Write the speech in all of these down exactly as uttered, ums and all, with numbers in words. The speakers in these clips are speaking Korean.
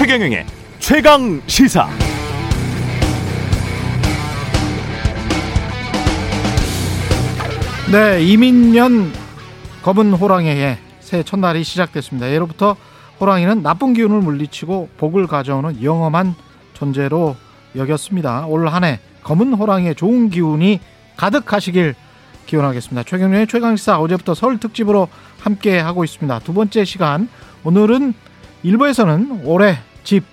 최경영의 최강 시사. 네, 이민년 검은 호랑이의 새해 첫날이 시작됐습니다. 예로부터 호랑이는 나쁜 기운을 물리치고 복을 가져오는 영험한 존재로 여겼습니다. 올 한 해 검은 호랑이의 좋은 기운이 가득하시길 기원하겠습니다. 최경영의 최강시사, 어제부터 설 특집으로 함께하고 있습니다. 두 번째 시간, 오늘은 일 부에서는 올해 집,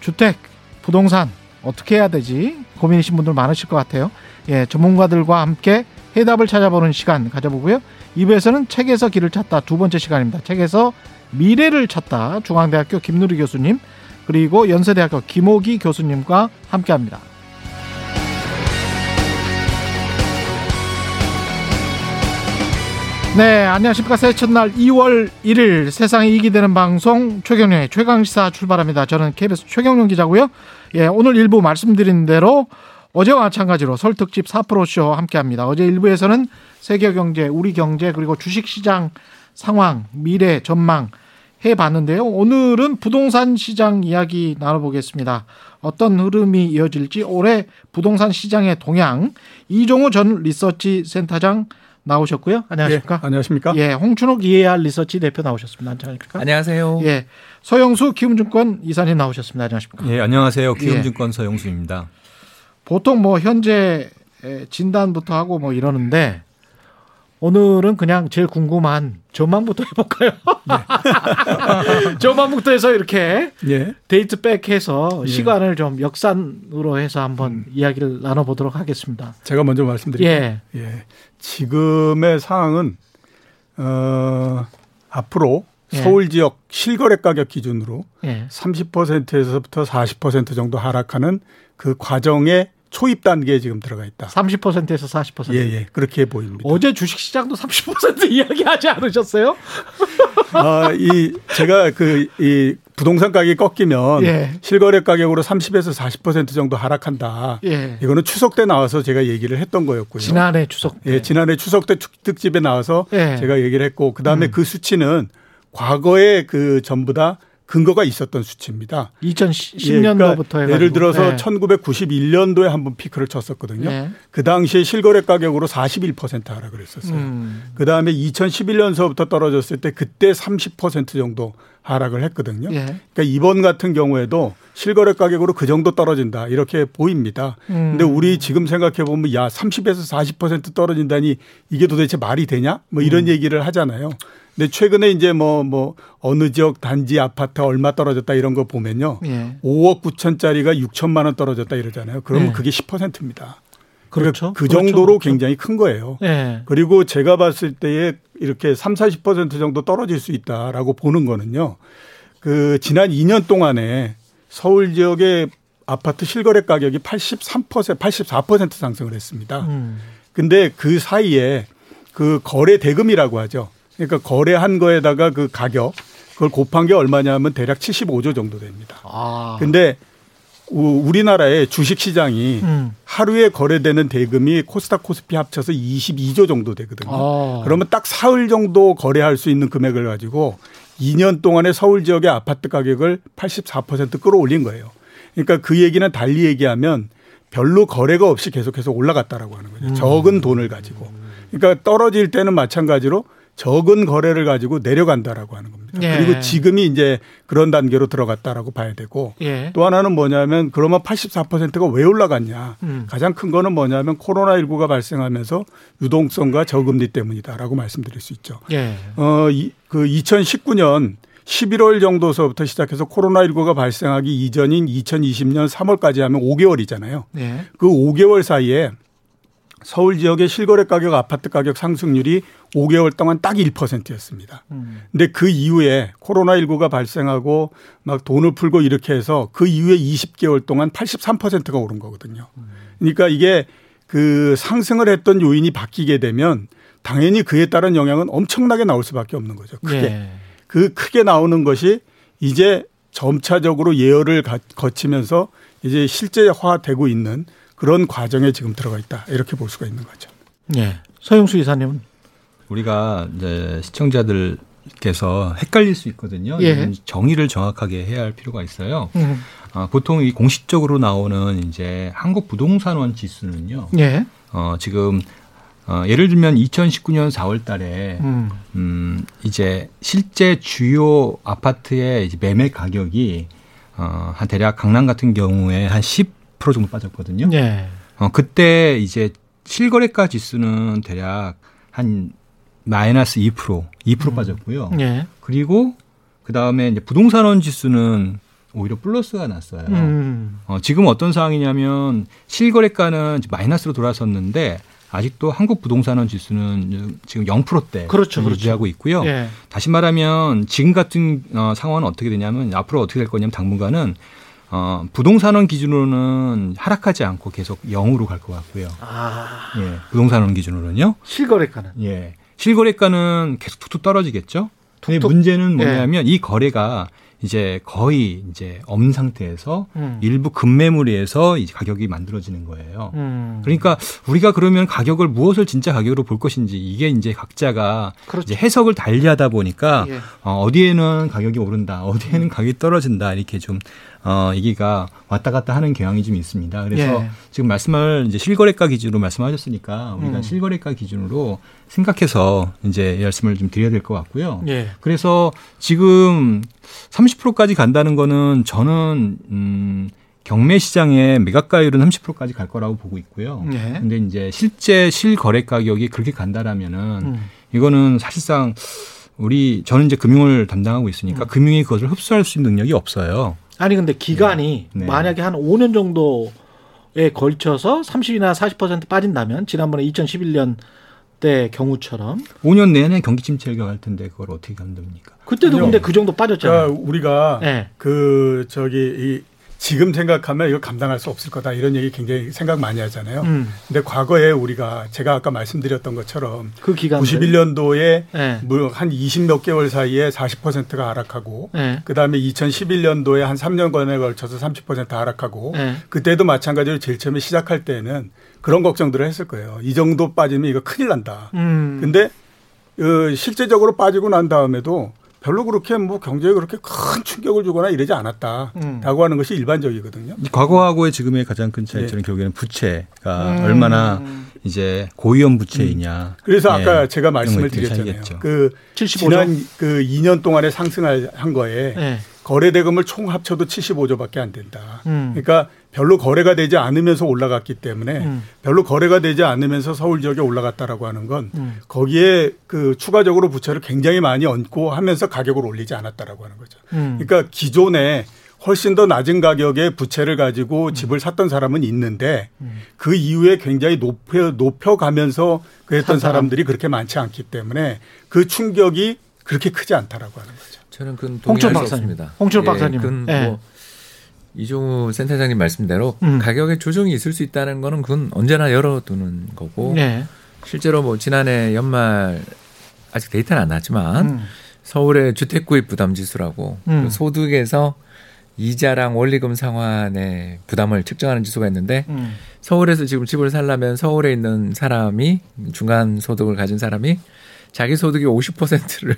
주택, 부동산 어떻게 해야 되지 고민이신 분들 많으실 것 같아요. 예, 전문가들과 함께 해답을 찾아보는 시간 가져보고요. 이 부에서는 책에서 길을 찾다, 두 번째 시간입니다. 책에서 미래를 찾다, 중앙대학교 김누리 교수님 그리고 연세대학교 김호기 교수님과 함께합니다. 네, 안녕하십니까. 새해 첫날 이월 일일 세상이 이기되는 방송 최경영의 최강시사 출발합니다. 저는 케이비에스 최경영 기자고요. 예, 오늘 일부 말씀드린 대로 어제와 마찬가지로 설 특집 사 프로쇼 함께합니다. 어제 일부에서는 세계경제, 우리 경제, 그리고 주식시장 상황, 미래, 전망 해봤는데요. 오늘은 부동산 시장 이야기 나눠보겠습니다. 어떤 흐름이 이어질지, 올해 부동산 시장의 동향, 이종우 전 리서치 센터장 나오셨고요. 안녕하십니까? 예, 안녕하십니까? 예, 홍춘욱 이해할 리서치 대표 나오셨습니다. 안녕하십니까? 안녕하세요. 예, 서영수 키움증권 이사님 나오셨습니다. 안녕하십니까? 예, 안녕하세요. 키움증권 예. 서영수입니다. 보통 뭐 현재 진단부터 하고 뭐 이러는데 오늘은 그냥 제일 궁금한 전망부터 해볼까요? 네. 전망부터 해서 이렇게 네. 데이트 백해서 네. 시간을 좀 역산으로 해서 한번 음. 이야기를 나눠보도록 하겠습니다. 제가 먼저 말씀드릴게요. 예. 예. 지금의 상황은 어, 앞으로 예. 서울 지역 실거래 가격 기준으로 예. 삼십 퍼센트에서부터 사십 퍼센트 정도 하락하는 그 과정에 초입 단계에 지금 들어가 있다. 삼십 퍼센트에서 사십 퍼센트. 예, 예. 그렇게 보입니다. 어제 주식 시장도 삼십 퍼센트 이야기하지 않으셨어요? 아, 이 제가 그 이 부동산 가격이 꺾이면 예. 실거래 가격으로 삼십에서 사십 퍼센트 정도 하락한다. 예. 이거는 추석 때 나와서 제가 얘기를 했던 거였고요. 지난해 추석 때. 예, 지난해 추석 때 특집에 나와서 예. 제가 얘기를 했고 그다음에 음. 그 수치는 과거에 그 전부 다 근거가 있었던 수치입니다. 이천십 년도부터 예, 그러니까 예를 들어서 네. 천구백구십일 년도에 한번 피크를 쳤었거든요. 네. 그 당시에 실거래 가격으로 사십일 퍼센트 하락을 했었어요. 음. 그다음에 이천십일 년서부터 떨어졌을 때 그때 삼십 퍼센트 정도 하락을 했거든요. 네. 그러니까 이번 같은 경우에도 실거래 가격으로 그 정도 떨어진다 이렇게 보입니다. 그런데 음. 우리 지금 생각해 보면 야 삼십에서 사십 퍼센트 떨어진다니 이게 도대체 말이 되냐? 뭐 이런 음. 얘기를 하잖아요. 근데 최근에 이제 뭐, 뭐, 어느 지역 단지 아파트 얼마 떨어졌다 이런 거 보면요. 예. 오억 구천짜리가 육천만 원 떨어졌다 이러잖아요. 그러면 예. 그게 십 퍼센트입니다. 그렇죠. 그 정도로 그렇죠. 굉장히 큰 거예요. 예. 그리고 제가 봤을 때에 이렇게 삼사십 퍼센트 정도 떨어질 수 있다라고 보는 거는요. 그 지난 이 년 동안에 서울 지역의 아파트 실거래 가격이 팔십삼 퍼센트, 팔십사 퍼센트 상승을 했습니다. 음. 근데 그 사이에 그 거래 대금이라고 하죠. 그러니까 거래한 거에다가 그 가격 그걸 곱한 게 얼마냐면 대략 칠십오조 정도 됩니다. 그런데 아. 우리나라의 주식시장이 음. 하루에 거래되는 대금이 코스닥 코스피 합쳐서 이십이조 정도 되거든요. 아. 그러면 딱 사흘 정도 거래할 수 있는 금액을 가지고 이 년 동안에 서울 지역의 아파트 가격을 팔십사 퍼센트 끌어올린 거예요. 그러니까 그 얘기는 달리 얘기하면 별로 거래가 없이 계속해서 올라갔다라고 하는 거죠. 음. 적은 돈을 가지고. 그러니까 떨어질 때는 마찬가지로 적은 거래를 가지고 내려간다라고 하는 겁니다. 예. 그리고 지금이 이제 그런 단계로 들어갔다라고 봐야 되고 예. 또 하나는 뭐냐면 그러면 팔십사 퍼센트가 왜 올라갔냐. 음. 가장 큰 거는 뭐냐면 코로나십구가 발생하면서 유동성과 저금리 때문이다라고 말씀드릴 수 있죠. 예. 어, 이, 그 이천십구 년 십일월 정도서부터 시작해서 코로나십구가 발생하기 이전인 이천이십 년 삼월까지 하면 오 개월이잖아요. 예. 그 오 개월 사이에 서울 지역의 실거래 가격, 아파트 가격 상승률이 오 개월 동안 딱 일 퍼센트였습니다. 그런데 음. 그 이후에 코로나십구가 발생하고 막 돈을 풀고 이렇게 해서 그 이후에 이십 개월 동안 팔십삼 퍼센트가 오른 거거든요. 그러니까 이게 그 상승을 했던 요인이 바뀌게 되면 당연히 그에 따른 영향은 엄청나게 나올 수밖에 없는 거죠. 크게. 네. 그 크게 나오는 것이 이제 점차적으로 예열을 거치면서 이제 실제화되고 있는 그런 과정에 지금 들어가 있다 이렇게 볼 수가 있는 거죠. 네, 서영수 이사님은 우리가 이제 시청자들 분께서 헷갈릴 수 있거든요. 예. 정의를 정확하게 해야 할 필요가 있어요. 음. 아, 보통 이 공식적으로 나오는 이제 한국부동산원 지수는요. 예. 어, 지금 어, 예를 들면 이천십구 년 사월 달에 음. 음, 이제 실제 주요 아파트의 이제 매매 가격이 어, 한 대략 강남 같은 경우에 한 십 퍼센트 정도 빠졌거든요. 예. 어, 그때 이제 실거래가 지수는 대략 한 마이너스 이 퍼센트, 이 퍼센트 음. 빠졌고요. 예. 그리고 그 다음에 이제 부동산원 지수는 오히려 플러스가 났어요. 음. 어, 지금 어떤 상황이냐면 실거래가는 마이너스로 돌아섰는데 아직도 한국 부동산원 지수는 지금 영 퍼센트대 그렇죠, 유지하고 그렇죠. 있고요. 예. 다시 말하면 지금 같은 어, 상황은 어떻게 되냐면 앞으로 어떻게 될 거냐면 당분간은 어, 부동산원 기준으로는 하락하지 않고 계속 영으로 갈 것 같고요. 아. 예, 부동산원 기준으로는요. 실거래가는? 예, 실거래가는 계속 툭툭 떨어지겠죠. 근데 문제는 뭐냐면 예. 이 거래가 이제 거의 이제 엄 상태에서 음. 일부 급매물에서 이제 가격이 만들어지는 거예요. 음. 그러니까 우리가 그러면 가격을 무엇을 진짜 가격으로 볼 것인지 이게 이제 각자가 그렇죠. 이제 해석을 달리하다 보니까 예. 어, 어디에는 가격이 오른다, 어디에는 음. 가격이 떨어진다 이렇게 좀 어, 얘기가 왔다 갔다 하는 경향이 좀 있습니다. 그래서 예. 지금 말씀을 이제 실거래가 기준으로 말씀하셨으니까 우리가 음. 실거래가 기준으로 생각해서 이제 말씀을 좀 드려야 될 것 같고요. 예. 그래서 지금 삼십 퍼센트까지 간다는 거는 저는 음, 경매 시장의 매각가율은 삼십 퍼센트까지 갈 거라고 보고 있고요. 그런데 예. 이제 실제 실거래 가격이 그렇게 간다라면은 음. 이거는 사실상 우리 저는 이제 금융을 담당하고 있으니까 음. 금융이 그것을 흡수할 수 있는 능력이 없어요. 아니 근데 기간이 네. 네. 만약에 한 오 년 정도에 걸쳐서 삼십이나 사십 퍼센트 빠진다면 지난번에 이천십일 년 때 경우처럼 오 년 내내 경기 침체가 갈 텐데 그걸 어떻게 감독입니까? 그때도 아니요. 근데 그 정도 빠졌잖아요. 그러니까 우리가 네. 그 저기 이 지금 생각하면 이거 감당할 수 없을 거다 이런 얘기 굉장히 생각 많이 하잖아요. 음. 근데 과거에 우리가 제가 아까 말씀드렸던 것처럼 그 기간을 구십일 년도에 네. 한 이십 몇 개월 사이에 사십 퍼센트가 하락하고 네. 그다음에 이천십일 년도에 한 삼 년간에 걸쳐서 삼십 퍼센트 하락하고 네. 그때도 마찬가지로 제일 처음에 시작할 때는 그런 걱정들을 했을 거예요. 이 정도 빠지면 이거 큰일 난다. 음. 근데 실제적으로 빠지고 난 다음에도 별로 그렇게 뭐 경제에 그렇게 큰 충격을 주거나 이러지 않았다라고 음. 하는 것이 일반적이거든요. 과거하고의 지금의 가장 큰 차이점은 네. 결국에는 부채가 음. 얼마나 이제 고위험 부채이냐. 음. 그래서 네. 아까 제가 말씀을 드렸잖아요. 그 지난 그 이 년 동안에 상승한 거에 네. 거래대금을 총 합쳐도 칠십오조밖에 안 된다. 음. 그러니까 별로 거래가 되지 않으면서 올라갔기 때문에 음. 별로 거래가 되지 않으면서 서울 지역에 올라갔다라고 하는 건 음. 거기에 그 추가적으로 부채를 굉장히 많이 얹고 하면서 가격을 올리지 않았다라고 하는 거죠. 음. 그러니까 기존에 훨씬 더 낮은 가격에 부채를 가지고 음. 집을 샀던 사람은 있는데 음. 그 이후에 굉장히 높여, 높여가면서 그랬던 사람. 사람들이 그렇게 많지 않기 때문에 그 충격이 그렇게 크지 않다라고 하는 거죠. 저는 그건 동의할 수 없습니다. 홍춘욱 박사님. 그건 예. 뭐 이종우 센터장님 말씀대로 음. 가격에 조정이 있을 수 있다는 거는 그건 언제나 열어두는 거고 네. 실제로 뭐 지난해 연말 아직 데이터는 안 나왔지만 음. 서울의 주택구입 부담지수라고 음. 그 소득에서 이자랑 원리금 상환의 부담을 측정하는 지수가 있는데 음. 서울에서 지금 집을 살려면 서울에 있는 사람이 중간 소득을 가진 사람이 자기 소득의 오십 퍼센트를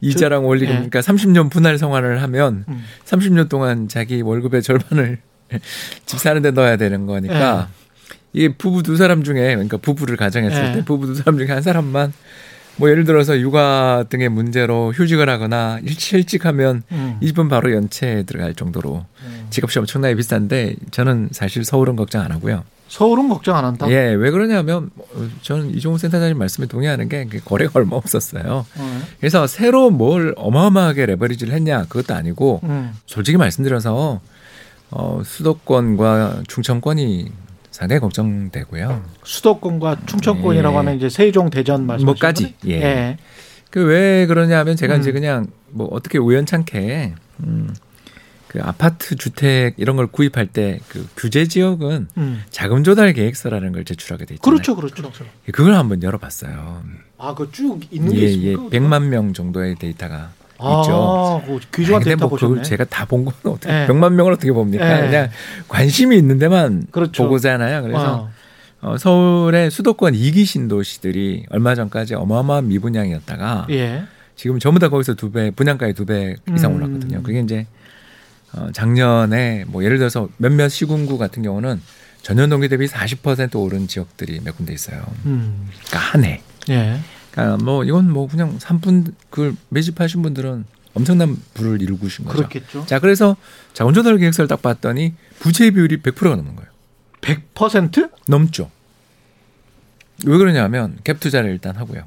이자랑 원리금 네. 그러니까 삼십 년 분할 상환을 하면 음. 삼십 년 동안 자기 월급의 절반을 집 사는 데 넣어야 되는 거니까 네. 이게 부부 두 사람 중에 그러니까 부부를 가정했을 네. 때 부부 두 사람 중에 한 사람만 뭐 예를 들어서 육아 등의 문제로 휴직을 하거나 일찍하면 음. 이 집은 바로 연체에 들어갈 정도로 음. 집값이 엄청나게 비싼데 저는 사실 서울은 걱정 안 하고요. 서울은 걱정 안 한다? 예, 왜 그러냐면 저는 이종우 센터장님 말씀에 동의하는 게 거래가 얼마 없었어요. 음. 그래서 새로 뭘 어마어마하게 레버리지를 했냐 그것도 아니고 음. 솔직히 말씀드려서 어, 수도권과 충청권이 상당히 걱정되고요. 수도권과 충청권이라고 예. 하면 이제 세종, 대전 말씀하시는 거죠? 예. 예. 그 왜 그러냐면 제가 음. 이제 그냥 뭐 어떻게 우연찮게 음. 그 아파트 주택 이런 걸 구입할 때 그 규제 지역은 음. 자금 조달 계획서라는 걸 제출하게 돼 있잖아요. 그렇죠, 그렇죠. 그걸 한번 열어봤어요. 아, 그거 쭉 있는 게 있습니까? 예, 예, 백만 명 정도의 데이터가 아, 있죠. 그 귀중한 데이터 뭐 보셨네. 그걸 제가 다 본 건 어떻게 네. 백만 명을 어떻게 봅니까? 네. 그냥 관심이 있는 데만 그렇죠. 보고잖아요. 그래서 어, 서울의 수도권 이 기 신도시들이 얼마 전까지 어마어마한 미분양이었다가 예. 지금 전부 다 거기서 두 배, 분양가에 두 배 이상 음. 올랐거든요. 그게 이제 어, 작년에 뭐 예를 들어서 몇몇 시군구 같은 경우는 전년 동기 대비 사십 퍼센트 오른 지역들이 몇 군데 있어요. 음. 그러니까 한 해. 예. 그러니까 뭐 이건 뭐 그냥 삼 분 그걸 매집하신 분들은 엄청난 부를 일구신 거죠. 그렇겠죠. 자, 그래서 자원조달 계획서를 딱 봤더니 부채 비율이 백 퍼센트가 넘는 거예요. 백 퍼센트? 넘죠. 왜 그러냐면 갭 투자를 일단 하고요.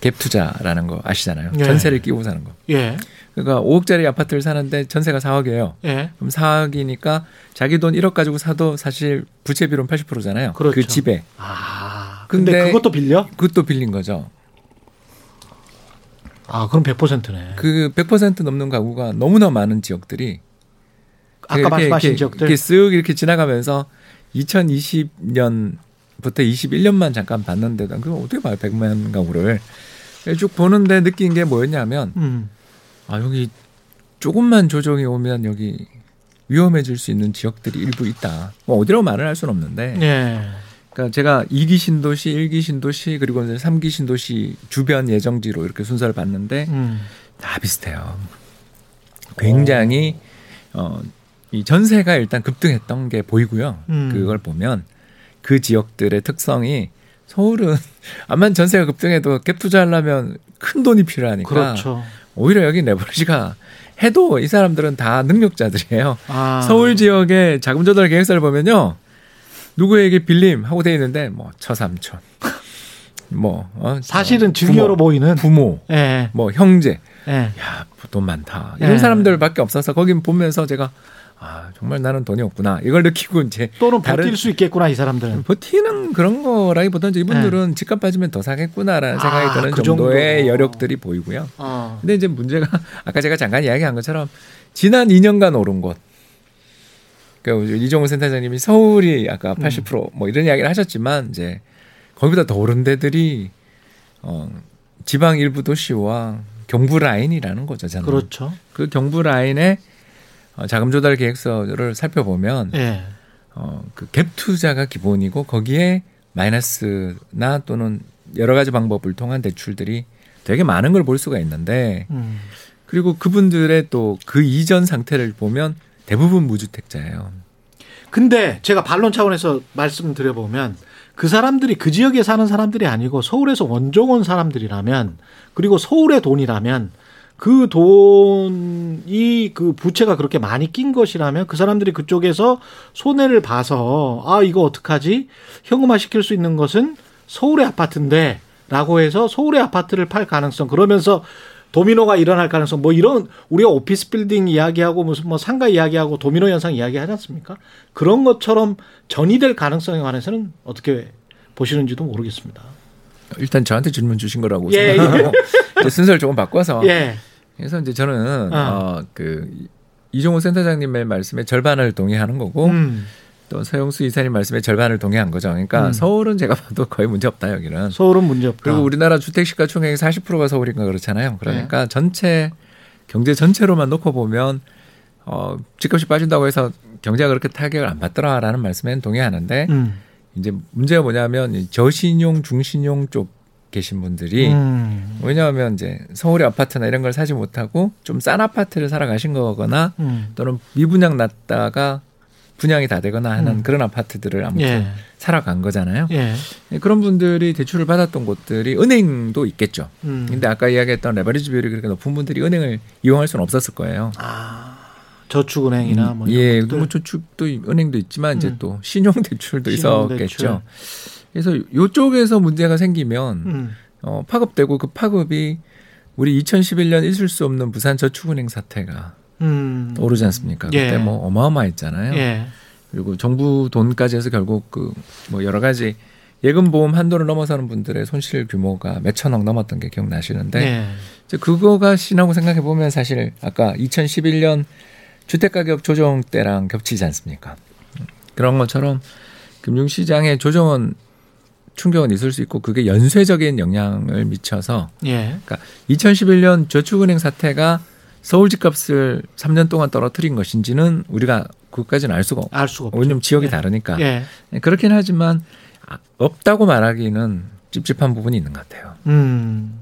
갭 투자라는 거 아시잖아요. 예. 전세를 끼고 사는 거. 예. 그러니까 오억짜리 아파트를 사는데 전세가 사억이에요. 예. 그럼 사억이니까 자기 돈 일억 가지고 사도 사실 부채 비율은 팔십 퍼센트잖아요. 그렇죠. 그 집에. 아. 근데, 근데 그것도 빌려? 그것도 빌린 거죠. 아, 그럼 백 퍼센트네. 그 백 퍼센트 넘는 가구가 너무나 많은 지역들이 아까 이렇게, 말씀하신 이렇게, 지역들 이렇게 쓱 이렇게 지나가면서 이천이십 년부터 이십일 년만 잠깐 봤는데도 그럼 어떻게 봐요? 백만 가구를 쭉 보는데 느낀 게 뭐였냐면 음. 아, 여기 조금만 조정이 오면 여기 위험해질 수 있는 지역들이 일부 있다. 뭐 어디라고 말을 할 수는 없는데. 네. 그러니까 제가 이 기 신도시, 일 기 신도시, 그리고 이제 삼 기 신도시 주변 예정지로 이렇게 순서를 봤는데 음. 다 비슷해요. 굉장히 어, 이 전세가 일단 급등했던 게 보이고요. 음. 그걸 보면 그 지역들의 특성이 서울은 암만 전세가 급등해도 갭 투자하려면 큰 돈이 필요하니까 그렇죠. 오히려 여기 레버리지가 해도 이 사람들은 다 능력자들이에요. 아. 서울 지역의 자금 조달 계획서를 보면요. 누구에게 빌림 하고 돼 있는데 뭐 처삼촌, 뭐 어, 사실은 증여로 보이는 부모, 예. 뭐 형제, 예. 야, 돈 많다 이런 예. 사람들밖에 없어서 거긴 보면서 제가 아 정말 나는 돈이 없구나 이걸 느끼고 이제 또는 다른, 버틸 수 있겠구나 이 사람들은 버티는 그런 거라기보다는 이분들은 예. 집값 빠지면 더 사겠구나라는 생각이 아, 드는 그 정도의 정도. 여력들이 보이고요. 어. 근데 이제 문제가 아까 제가 잠깐 이야기한 것처럼 지난 이 년간 오른 곳. 그러니까 이종우 센터장님이 서울이 아까 팔십 퍼센트 뭐 이런 이야기를 하셨지만 이제 거기보다 더 오른 데들이 어 지방 일부 도시와 경부 라인이라는 거죠. 저는. 그렇죠. 그 경부 라인의 자금 조달 계획서를 살펴보면 예. 어 그 갭 투자가 기본이고 거기에 마이너스나 또는 여러 가지 방법을 통한 대출들이 되게 많은 걸 볼 수가 있는데 음. 그리고 그분들의 또 그 이전 상태를 보면 대부분 무주택자예요. 근데 제가 반론 차원에서 말씀드려보면 그 사람들이 그 지역에 사는 사람들이 아니고 서울에서 원정 온 사람들이라면 그리고 서울의 돈이라면 그 돈이 그 부채가 그렇게 많이 낀 것이라면 그 사람들이 그쪽에서 손해를 봐서 아 이거 어떡하지? 현금화 시킬 수 있는 것은 서울의 아파트인데 라고 해서 서울의 아파트를 팔 가능성 그러면서 도미노가 일어날 가능성 뭐 이런 우리가 오피스 빌딩 이야기하고 무슨 뭐 상가 이야기하고 도미노 현상 이야기하지 않습니까? 그런 것처럼 전이될 가능성에 관해서는 어떻게 보시는지도 모르겠습니다. 일단 저한테 질문 주신 거라고 예, 생각하고 예. 순서를 조금 바꿔서 예. 그래서 이제 저는 어. 어, 그 이종우 센터장님의 말씀에 절반을 동의하는 거고 음. 또 서영수 이사님 말씀에 절반을 동의한 거죠. 그러니까 음. 서울은 제가 봐도 거의 문제 없다 여기는. 서울은 문제 없다. 그리고 우리나라 주택시가총액의 사십 퍼센트가 서울인가 그렇잖아요. 그러니까 네. 전체 경제 전체로만 놓고 보면 어, 집값이 빠진다고 해서 경제가 그렇게 타격을 안 받더라라는 말씀에는 동의하는데 음. 이제 문제가 뭐냐면 저신용 중신용 쪽 계신 분들이 음. 왜냐하면 이제 서울의 아파트나 이런 걸 사지 못하고 좀 싼 아파트를 사러 가신 거거나 음. 또는 미분양 났다가 분양이 다 되거나 하는 음. 그런 아파트들을 아무튼 예. 사러 간 거잖아요. 예. 그런 분들이 대출을 받았던 곳들이 은행도 있겠죠. 음. 근데 아까 이야기했던 레버리지 비율이 그렇게 높은 분들이 은행을 이용할 수는 없었을 거예요. 아, 저축은행이나 음, 뭐 이런 예, 것들. 뭐 저축도 은행도 있지만 음. 이제 또 신용대출도 신용 있었겠죠. 대출. 그래서 이쪽에서 문제가 생기면 음. 어, 파급되고 그 파급이 우리 이천십일 년 잊을 수 없는 부산 저축은행 사태가 음. 오르지 않습니까? 그때 예. 뭐 어마어마했잖아요. 예. 그리고 정부 돈까지 해서 결국 그 뭐 여러 가지 예금 보험 한도를 넘어서는 분들의 손실 규모가 몇 천억 넘었던 게 기억나시는데 예. 이제 그거가 신하고 생각해 보면 사실 아까 이천십일 년 주택가격 조정 때랑 겹치지 않습니까? 그런 것처럼 금융시장의 조정은 충격은 있을 수 있고 그게 연쇄적인 영향을 미쳐서 예. 그러니까 이천십일 년 저축은행 사태가 서울 집값을 삼 년 동안 떨어뜨린 것인지는 우리가 그것까지는 알 수가 없. 알 수가 없죠. 왜냐하면 지역이 예. 다르니까. 예. 그렇긴 하지만 없다고 말하기는 찝찝한 부분이 있는 것 같아요. 음.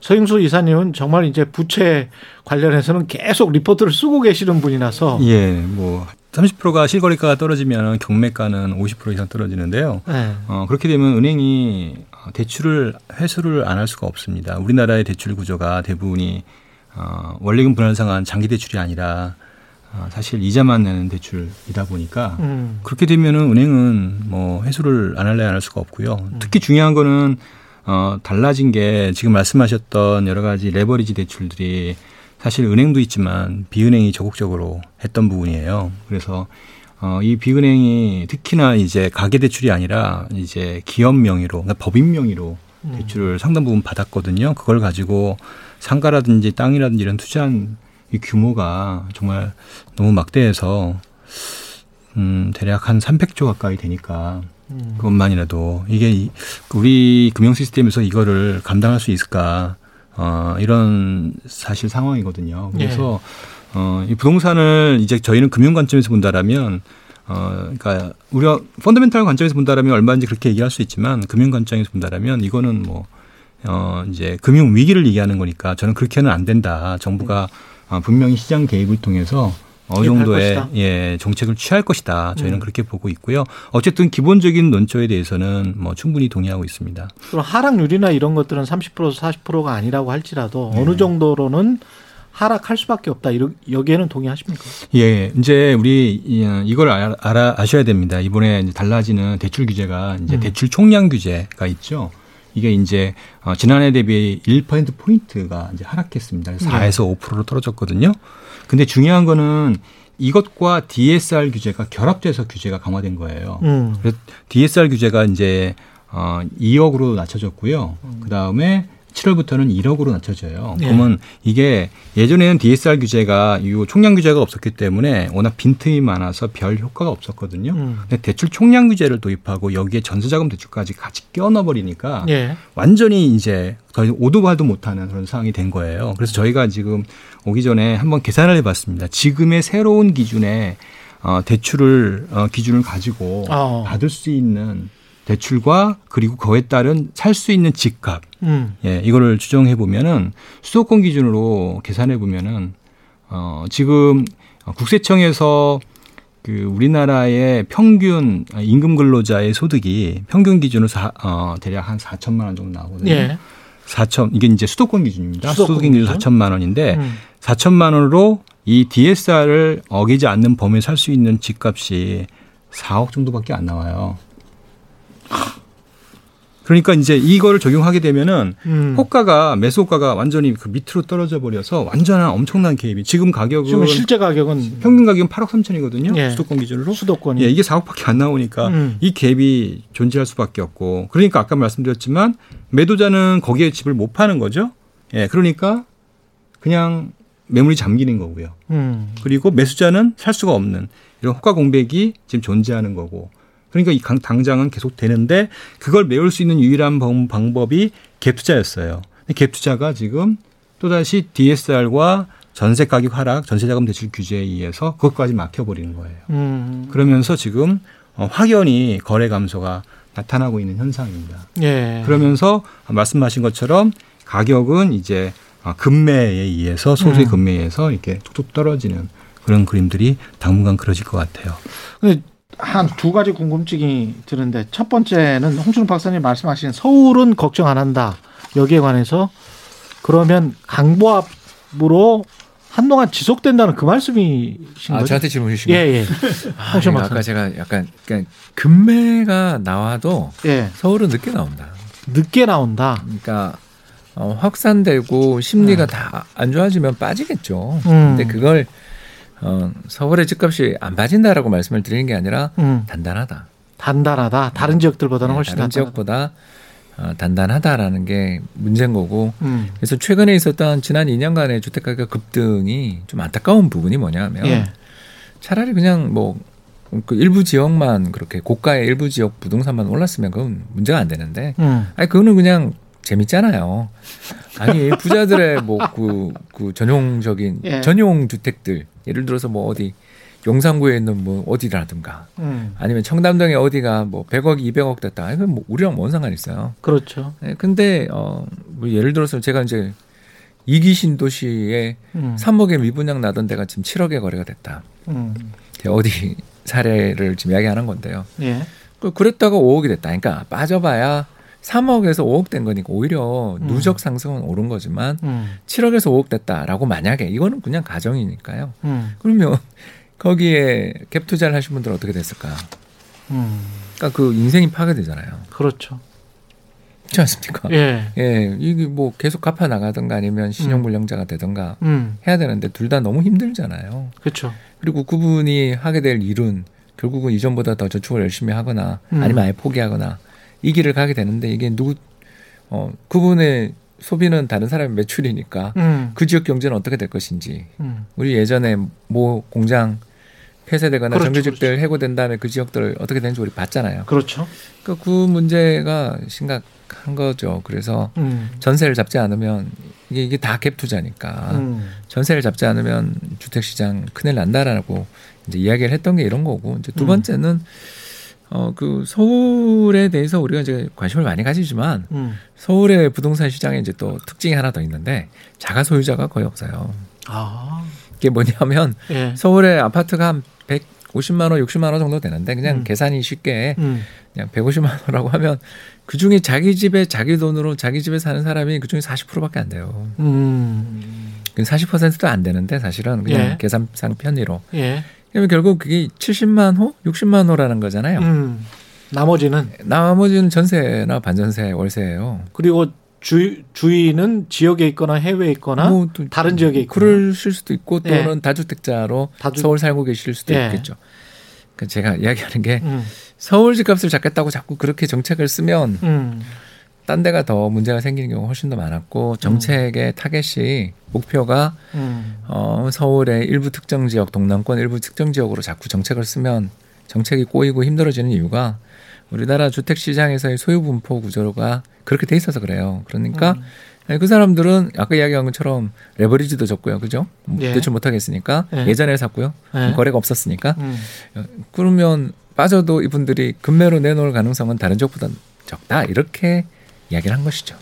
서영수 이사님은 정말 이제 부채 관련해서는 계속 리포트를 쓰고 계시는 분이라서. 예, 뭐 삼십 퍼센트가 실거래가가 떨어지면 경매가는 오십 퍼센트 이상 떨어지는데요. 네. 어, 그렇게 되면 은행이 대출을 회수를 안 할 수가 없습니다. 우리나라의 대출 구조가 대부분이 어, 원리금 분할상환 장기 대출이 아니라 어, 사실 이자만 내는 대출이다 보니까 음. 그렇게 되면은 은행은 뭐 회수를 안 할래 안 할 수가 없고요. 음. 특히 중요한 거는 어, 달라진 게 지금 말씀하셨던 여러 가지 레버리지 대출들이 사실 은행도 있지만 비은행이 적극적으로 했던 부분이에요. 그래서 어, 이 비은행이 특히나 이제 가계 대출이 아니라 이제 기업 명의로, 그러니까 법인 명의로 대출을 상당 부분 받았거든요. 그걸 가지고 상가라든지 땅이라든지 이런 투자한 이 규모가 정말 너무 막대해서 음, 대략 한 삼백조 가까이 되니까. 그것만이라도 이게 우리 금융 시스템에서 이거를 감당할 수 있을까 어, 이런 사실 상황이거든요. 그래서 예. 어, 이 부동산을 이제 저희는 금융 관점에서 본다라면 어, 그러니까 우리가 펀더멘탈 관점에서 본다라면 얼마인지 그렇게 얘기할 수 있지만 금융 관점에서 본다라면 이거는 뭐 어, 이제 금융 위기를 얘기하는 거니까 저는 그렇게는 안 된다. 정부가 어, 분명히 시장 개입을 통해서 어느 정도의 예, 정책을 취할 것이다. 저희는 음. 그렇게 보고 있고요. 어쨌든 기본적인 논조에 대해서는 뭐 충분히 동의하고 있습니다. 그럼 하락률이나 이런 것들은 삼십 퍼센트에서 사십 퍼센트가 아니라고 할지라도 네. 어느 정도로는 하락할 수밖에 없다. 여기에는 동의하십니까? 예, 이제 우리 이걸 알아 아셔야 됩니다. 이번에 이제 달라지는 대출 규제가 이제 음. 대출 총량 규제가 있죠. 이게 이제 지난해 대비 일 퍼센트 포인트가 이제 하락했습니다. 사에서 오 퍼센트로 떨어졌거든요. 근데 중요한 거는 이것과 디에스알 규제가 결합돼서 규제가 강화된 거예요. 음. 그래서 디에스알 규제가 이제 어 이억으로 낮춰졌고요. 음. 그다음에 칠월부터는 일억으로 낮춰져요. 예. 그러면 이게 예전에는 디에스알 규제가 이 총량 규제가 없었기 때문에 워낙 빈틈이 많아서 별 효과가 없었거든요. 음. 근데 대출 총량 규제를 도입하고 여기에 전세자금 대출까지 같이 끼워 넣어버리니까 예. 완전히 이제 거의 오도 봐도 못하는 그런 상황이 된 거예요. 그래서 저희가 지금 오기 전에 한번 계산을 해봤습니다. 지금의 새로운 기준에 어, 대출을 어, 기준을 가지고 어어. 받을 수 있는 대출과 그리고 그에 따른 살 수 있는 집값, 음. 예, 이거를 추정해 보면은 수도권 기준으로 계산해 보면은 어, 지금 국세청에서 그 우리나라의 평균 임금 근로자의 소득이 평균 기준으로 사, 어, 대략 한 사천만 원 정도 나오거든요. 예. 사천 이게 이제 수도권 기준입니다. 수도권, 수도권 기준 사천만 원인데 음. 사천만 원으로 이 디에스알을 어기지 않는 범위에 살 수 있는 집값이 사억 정도밖에 안 나와요. 그러니까 이제 이거를 적용하게 되면은 음. 호가가 매수 호가가 완전히 그 밑으로 떨어져 버려서 완전한 엄청난 개입이 지금 가격은 지금 실제 가격은 평균 가격은 팔억 삼천이거든요. 예. 수도권 기준으로 수도권이 예, 이게 사억밖에 안 나오니까 음. 이 갭이 존재할 수밖에 없고 그러니까 아까 말씀드렸지만 매도자는 거기에 집을 못 파는 거죠. 예, 그러니까 그냥 매물이 잠기는 거고요. 음. 그리고 매수자는 살 수가 없는 이런 호가 공백이 지금 존재하는 거고. 그러니까 이 당장은 계속 되는데 그걸 메울 수 있는 유일한 방법이 갭투자였어요. 갭투자가 지금 또다시 디에스알과 전세 가격 하락, 전세자금 대출 규제에 의해서 그것까지 막혀버리는 거예요. 음. 그러면서 지금 확연히 거래 감소가 나타나고 있는 현상입니다. 예. 그러면서 말씀하신 것처럼 가격은 이제 금매에 의해서 소수의 금매에 의해서 이렇게 툭툭 떨어지는 그런 그림들이 당분간 그려질 것 같아요. 근데 한 두 가지 궁금증이 드는데 첫 번째는 홍춘욱 박사님 말씀하신 서울은 걱정 안 한다. 여기에 관해서 그러면 강보합으로 한동안 지속된다는 그 말씀이신 거죠? 아, 저한테 질문 주신 거예요? 예, 예. 아, 그러니까 아까 제가 약간 그러니까 금매가 나와도 예. 서울은 늦게 나온다. 늦게 나온다. 그러니까 어, 확산되고 심리가 음. 다 안 좋아지면 빠지겠죠. 음. 근데 그걸 어, 서울의 집값이 안 빠진다라고 말씀을 드리는 게 아니라 음. 단단하다. 단단하다. 다른 지역들보다는 네, 훨씬 다른 단단하다. 지역보다 어, 단단하다라는 게 문제인 거고 음. 그래서 최근에 있었던 지난 이 년간의 주택가격 급등이 좀 안타까운 부분이 뭐냐면 예. 차라리 그냥 뭐 그 일부 지역만 그렇게 고가의 일부 지역 부동산만 올랐으면 그건 문제가 안 되는데 음. 아니 그거는 그냥 재밌잖아요. 아니 부자들의 뭐 그 그 전용적인 예. 전용 주택들 예를 들어서 뭐 어디 용산구에 있는 뭐 어디라든가 음. 아니면 청담동에 어디가 뭐 백억이 이백억 됐다. 이건 뭐 우리랑 뭔 상관 있어요. 그렇죠. 네, 근데 어, 뭐 예를 들어서 제가 이제 이기 신도시에 음. 삼억에 미분양 나던 데가 지금 칠억에 거래가 됐다. 음. 어디 사례를 지금 이야기하는 건데요. 예. 그랬다가 오억이 됐다. 그러니까 빠져봐야 삼억에서 오억 된 거니까 오히려 음. 누적 상승은 오른 거지만 음. 칠억에서 오억 됐다라고 만약에 이거는 그냥 가정이니까요. 음. 그러면 거기에 갭 투자를 하신 분들은 어떻게 됐을까? 음. 그러니까 그 인생이 파괴되잖아요. 그렇죠. 그렇지 않습니까? 예. 예. 이게 뭐 계속 갚아 나가든가 아니면 신용불량자가 되든가 음. 해야 되는데 둘 다 너무 힘들잖아요. 그렇죠. 그리고 그분이 하게 될 일은 결국은 이전보다 더 저축을 열심히 하거나 음. 아니면 아예 포기하거나 이 길을 가게 되는데 이게 누구 어 그분의 소비는 다른 사람의 매출이니까 음. 그 지역 경제는 어떻게 될 것인지 음. 우리 예전에 뭐 공장 폐쇄되거나 정규직들 그렇죠, 그렇죠. 해고된 다음에 그 지역들 어떻게 되는지 우리 봤잖아요. 그렇죠. 그러니까 그 문제가 심각한 거죠. 그래서 음. 전세를 잡지 않으면 이게, 이게 다 갭 투자니까 음. 전세를 잡지 않으면 주택시장 큰일 난다라고 이제 이야기를 했던 게 이런 거고 이제 두 번째는 음. 어, 그 서울에 대해서 우리가 이제 관심을 많이 가지지만 음. 서울의 부동산 시장에 이제 또 특징이 하나 더 있는데 자가 소유자가 거의 없어요. 아. 이게 뭐냐면 예. 서울의 아파트가 한 백오십만 원, 육십만 원 정도 되는데 그냥 음. 계산이 쉽게 음. 그냥 백오십만 원이라고 하면 그중에 자기 집에 자기 돈으로 자기 집에 사는 사람이 그중에 사십 퍼센트밖에 안 돼요. 음. 사십 퍼센트도 안 되는데 사실은 그냥 예. 계산상 편의로. 예. 그러면 결국 그게 칠십만 호, 육십만 호라는 거잖아요. 음. 나머지는? 나머지는 전세나 반전세, 월세예요. 그리고 주, 주인은 지역에 있거나 해외에 있거나 뭐 또, 다른 지역에 있거나. 그러실 수도 있고 또는 예. 다주택자로 다주... 서울 살고 계실 수도 예. 있겠죠. 그러니까 제가 이야기하는 게 음. 서울 집값을 잡겠다고 자꾸 그렇게 정책을 쓰면 음. 딴 데가 더 문제가 생기는 경우가 훨씬 더 많았고 정책의 음. 타겟이 목표가 음. 어, 서울의 일부 특정 지역, 동남권 일부 특정 지역으로 자꾸 정책을 쓰면 정책이 꼬이고 힘들어지는 이유가 우리나라 주택시장에서의 소유분포 구조가 그렇게 돼 있어서 그래요. 그러니까 음. 그 사람들은 아까 이야기한 것처럼 레버리지도 적고요. 그죠? 예. 대출 못하겠으니까 예. 예전에 샀고요. 예. 거래가 없었으니까. 음. 그러면 빠져도 이분들이 급매로 내놓을 가능성은 다른 쪽보다 적다. 이렇게 이야기를 한 것이죠.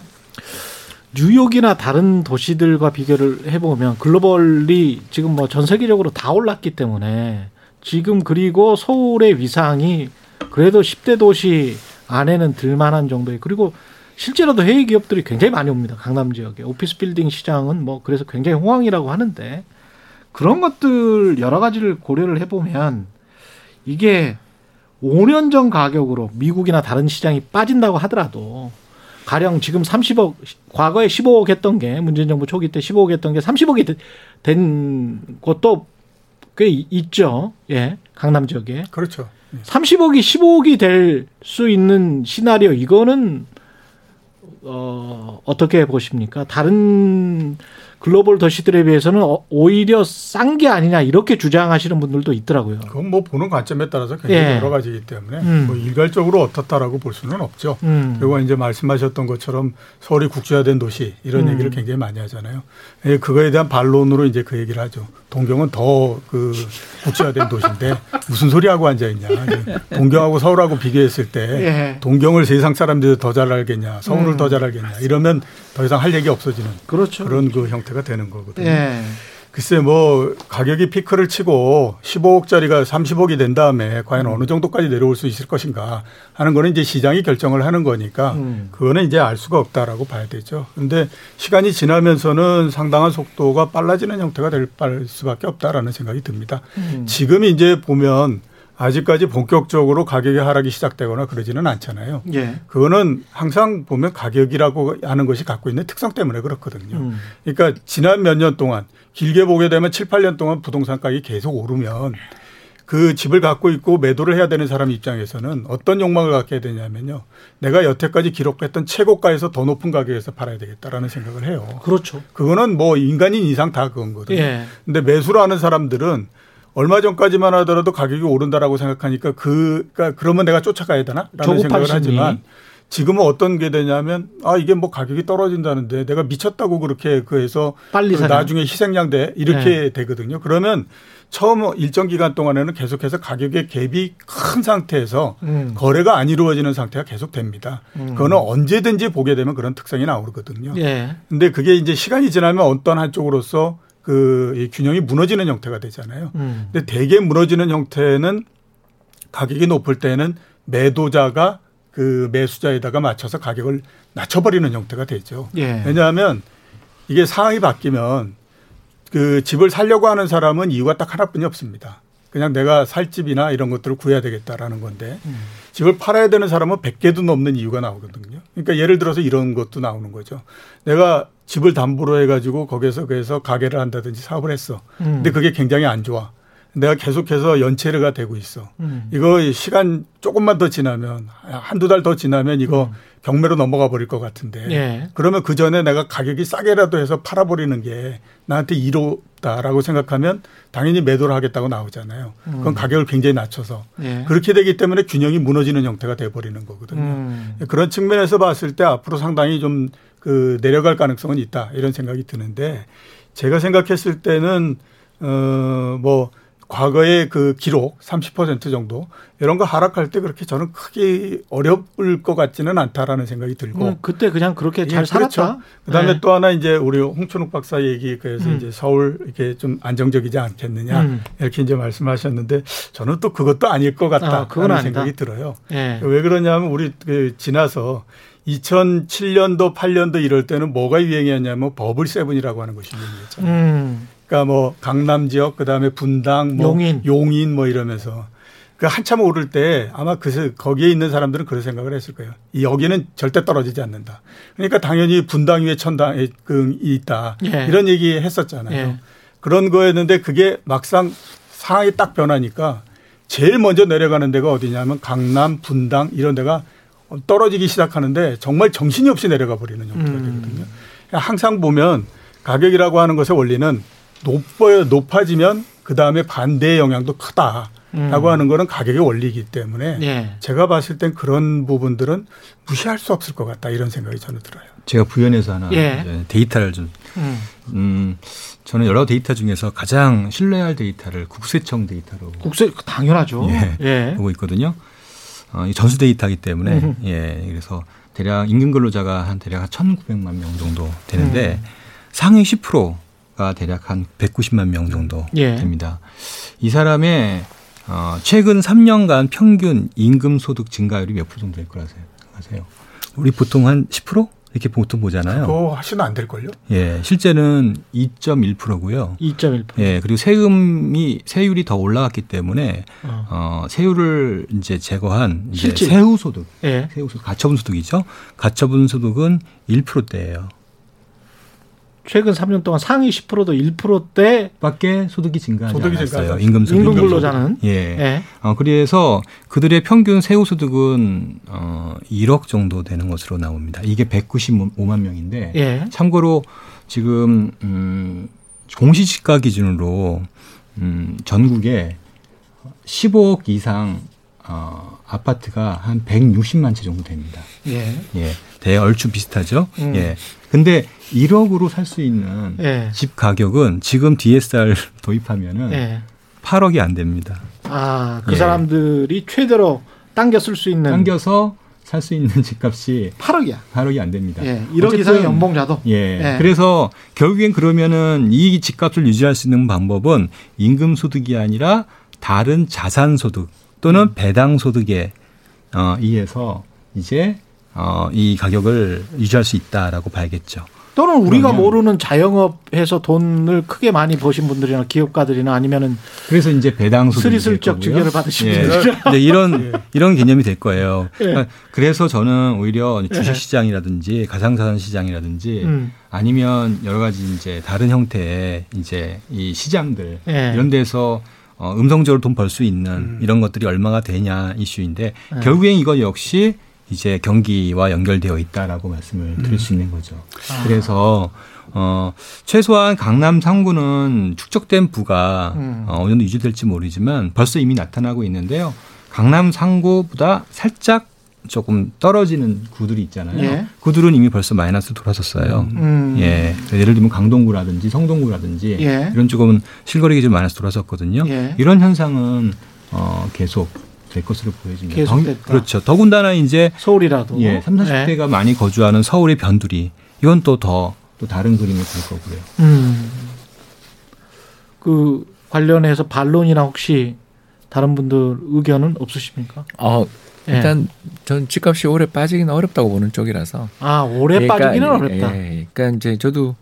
뉴욕이나 다른 도시들과 비교를 해보면 글로벌이 지금 뭐 전 세계적으로 다 올랐기 때문에 지금 그리고 서울의 위상이 그래도 십 대 도시 안에는 들만한 정도의 그리고 실제로도 해외 기업들이 굉장히 많이 옵니다. 강남 지역에 오피스 빌딩 시장은 뭐 그래서 굉장히 호황이라고 하는데 그런 것들 여러 가지를 고려를 해보면 이게 오 년 전 가격으로 미국이나 다른 시장이 빠진다고 하더라도 가령 지금 삼십억 과거에 십오억 했던 게 문재인 정부 초기 때 십오억 했던 게 삼십억이 된 것도 꽤 있죠. 예, 강남 지역에. 그렇죠. 삼십억이 십오억이 될 수 있는 시나리오 이거는 어, 어떻게 보십니까? 다른 글로벌 도시들에 비해서는 오히려 싼 게 아니냐 이렇게 주장하시는 분들도 있더라고요. 그건 뭐 보는 관점에 따라서 굉장히 예. 여러 가지이기 때문에 음. 뭐 일괄적으로 어떻다라고 볼 수는 없죠. 음. 그리고 이제 말씀하셨던 것처럼 서울이 국제화된 도시 이런 음. 얘기를 굉장히 많이 하잖아요. 그거에 대한 반론으로 이제 그 얘기를 하죠. 동경은 더 그 국제화된 도시인데 무슨 소리 하고 앉아 있냐. 동경하고 서울하고 비교했을 때 예. 동경을 세상 사람들이 더 잘 알겠냐, 서울을 음. 더 잘 알겠냐. 이러면 더 이상 할 얘기 없어지는 그렇죠. 그런 그 형태. 가 되는 거거든요. 예. 글쎄 뭐 가격이 피크를 치고 십오억짜리가 삼십억이 된 다음에 과연 음. 어느 정도까지 내려올 수 있을 것인가 하는 거는 이제 시장이 결정을 하는 거니까 음. 그거는 이제 알 수가 없다라고 봐야 되죠. 그런데 시간이 지나면서는 상당한 속도가 빨라지는 형태가 될 수밖에 없다라는 생각이 듭니다. 음. 지금 이제 보면 아직까지 본격적으로 가격의 하락이 시작되거나 그러지는 않잖아요. 예. 그거는 항상 보면 가격이라고 하는 것이 갖고 있는 특성 때문에 그렇거든요. 음. 그러니까 지난 몇 년 동안 길게 보게 되면 칠, 팔 년 동안 부동산 가격이 계속 오르면 그 집을 갖고 있고 매도를 해야 되는 사람 입장에서는 어떤 욕망을 갖게 되냐면요. 내가 여태까지 기록했던 최고가에서 더 높은 가격에서 팔아야 되겠다라는 생각을 해요. 그렇죠. 그거는 뭐 인간인 이상 다 그건 거든요. 예. 근데 매수를 하는 사람들은 얼마 전까지만 하더라도 가격이 오른다라고 생각하니까 그, 그러니까 그러면 내가 쫓아가야 되나라는 생각을 하지만 지금은 어떤 게 되냐면 아 이게 뭐 가격이 떨어진다는데 내가 미쳤다고 그렇게 그 해서 빨리 사는. 나중에 희생양대 이렇게 네. 되거든요. 그러면 처음 일정 기간 동안에는 계속해서 가격의 갭이 큰 상태에서 음. 거래가 안 이루어지는 상태가 계속됩니다. 음. 그거는 언제든지 보게 되면 그런 특성이 나오거든요. 그런데 네. 그게 이제 시간이 지나면 어떤 한쪽으로서 그 균형이 무너지는 형태가 되잖아요. 음. 근데 대개 무너지는 형태는 가격이 높을 때는 매도자가 그 매수자에다가 맞춰서 가격을 낮춰버리는 형태가 되죠. 예. 왜냐하면 이게 상황이 바뀌면 그 집을 살려고 하는 사람은 이유가 딱 하나뿐이 없습니다. 그냥 내가 살 집이나 이런 것들을 구해야 되겠다라는 건데 음. 집을 팔아야 되는 사람은 백 개도 넘는 이유가 나오거든요. 그러니까 예를 들어서 이런 것도 나오는 거죠. 내가 집을 담보로 해가지고 거기에서 그래서 가게를 한다든지 사업을 했어. 음. 근데 그게 굉장히 안 좋아. 내가 계속해서 연체가 되고 있어. 음. 이거 시간 조금만 더 지나면 한두 달 더 지나면 이거 음. 경매로 넘어가 버릴 것 같은데 예. 그러면 그전에 내가 가격이 싸게라도 해서 팔아버리는 게 나한테 이롭다라고 생각하면 당연히 매도를 하겠다고 나오잖아요. 음. 그건 가격을 굉장히 낮춰서. 예. 그렇게 되기 때문에 균형이 무너지는 형태가 돼버리는 거거든요. 음. 그런 측면에서 봤을 때 앞으로 상당히 좀 그 내려갈 가능성은 있다 이런 생각이 드는데 제가 생각했을 때는 어 뭐 과거의 그 기록 삼십 퍼센트 정도 이런 거 하락할 때 그렇게 저는 크게 어려울 것 같지는 않다라는 생각이 들고. 음, 그때 그냥 그렇게 잘 예, 살았다. 그렇죠. 그다음에 네. 또 하나 이제 우리 홍춘욱 박사 얘기 그래서 음. 이제 서울 이렇게 좀 안정적이지 않겠느냐 음. 이렇게 이제 말씀하셨는데 저는 또 그것도 아닐 것 같다라는 아, 생각이 들어요. 네. 왜 그러냐면 우리 그 지나서 이천칠 년도 팔 년도 이럴 때는 뭐가 유행이었냐면 버블 세븐이라고 하는 것이 유행이었잖아요. 음. 그러니까 뭐 강남 지역 그다음에 분당 뭐 용인. 용인 뭐 이러면서 그 한참 오를 때 아마 그 거기에 있는 사람들은 그런 생각을 했을 거예요. 여기는 절대 떨어지지 않는다. 그러니까 당연히 분당 위에 천당이 있다. 예. 이런 얘기 했었잖아요. 예. 그런 거였는데 그게 막상 상황이 딱 변하니까 제일 먼저 내려가는 데가 어디냐면 강남, 분당 이런 데가 떨어지기 시작하는데 정말 정신이 없이 내려가 버리는 형태가 음. 되거든요. 항상 보면 가격이라고 하는 것의 원리는 높아요, 높아지면 그다음에 반대의 영향도 크다라고 음. 하는 거는 가격의 원리이기 때문에 예. 제가 봤을 땐 그런 부분들은 무시할 수 없을 것 같다 이런 생각이 저는 들어요. 제가 부연해서 하나 예. 데이터를 좀 음. 음, 저는 여러 데이터 중에서 가장 신뢰할 데이터를 국세청 데이터로 국세 당연하죠. 예, 예. 보고 있거든요. 어, 전수 데이터이기 때문에 음. 예, 그래서 대략 임금 근로자가 한 대략 한 천구백만 명 정도 되는데 음. 상위 십 퍼센트 가 대략 한 백구십만 명 정도 예. 됩니다. 이 사람의 어, 최근 삼 년간 평균 임금 소득 증가율이 몇 프로 정도 될 거라세요? 아세요? 우리 보통 한 십 퍼센트 이렇게 보통 보잖아요. 그거 하시면 안 될 걸요? 예, 실제는 이 점 일 퍼센트고요. 이 점 일 퍼센트. 예, 그리고 세금이 세율이 더 올라갔기 때문에 어, 어 세율을 이제 제거한 이제 실제 세후 소득, 예. 세후 소득, 가처분 소득이죠. 가처분 소득은 일 퍼센트대예요. 최근 삼 년 동안 상위 십 퍼센트도 일 퍼센트대밖에 소득이 증가하지 소득이 않았어요. 임금 소득. 임금 근로자는. 예. 예. 어, 그래서 그들의 평균 세후 소득은 어, 일억 정도 되는 것으로 나옵니다. 이게 백구십오만 명인데 예. 참고로 지금 음, 공시지가 기준으로 음, 전국에 십오억 이상 어, 아파트가 한 백육십만 채 정도 됩니다. 예. 예. 대 얼추 비슷하죠. 음. 예. 근데 일억으로 살 수 있는 예. 집 가격은 지금 디에스알 도입하면은 예. 팔억이 안 됩니다. 아, 그 예. 사람들이 최대로 당겨 쓸 수 있는 당겨서 살 수 있는 집값이 팔억이야. 팔억이 안 됩니다. 예. 일억 이상의 연봉자도. 예. 예. 그래서 결국엔 그러면은 이 집값을 유지할 수 있는 방법은 임금 소득이 아니라 다른 자산 소득 또는 배당 소득에 어, 의해서 이제 어, 이 가격을 유지할 수 있다라고 봐야겠죠. 또는 우리가 모르는 자영업해서 돈을 크게 많이 버신 분들이나 기업가들이나 아니면은 그래서 이제 배당 소득 스리슬쩍 주결을 받으신 예. 분들 이제 이런 예. 이런 개념이 될 거예요. 예. 그래서 저는 오히려 주식 시장이라든지 가상자산 시장이라든지 음. 아니면 여러 가지 이제 다른 형태의 이제 이 시장들 예. 이런 데서 어, 음성적으로 돈 벌 수 있는 음. 이런 것들이 얼마가 되냐 이슈인데 예. 결국엔 이거 역시 이제 경기와 연결되어 있다라고 말씀을 드릴 음. 수 있는 거죠. 아. 그래서 어, 최소한 강남 삼 구는 축적된 부가 음. 어, 어느 정도 유지될지 모르지만 벌써 이미 나타나고 있는데요. 강남 삼 구보다 살짝 조금 떨어지는 구들이 있잖아요. 예. 구들은 이미 벌써 마이너스로 돌아섰어요. 음. 예. 예를 들면 강동구라든지 성동구라든지 예. 이런 쪽은 실거래가 좀 마이너스 돌아섰거든요. 예. 이런 현상은 어, 계속 될 것으로 보여집니다. 계속됐다. 더, 그렇죠. 더군다나 이제 서울이라도 예, 삼사십 대가 예. 많이 거주하는 서울의 변두리 이건 또 더 또 다른 그림이 될 거고요. 음. 그 관련해서 반론이나 혹시 다른 분들 의견은 없으십니까? 어. 일단 예. 전 집값이 오래 빠지기는 어렵다고 보는 쪽이라서. 아, 오래 그러니까, 빠지기는 어렵다. 예, 그러니까 이제 저도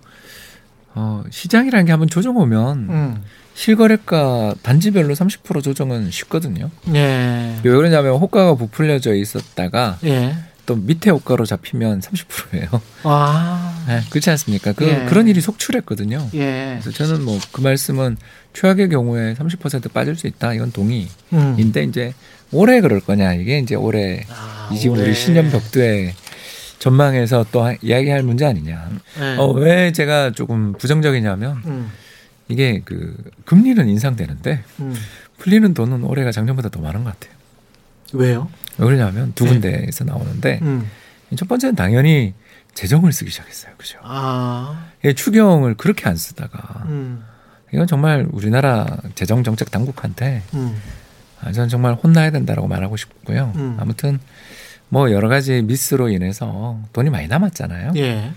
어, 시장이라는 게 한번 조정 오면 음. 실거래가 단지별로 삼십 퍼센트 조정은 쉽거든요. 예. 왜 그러냐면 호가가 부풀려져 있었다가 예. 또 밑에 호가로 잡히면 삼십 퍼센트예요. 아, 네, 그렇지 않습니까? 그, 예. 그런 일이 속출했거든요. 예. 그래서 저는 뭐 그 말씀은 최악의 경우에 삼십 퍼센트 빠질 수 있다. 이건 동의인데 음. 이제. 올해 그럴 거냐 이게 이제 올해 아, 이 지금 올해. 우리 신년 벽두에 전망해서 또 하, 이야기할 문제 아니냐. 네. 어, 왜 제가 조금 부정적이냐면 음. 이게 그 금리는 인상되는데 음. 풀리는 돈은 올해가 작년보다 더 많은 것 같아요. 왜요? 왜 그러냐면 두 군데에서 네. 나오는데 음. 첫 번째는 당연히 재정을 쓰기 시작했어요, 그죠? 아, 예, 추경을 그렇게 안 쓰다가 음. 이건 정말 우리나라 재정 정책 당국한테. 음. 저는 정말 혼나야 된다라고 말하고 싶고요. 음. 아무튼 뭐 여러 가지 미스로 인해서 돈이 많이 남았잖아요. 예.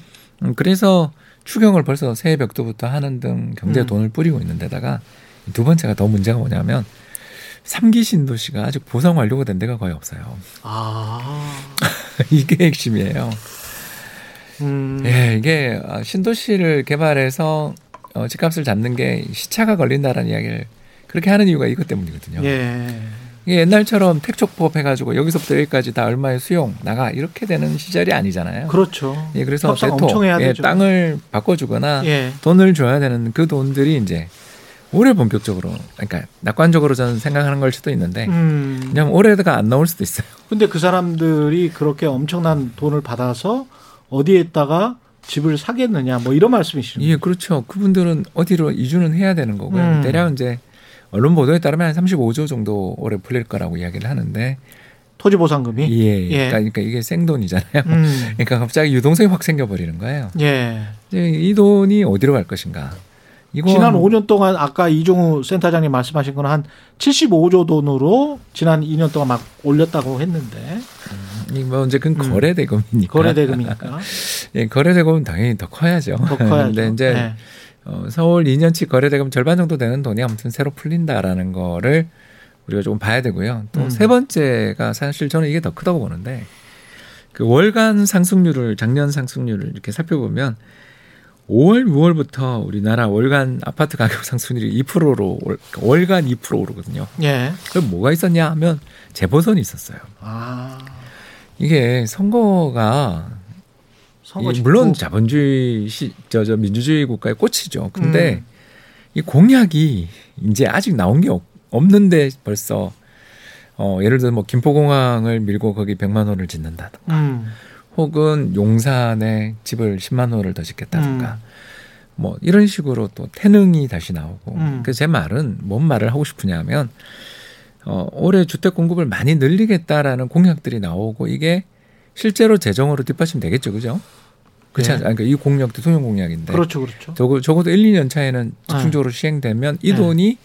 그래서 추경을 벌써 새해 벽두부터 하는 등 경제에 음. 돈을 뿌리고 있는 데다가 두 번째가 더 문제가 뭐냐면 삼 기 신도시가 아직 보상 완료가 된 데가 거의 없어요. 아. 이게 핵심이에요. 음. 예, 이게 신도시를 개발해서 집값을 잡는 게 시차가 걸린다라는 이야기를 그렇게 하는 이유가 이것 때문이거든요. 예. 이게 옛날처럼 택촉법 해가지고 여기서부터 여기까지 다 얼마의 수용 나가 이렇게 되는 시절이 아니잖아요. 그렇죠. 예, 그래서 대토 예, 땅을 바꿔주거나 예. 돈을 줘야 되는 그 돈들이 이제 올해 본격적으로 그러니까 낙관적으로 저는 생각하는 걸 수도 있는데 음. 그냥 올해가 안 나올 수도 있어요. 근데 그 사람들이 그렇게 엄청난 돈을 받아서 어디에다가 집을 사겠느냐 뭐 이런 말씀이시죠. 예, 그렇죠. 그분들은 어디로 이주는 해야 되는 거고요. 음. 대략 이제 언론 보도에 따르면 한 삼십오조 정도 올해 풀릴 거라고 이야기를 하는데 토지 보상금이 예, 예. 그러니까, 그러니까 이게 생돈이잖아요. 음. 그러니까 갑자기 유동성이 확 생겨버리는 거예요. 예. 이제 이 돈이 어디로 갈 것인가? 이건 지난 오 년 동안 아까 이종우 센터장님 말씀하신 건 한 칠십오조 돈으로 지난 이 년 동안 막 올렸다고 했는데 음, 뭐 이제 그건 거래 대금이니까. 거래 대금이니까. 예, 거래 대금은 당연히 더 커야죠. 더 커야죠. 근데 이제 네. 어, 서울 이 년치 거래대금 절반 정도 되는 돈이 아무튼 새로 풀린다라는 거를 우리가 조금 봐야 되고요. 또 세 음. 번째가 사실 저는 이게 더 크다고 보는데 그 월간 상승률을 작년 상승률을 이렇게 살펴보면 오월, 유월부터 우리나라 월간 아파트 가격 상승률이 이 퍼센트로 올, 월간 이 퍼센트 오르거든요. 예. 그럼 뭐가 있었냐 하면 재보선이 있었어요. 아. 이게 선거가 예, 물론 자본주의, 시, 저, 저 민주주의 국가의 꽃이죠. 근데 음. 이 공약이 이제 아직 나온 게 없, 없는데 벌써 어, 예를 들어 뭐 김포공항을 밀고 거기 백만 호를 짓는다든가 음. 혹은 용산에 집을 십만 호를 더 짓겠다든가 음. 뭐 이런 식으로 또 태능이 다시 나오고 음. 그래서 제 말은 뭔 말을 하고 싶으냐면 어, 올해 주택 공급을 많이 늘리겠다라는 공약들이 나오고 이게 실제로 재정으로 뒷받침 되겠죠, 그죠? 그렇지 않아요? 네. 그러니까 이 공약도 소형 공약인데. 그렇죠, 그렇죠. 적어, 적어도 일, 이 년 차에는 집중적으로 네. 시행되면 이 돈이 네.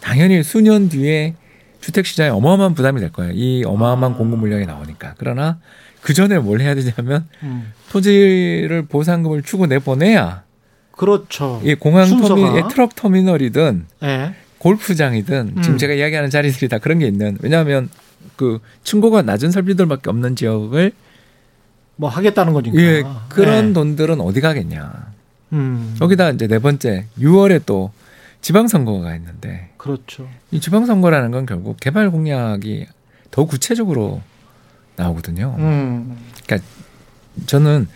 당연히 수년 뒤에 주택시장에 어마어마한 부담이 될 거예요. 이 어마어마한 아. 공급 물량이 나오니까. 그러나 그 전에 뭘 해야 되냐면 음. 토지를 보상금을 주고 내보내야. 그렇죠. 이 공항 터미널, 트럭 터미널이든 네. 골프장이든 음. 지금 제가 이야기하는 자리들이 다 그런 게 있는. 왜냐하면 그 층고가 낮은 설비들밖에 없는 지역을 뭐 하겠다는 거니까. 예, 그런 네. 돈들은 어디 가겠냐. 음. 여기다 이제 네 번째 유월에 또 지방선거가 있는데. 그렇죠. 이 지방선거라는 건 결국 개발 공약이 더 구체적으로 나오거든요. 음. 그러니까 저는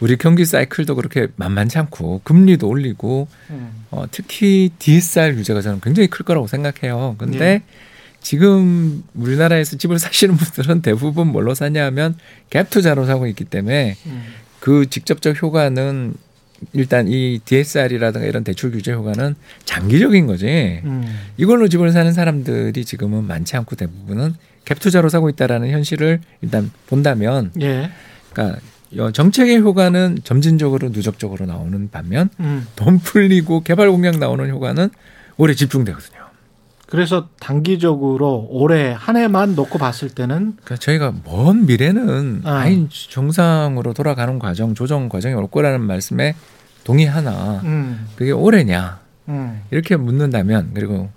우리 경기 사이클도 그렇게 만만치 않고 금리도 올리고 음. 어, 특히 디에스알 규제가 저는 굉장히 클 거라고 생각해요. 근데 네. 지금 우리나라에서 집을 사시는 분들은 대부분 뭘로 사냐면 갭 투자로 사고 있기 때문에 음. 그 직접적 효과는 일단 이 디에스알이라든가 이런 대출 규제 효과는 장기적인 거지. 음. 이걸로 집을 사는 사람들이 지금은 많지 않고 대부분은 갭 투자로 사고 있다라는 현실을 일단 본다면, 예. 그러니까 정책의 효과는 점진적으로 누적적으로 나오는 반면 음. 돈 풀리고 개발 공약 나오는 효과는 올해 집중되거든요. 그래서 단기적으로 올해 한 해만 놓고 봤을 때는 그러니까 저희가 먼 미래는 아. 아예 정상으로 돌아가는 과정, 조정 과정이 올 거라는 말씀에 동의하나 음. 그게 올해냐 음. 이렇게 묻는다면, 그리고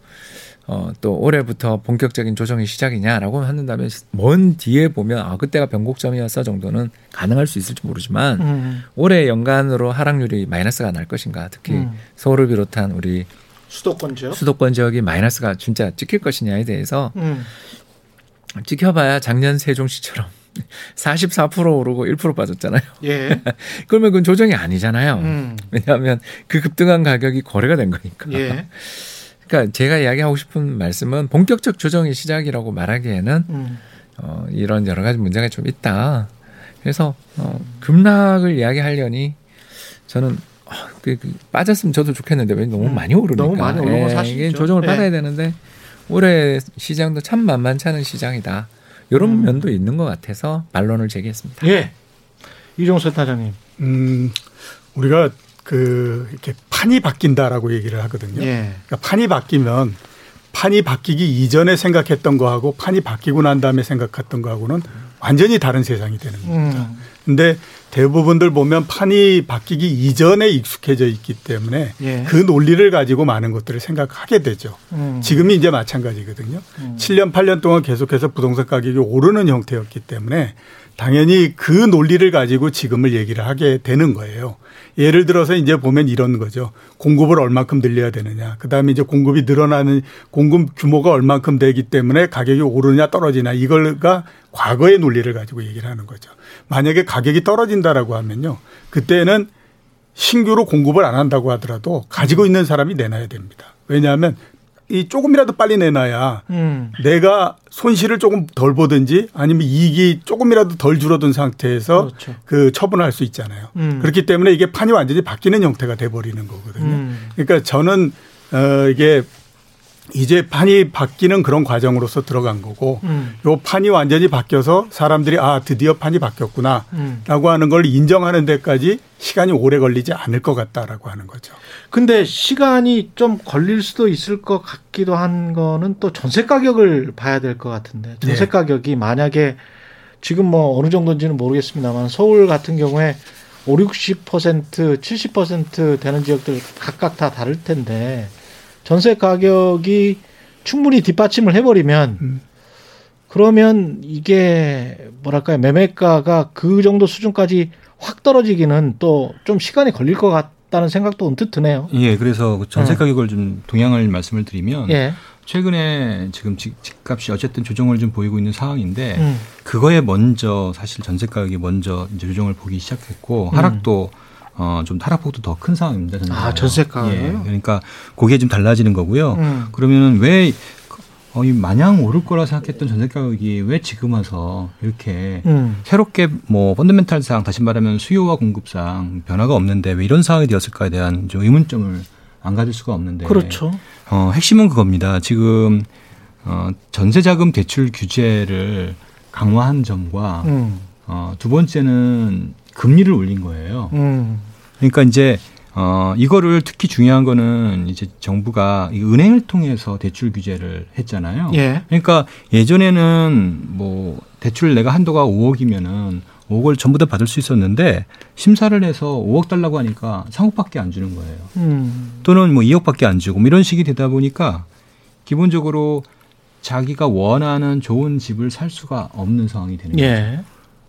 어, 또 올해부터 본격적인 조정이 시작이냐라고 한다면 먼 뒤에 보면 아 그때가 변곡점이었어 정도는 가능할 수 있을지 모르지만 음. 올해 연간으로 하락률이 마이너스가 날 것인가, 특히 음. 서울을 비롯한 우리 수도권 지역? 수도권 지역이 마이너스가 진짜 찍힐 것이냐에 대해서 음. 찍혀봐야 작년 세종시처럼 사십사 퍼센트 오르고 일 퍼센트 빠졌잖아요. 예. 그러면 그건 조정이 아니잖아요. 음. 왜냐하면 그 급등한 가격이 거래가 된 거니까. 예. 그러니까 제가 이야기하고 싶은 말씀은 본격적 조정이 시작이라고 말하기에는 음. 어, 이런 여러 가지 문제가 좀 있다. 그래서 어, 급락을 이야기하려니 저는 어, 그, 그, 빠졌으면 저도 좋겠는데 왜 너무 음, 많이 오르니까. 너무 많이 오르고 예, 사실 이게 조정을 예. 받아야 되는데 올해 시장도 참 만만찮은 시장이다. 이런 음. 면도 있는 것 같아서 반론을 제기했습니다. 예, 이종수 타장님. 음, 우리가 그 이렇게 판이 바뀐다라고 얘기를 하거든요. 예. 그러니까 판이 바뀌면 판이 바뀌기 이전에 생각했던 거하고 판이 바뀌고 난 다음에 생각했던 거하고는 완전히 다른 세상이 되는 겁니다. 음. 근데 대부분들 보면 판이 바뀌기 이전에 익숙해져 있기 때문에 예. 그 논리를 가지고 많은 것들을 생각하게 되죠. 음. 지금이 이제 마찬가지거든요. 음. 칠 년, 팔 년 동안 계속해서 부동산 가격이 오르는 형태였기 때문에 당연히 그 논리를 가지고 지금을 얘기를 하게 되는 거예요. 예를 들어서 이제 보면 이런 거죠. 공급을 얼만큼 늘려야 되느냐. 그다음에 이제 공급이 늘어나는 공급 규모가 얼만큼 되기 때문에 가격이 오르냐 떨어지냐. 이걸가 과거의 논리를 가지고 얘기를 하는 거죠. 만약에 가격이 떨어진다라고 하면요. 그때는 신규로 공급을 안 한다고 하더라도 가지고 있는 사람이 내놔야 됩니다. 왜냐하면 이 조금이라도 빨리 내놔야 음. 내가 손실을 조금 덜 보든지 아니면 이익이 조금이라도 덜 줄어든 상태에서 그렇죠. 그 처분할 수 있잖아요. 음. 그렇기 때문에 이게 판이 완전히 바뀌는 형태가 돼버리는 거거든요. 음. 그러니까 저는 어 이게 이제 판이 바뀌는 그런 과정으로서 들어간 거고 음. 요 판이 완전히 바뀌어서 사람들이 아 드디어 판이 바뀌었구나 음. 라고 하는 걸 인정하는 데까지 시간이 오래 걸리지 않을 것 같다라고 하는 거죠. 근데 시간이 좀 걸릴 수도 있을 것 같기도 한 거는 또 전세 가격을 봐야 될 것 같은데, 전세 네. 가격이 만약에 지금 뭐 어느 정도인지는 모르겠습니다만 서울 같은 경우에 오십, 육십 퍼센트, 칠십 퍼센트 되는 지역들 각각 다 다를 텐데 전세 가격이 충분히 뒷받침을 해버리면 음. 그러면 이게 뭐랄까요, 매매가가 그 정도 수준까지 확 떨어지기는 또 좀 시간이 걸릴 것 같다는 생각도 언뜻 드네요. 예, 그래서 전세 가격을 네. 좀 동향을 말씀을 드리면 예. 최근에 지금 집값이 어쨌든 조정을 좀 보이고 있는 상황인데 음. 그거에 먼저 사실 전세 가격이 먼저 이제 조정을 보기 시작했고 음. 하락도 어, 좀 하락폭도 더 큰 상황입니다. 전세가. 아, 전세가요? 예, 그러니까 그게 좀 달라지는 거고요. 음. 그러면 왜 어, 이 마냥 오를 거라 생각했던 전세 가격이 왜 지금 와서 이렇게 음. 새롭게 뭐 펀더멘탈상, 다시 말하면 수요와 공급상 변화가 없는데 왜 이런 상황이 되었을까에 대한 좀 의문점을 안 가질 수가 없는데. 그렇죠. 어, 핵심은 그겁니다. 지금 어, 전세자금 대출 규제를 강화한 점과 음. 어, 두 번째는 금리를 올린 거예요. 음. 그러니까 이제 어 이거를 특히 중요한 거는 이제 정부가 은행을 통해서 대출 규제를 했잖아요. 예. 그러니까 예전에는 뭐 대출 내가 한도가 오억이면은 오억을 전부 다 받을 수 있었는데 심사를 해서 오억 달라고 하니까 삼억밖에 안 주는 거예요. 음. 또는 뭐 이억밖에 안 주고 뭐 이런 식이 되다 보니까 기본적으로 자기가 원하는 좋은 집을 살 수가 없는 상황이 되는 거죠. 예.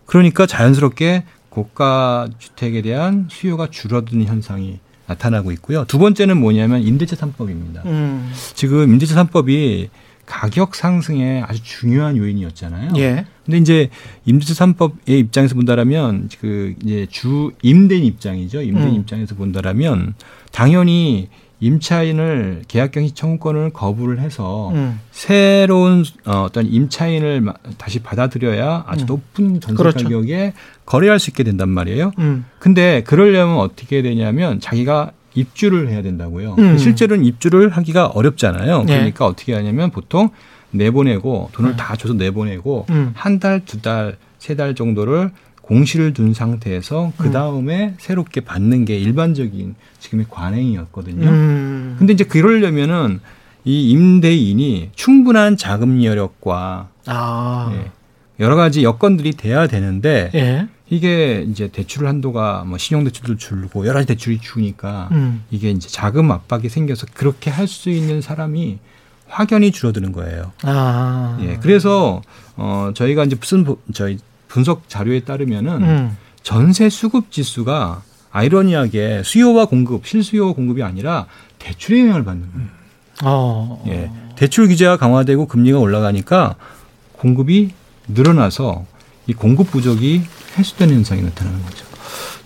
그러니까 자연스럽게 고가 주택에 대한 수요가 줄어드는 현상이 나타나고 있고요. 두 번째는 뭐냐면 임대차 삼 법입니다. 음. 지금 임대차 삼 법이 가격 상승의 아주 중요한 요인이었잖아요. 그런데 예. 이제 임대차 삼 법의 입장에서 본다라면 그 이제 주 임대인 입장이죠. 임대인 음. 입장에서 본다라면 당연히 임차인을 계약갱신 청구권을 거부를 해서 음. 새로운 어떤 임차인을 다시 받아들여야 아주 음. 높은 전세 그렇죠. 가격에 거래할 수 있게 된단 말이에요. 음. 근데 그러려면 어떻게 되냐면 자기가 입주를 해야 된다고요. 음. 실제로는 입주를 하기가 어렵잖아요. 그러니까 네. 어떻게 하냐면 보통 내보내고 돈을 음. 다 줘서 내보내고 음. 한 달, 두 달, 세 달 정도를 공시를 둔 상태에서 그 다음에 음. 새롭게 받는 게 일반적인 지금의 관행이었거든요. 음. 근데 이제 그러려면은 이 임대인이 충분한 자금 여력과 아. 예, 여러 가지 여건들이 돼야 되는데 예. 이게 이제 대출 한도가 뭐 신용대출도 줄고 여러 가지 대출이 주니까 음. 이게 이제 자금 압박이 생겨서 그렇게 할 수 있는 사람이 확연히 줄어드는 거예요. 아. 예, 그래서 어, 저희가 이제 무슨 저희 분석 자료에 따르면은 음. 전세 수급 지수가 아이러니하게 수요와 공급, 실수요와 공급이 아니라 대출의 영향을 받는 거예요. 음. 어. 예, 대출 규제가 강화되고 금리가 올라가니까 공급이 늘어나서 이 공급 부족이 해소되는 현상이 나타나는 거죠.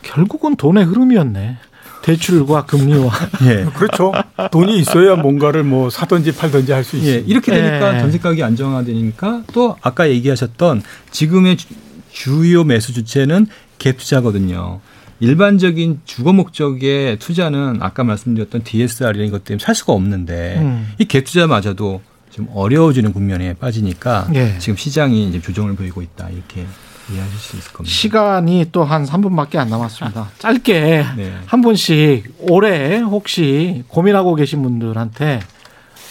결국은 돈의 흐름이었네. 대출과 금리와. 예. 그렇죠. 돈이 있어야 뭔가를 뭐 사든지 팔든지 할 수 있어요. 예, 이렇게 되니까 예. 전세 가격이 안정화되니까 또 아까 얘기하셨던 지금의 주, 주요 매수 주체는 갭 투자거든요. 일반적인 주거 목적의 투자는 아까 말씀드렸던 디에스알 이런 것 때문에 살 수가 없는데 음. 이 갭 투자마저도 좀 어려워지는 국면에 빠지니까 예. 지금 시장이 이제 조정을 보이고 있다 이렇게 이해하실 수 있을 겁니다. 시간이 또 한 삼 분밖에 안 남았습니다. 아, 짧게 네. 한 분씩 올해 혹시 고민하고 계신 분들한테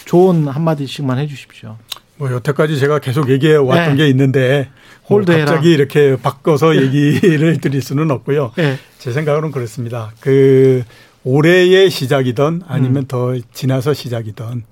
좋은 한마디씩만 해 주십시오. 뭐 여태까지 제가 계속 얘기해 왔던 네. 게 있는데 뭐 갑자기 이렇게 바꿔서 얘기를 드릴 수는 없고요. 네. 제 생각으로는 그렇습니다. 그 올해의 시작이든 아니면 음. 더 지나서 시작이든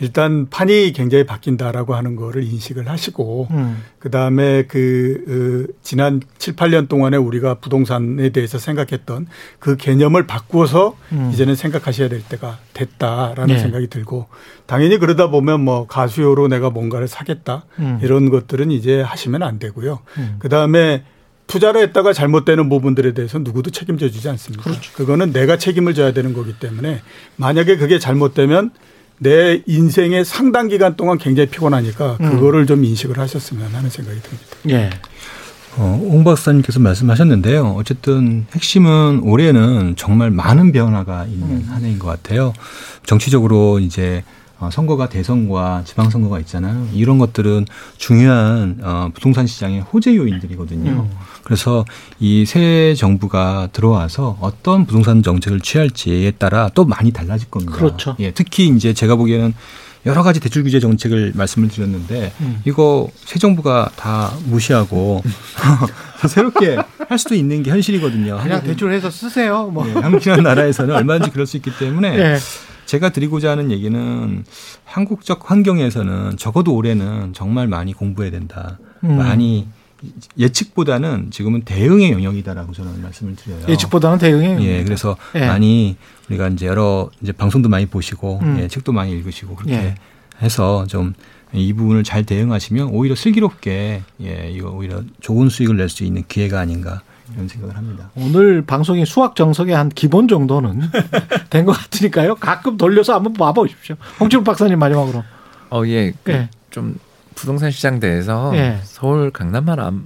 일단 판이 굉장히 바뀐다라고 하는 거를 인식을 하시고 음. 그다음에 그 어, 지난 칠, 팔 년 동안에 우리가 부동산에 대해서 생각했던 그 개념을 바꾸어서 음. 이제는 생각하셔야 될 때가 됐다라는 네. 생각이 들고 당연히 그러다 보면 뭐 가수요로 내가 뭔가를 사겠다 음. 이런 것들은 이제 하시면 안 되고요. 음. 그다음에 투자를 했다가 잘못되는 부분들에 대해서 누구도 책임져 주지 않습니다. 그렇죠. 그거는 내가 책임을 져야 되는 거기 때문에 만약에 그게 잘못되면 내 인생의 상당 기간 동안 굉장히 피곤하니까 그거를 음. 좀 인식을 하셨으면 하는 생각이 듭니다. 예. 어, 홍 박사님께서 말씀하셨는데요. 어쨌든 핵심은 올해는 정말 많은 변화가 있는 음. 한 해인 것 같아요. 정치적으로 이제 선거가 대선과 지방선거가 있잖아요. 이런 것들은 중요한 어, 부동산 시장의 호재 요인들이거든요. 음. 그래서 이 새 정부가 들어와서 어떤 부동산 정책을 취할지에 따라 또 많이 달라질 겁니다. 그렇죠. 예, 특히 이제 제가 보기에는 여러 가지 대출 규제 정책을 말씀을 드렸는데 음. 이거 새 정부가 다 무시하고 새롭게 할 수도 있는 게 현실이거든요. 그냥 대출해서 쓰세요. 뭐. 예, 한국이라는 나라에서는 얼마든지 그럴 수 있기 때문에 네. 제가 드리고자 하는 얘기는 한국적 환경에서는 적어도 올해는 정말 많이 공부해야 된다. 음. 많이 예측보다는 지금은 대응의 영역이다라고 저는 말씀을 드려요. 예측보다는 대응의 영역. 예, 그래서 예. 많이 우리가 이제 여러 이제 방송도 많이 보시고 음. 예, 책도 많이 읽으시고 그렇게 예. 해서 좀 이 부분을 잘 대응하시면 오히려 슬기롭게 예, 이거 오히려 좋은 수익을 낼 수 있는 기회가 아닌가. 이런 생각을 합니다. 오늘 방송이 수학 정석의 한 기본 정도는 된 것 같으니까요. 가끔 돌려서 한번 봐보십시오. 홍춘욱 박사님 마지막으로. 어, 예. 그 예. 좀 부동산 시장 대해서 예. 서울 강남만 안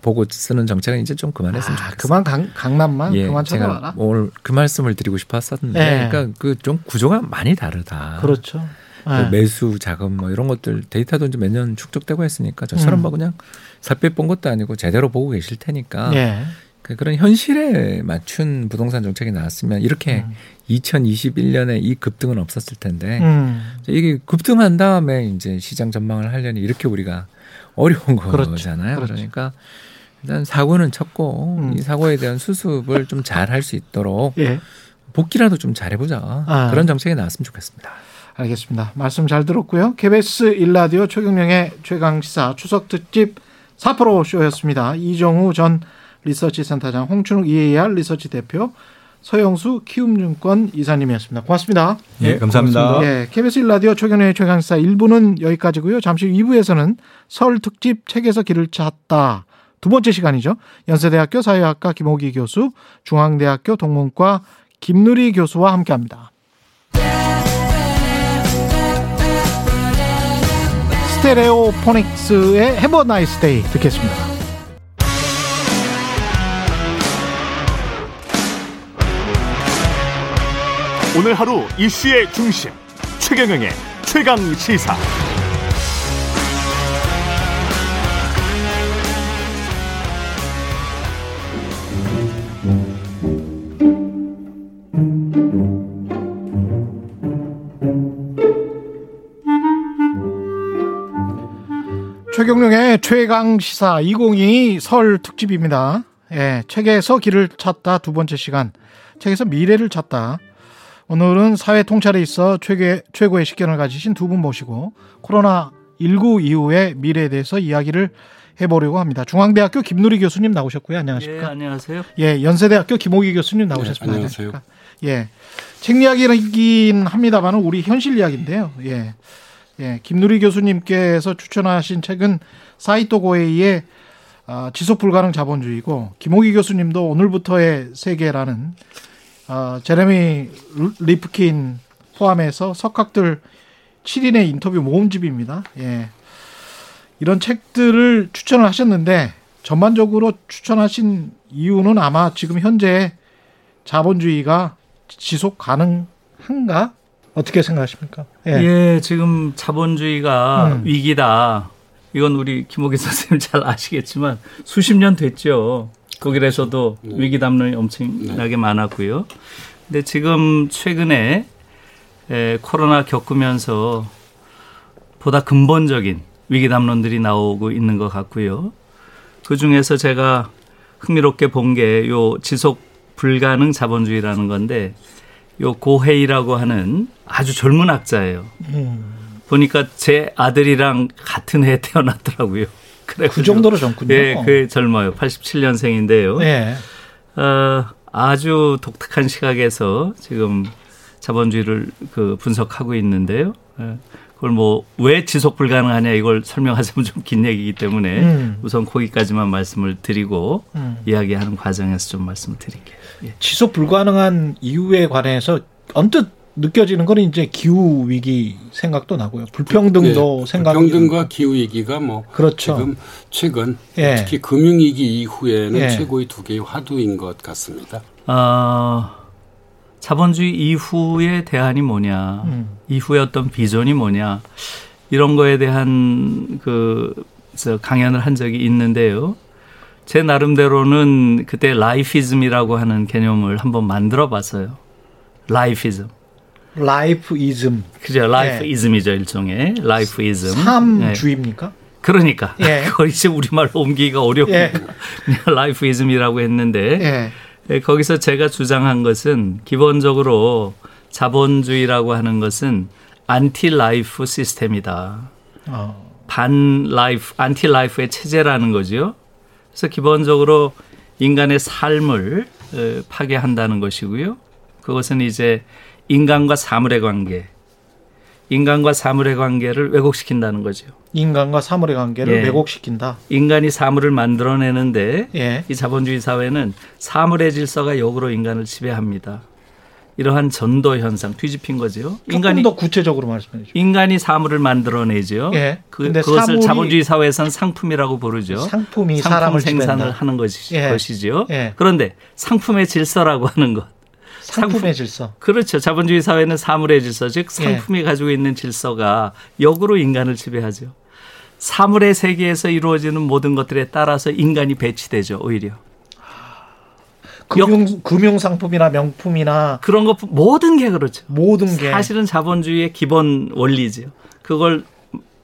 보고 쓰는 정책은 이제 좀 그만했으면 아, 좋겠어요. 그만 강, 강남만 예, 그만 쳐다봐라. 오늘 그 말씀을 드리고 싶었었는데, 예. 그러니까 그 좀 구조가 많이 다르다. 그렇죠. 예. 매수 자금 뭐 이런 것들 데이터도 이제 몇 년 축적되고 했으니까 저처럼 음. 뭐 그냥 살빛 본 것도 아니고 제대로 보고 계실 테니까 예. 그런 현실에 맞춘 부동산 정책이 나왔으면 이렇게 음. 이천이십일 년에 이 급등은 없었을 텐데 음. 이게 급등한 다음에 이제 시장 전망을 하려니 이렇게 우리가 어려운 그렇죠. 거잖아요. 그렇죠. 그러니까 일단 사고는 쳤고 음. 이 사고에 대한 수습을 좀 잘 할 수 있도록 예. 복귀라도 좀 잘해보자. 아. 그런 정책이 나왔으면 좋겠습니다. 알겠습니다. 말씀 잘 들었고요. 케이비에스 일 라디오 최경영의 최강시사 추석 특집 사 퍼센트 쇼였습니다. 이종우 전 리서치센터장, 홍춘욱 이에이알 리서치 대표, 서영수 키움증권 이사님이었습니다. 고맙습니다. 예, 감사합니다. 고맙습니다. 예, 케이비에스 일 라디오 최경영의 최강시사 일 부는 여기까지고요. 잠시 후 이 부에서는 설 특집 책에서 길을 찾다. 두 번째 시간이죠. 연세대학교 사회학과 김호기 교수, 중앙대학교 동문과 김누리 교수와 함께합니다. 스테레오포닉스의 Have a Nice Day 듣겠습니다. 오늘 하루 이슈의 중심 최경영의 최강 시사. 최경영의 최강시사 이천이십이 설 특집입니다. 예, 책에서 길을 찾다 두 번째 시간, 책에서 미래를 찾다. 오늘은 사회 통찰에 있어 최고의, 최고의 식견을 가지신 두 분 모시고 코로나십구 이후의 미래에 대해서 이야기를 해보려고 합니다. 중앙대학교 김누리 교수님 나오셨고요. 안녕하십니까? 예, 안녕하세요. 예, 연세대학교 김호기 교수님 나오셨습니다. 네, 안녕하세요. 안녕하십니까? 예, 책 이야기긴 합니다만 우리 현실 이야기인데요. 예. 예, 김누리 교수님께서 추천하신 책은 사이토 고에이의 어, 지속불가능 자본주의고, 김호기 교수님도 오늘부터의 세계라는 어, 제레미 리프킨 포함해서 석학들 칠 인의 인터뷰 모음집입니다. 예, 이런 책들을 추천을 하셨는데 전반적으로 추천하신 이유는 아마 지금 현재 자본주의가 지속 가능한가? 어떻게 생각하십니까? 예, 예, 지금 자본주의가 음. 위기다. 이건 우리 김호기 선생님 잘 아시겠지만 수십 년 됐죠. 독일에서도 네. 위기 담론이 엄청나게 네. 많았고요. 근데 지금 최근에 에, 코로나 겪으면서 보다 근본적인 위기 담론들이 나오고 있는 것 같고요. 그중에서 제가 흥미롭게 본 게 요 지속 불가능 자본주의라는 건데, 요 고헤이라고 하는 아주 젊은 학자예요. 음. 보니까 제 아들이랑 같은 해에 태어났더라고요. 그 정도로 젊군요. 예, 네, 그 젊어요. 팔십칠년생인데요. 네. 어, 아주 독특한 시각에서 지금 자본주의를 그 분석하고 있는데요. 그걸 뭐 왜 지속 불가능하냐 이걸 설명하자면 좀 긴 얘기이기 때문에 음. 우선 거기까지만 말씀을 드리고 음. 이야기하는 과정에서 좀 말씀을 드릴게요. 예. 지속 불가능한 이유에 관해서 언뜻 느껴지는 건 이제 기후 위기 생각도 나고요. 불평등도 네. 생각. 불평등과 기후 위기가 뭐 그렇죠. 지금 최근 예. 특히 금융 위기 이후에는 예. 최고의 두 개의 화두인 것 같습니다. 어, 자본주의 이후의 대안이 뭐냐, 음. 이후의 어떤 비전이 뭐냐, 이런 거에 대한 그 강연을 한 적이 있는데요. 제 나름대로는 그때 라이피즘이라고 하는 개념을 한번 만들어봤어요. 라이피즘. 라이프이즘. 그죠. 라이프이즘이죠. 네. 일종의 라이프이즘. 삶주의입니까? 네. 그러니까. 예. 그걸 이제 우리말로 옮기기가 어려우니까 예. 라이프이즘이라고 했는데 예. 거기서 제가 주장한 것은 기본적으로 자본주의라고 하는 것은 안티라이프 시스템이다. 어. 반라이프, 안티라이프의 체제라는 거죠. 그래서 기본적으로 인간의 삶을 파괴한다는 것이고요. 그것은 이제 인간과 사물의 관계, 인간과 사물의 관계를 왜곡시킨다는 거죠. 인간과 사물의 관계를 예. 왜곡시킨다. 인간이 사물을 만들어내는데 예. 이 자본주의 사회는 사물의 질서가 역으로 인간을 지배합니다. 이러한 전도 현상, 뒤집힌 거죠. 조금 더 구체적으로 말씀해 주십시오. 인간이 사물을 만들어내죠. 예. 그, 그것을 자본주의 사회에선 상품이라고 부르죠. 상품이 상품 사람을 생산을 지배한다. 하는 것이, 예. 것이죠. 예. 그런데 상품의 질서라고 하는 것. 상품의 상품, 질서. 그렇죠. 자본주의 사회는 사물의 질서, 즉 상품이 예. 가지고 있는 질서가 역으로 인간을 지배하죠. 사물의 세계에서 이루어지는 모든 것들에 따라서 인간이 배치되죠. 오히려. 금융, 금융 상품이나 명품이나 그런 것 모든 게 그렇죠. 모든 게 사실은 자본주의의 기본 원리죠. 그걸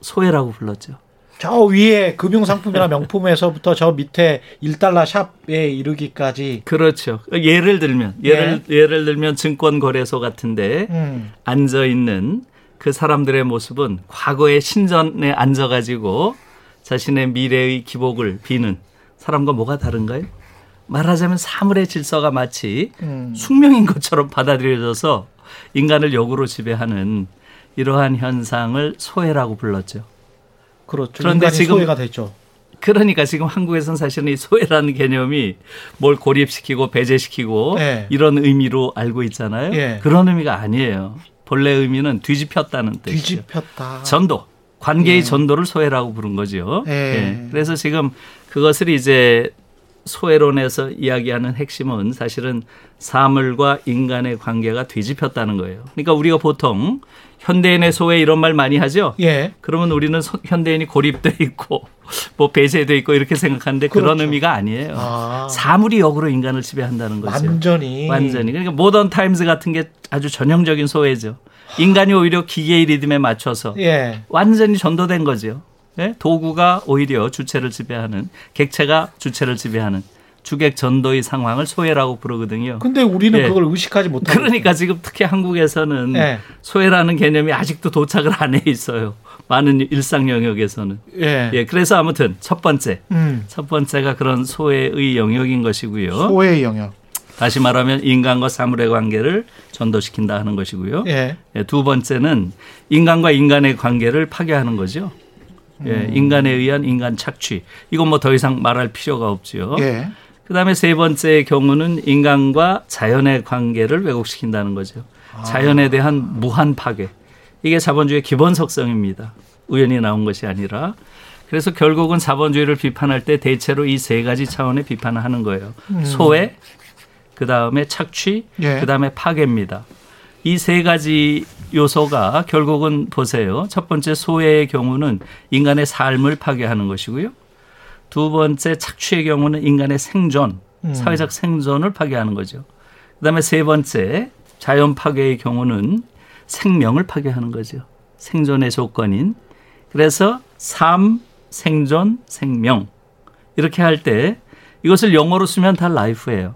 소외라고 불렀죠. 저 위에 금융 상품이나 명품에서부터 저 밑에 일 달러 샵에 이르기까지. 그렇죠. 예를 들면 예를 예. 예를 들면 증권 거래소 같은데 음. 앉아 있는 그 사람들의 모습은 과거의 신전에 앉아 가지고 자신의 미래의 기복을 비는 사람과 뭐가 다른가요? 말하자면 사물의 질서가 마치 음. 숙명인 것처럼 받아들여져서 인간을 역으로 지배하는 이러한 현상을 소외라고 불렀죠. 그렇죠. 그런데 지금 소외가 됐죠. 그러니까 지금 한국에서는 사실은 이 소외라는 개념이 뭘 고립시키고 배제시키고 네. 이런 의미로 알고 있잖아요. 네. 그런 의미가 아니에요. 본래 의미는 뒤집혔다는 뜻이죠. 뒤집혔다. 전도. 관계의 네. 전도를 소외라고 부른 거죠. 네. 네. 그래서 지금 그것을 이제 소외론에서 이야기하는 핵심은 사실은 사물과 인간의 관계가 뒤집혔다는 거예요. 그러니까 우리가 보통 현대인의 소외 이런 말 많이 하죠. 예. 그러면 우리는 현대인이 고립돼 있고 뭐 배제돼 있고 이렇게 생각하는데 그렇죠. 그런 의미가 아니에요. 아. 사물이 역으로 인간을 지배한다는 거죠. 완전히. 완전히. 그러니까 모던 타임즈 같은 게 아주 전형적인 소외죠. 인간이 오히려 기계의 리듬에 맞춰서 예. 완전히 전도된 거죠. 네? 도구가 오히려 주체를 지배하는, 객체가 주체를 지배하는 주객 전도의 상황을 소외라고 부르거든요. 그런데 우리는 네. 그걸 의식하지 못하고. 그러니까 지금 특히 한국에서는 네. 소외라는 개념이 아직도 도착을 안 해 있어요. 많은 일상 영역에서는. 예. 예. 그래서 아무튼 첫 번째. 음. 첫 번째가 그런 소외의 영역인 것이고요. 소외의 영역. 다시 말하면 인간과 사물의 관계를 전도시킨다 하는 것이고요. 예. 예. 두 번째는 인간과 인간의 관계를 파괴하는 거죠. 예, 인간에 의한 인간 착취. 이건 뭐 더 이상 말할 필요가 없죠. 예. 그다음에 세 번째 경우는 인간과 자연의 관계를 왜곡시킨다는 거죠. 아. 자연에 대한 무한 파괴. 이게 자본주의의 기본 속성입니다. 우연히 나온 것이 아니라. 그래서 결국은 자본주의를 비판할 때 대체로 이 세 가지 차원의 비판을 하는 거예요. 음. 소외, 그다음에 착취, 예. 그다음에 파괴입니다. 이 세 가지 요소가 결국은 보세요. 첫 번째 소외의 경우는 인간의 삶을 파괴하는 것이고요. 두 번째 착취의 경우는 인간의 생존, 음. 사회적 생존을 파괴하는 거죠. 그다음에 세 번째 자연 파괴의 경우는 생명을 파괴하는 거죠. 생존의 조건인. 그래서 삶, 생존, 생명 이렇게 할 때 이것을 영어로 쓰면 다 라이프예요.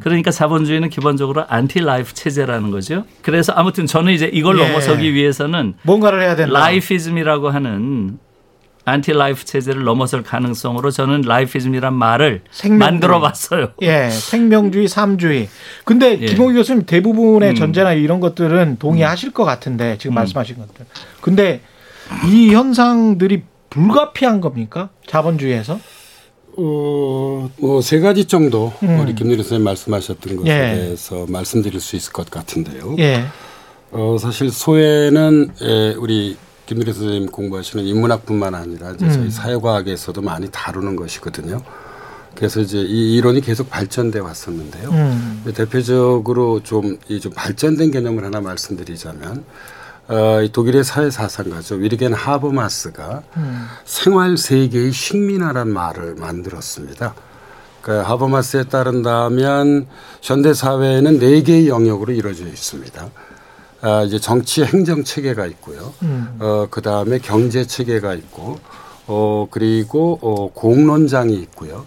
그러니까 자본주의는 기본적으로 안티 라이프 체제라는 거죠. 그래서 아무튼 저는 이제 이걸 예. 넘어서기 위해서는 뭔가를 해야 된다. 라이피즘이라고 하는 안티 라이프 체제를 넘어설 가능성으로 저는 라이피즘이란 말을 생명주의. 만들어봤어요. 예, 생명주의, 삶주의. 근데 예. 김호기 교수님 대부분의 음. 전제나 이런 것들은 동의하실 것 같은데 지금 음. 말씀하신 것들. 근데 이 현상들이 불가피한 겁니까? 자본주의에서? 어, 뭐 세 가지 정도 음. 우리 김누리 선생님 말씀하셨던 것에 예. 대해서 말씀드릴 수 있을 것 같은데요. 예. 어, 사실 소외는 예, 우리 김누리 선생님 공부하시는 인문학뿐만 아니라 이제 음. 저희 사회과학에서도 많이 다루는 것이거든요. 그래서 이제 이 이론이 계속 발전돼 왔었는데요. 음. 대표적으로 좀 이 좀 발전된 개념을 하나 말씀드리자면. 어, 이 독일의 사회사상가죠. 유르겐 하버마스가 음. 생활세계의 식민화란 말을 만들었습니다. 그러니까 하버마스에 따른다면 현대사회에는 네 개의 영역으로 이루어져 있습니다. 아, 이제 정치 행정체계가 있고요. 음. 어, 그 다음에 경제체계가 있고, 어, 그리고 어, 공론장이 있고요.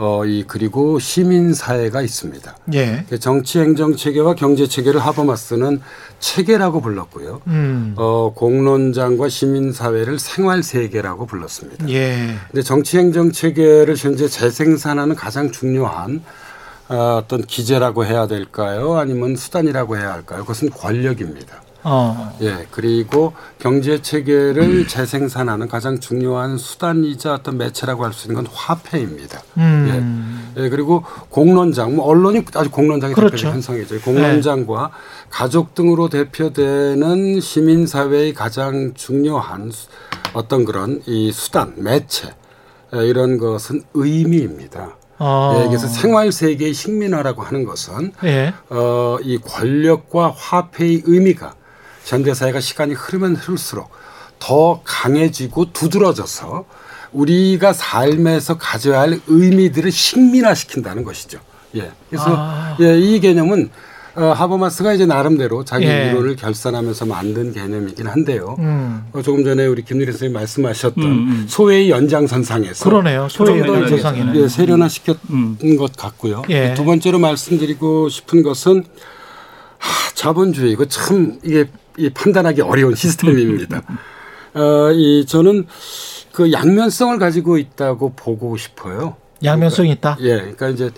어, 이, 그리고 시민사회가 있습니다. 예. 정치 행정 체계와 경제 체계를 하버마스는 체계라고 불렀고요. 음. 어, 공론장과 시민사회를 생활세계라고 불렀습니다. 예. 근데 정치 행정 체계를 현재 재생산하는 가장 중요한 어, 어떤 기제라고 해야 될까요? 아니면 수단이라고 해야 할까요? 그것은 권력입니다. 어. 예, 그리고 경제 체계를 음. 재생산하는 가장 중요한 수단이자 어떤 매체라고 할 수 있는 건 화폐입니다. 음. 예. 예, 그리고 공론장, 뭐 언론이 아주 공론장이 그렇죠. 대표적 현상이죠. 공론장과 네. 가족 등으로 대표되는 시민사회의 가장 중요한 어떤 그런 이 수단, 매체 예, 이런 것은 의미입니다. 어. 예, 그래서 생활세계의 식민화라고 하는 것은 예. 어, 이 권력과 화폐의 의미가 현대사회가 시간이 흐르면 흐를수록 더 강해지고 두드러져서 우리가 삶에서 가져야 할 의미들을 식민화시킨다는 것이죠. 예. 그래서 아. 예, 이 개념은 어, 하버마스가 이제 나름대로 자기 예. 이론을 결산하면서 만든 개념이긴 한데요. 음. 어, 조금 전에 우리 김누리 선생님 말씀하셨던 음. 소외의 연장선상에서 그러네요. 소외의 연장선상이네요. 예, 세련화시켰던 음. 것 같고요. 예. 두 번째로 말씀드리고 싶은 것은 하, 자본주의 이거 참 이게 이 판단하기 어려운 시스템입니다. 어, 이 저는 그 양면성을 가지고 있다고 보고 싶어요. 양면성이 그러니까, 있다? 예, 그러니까 이제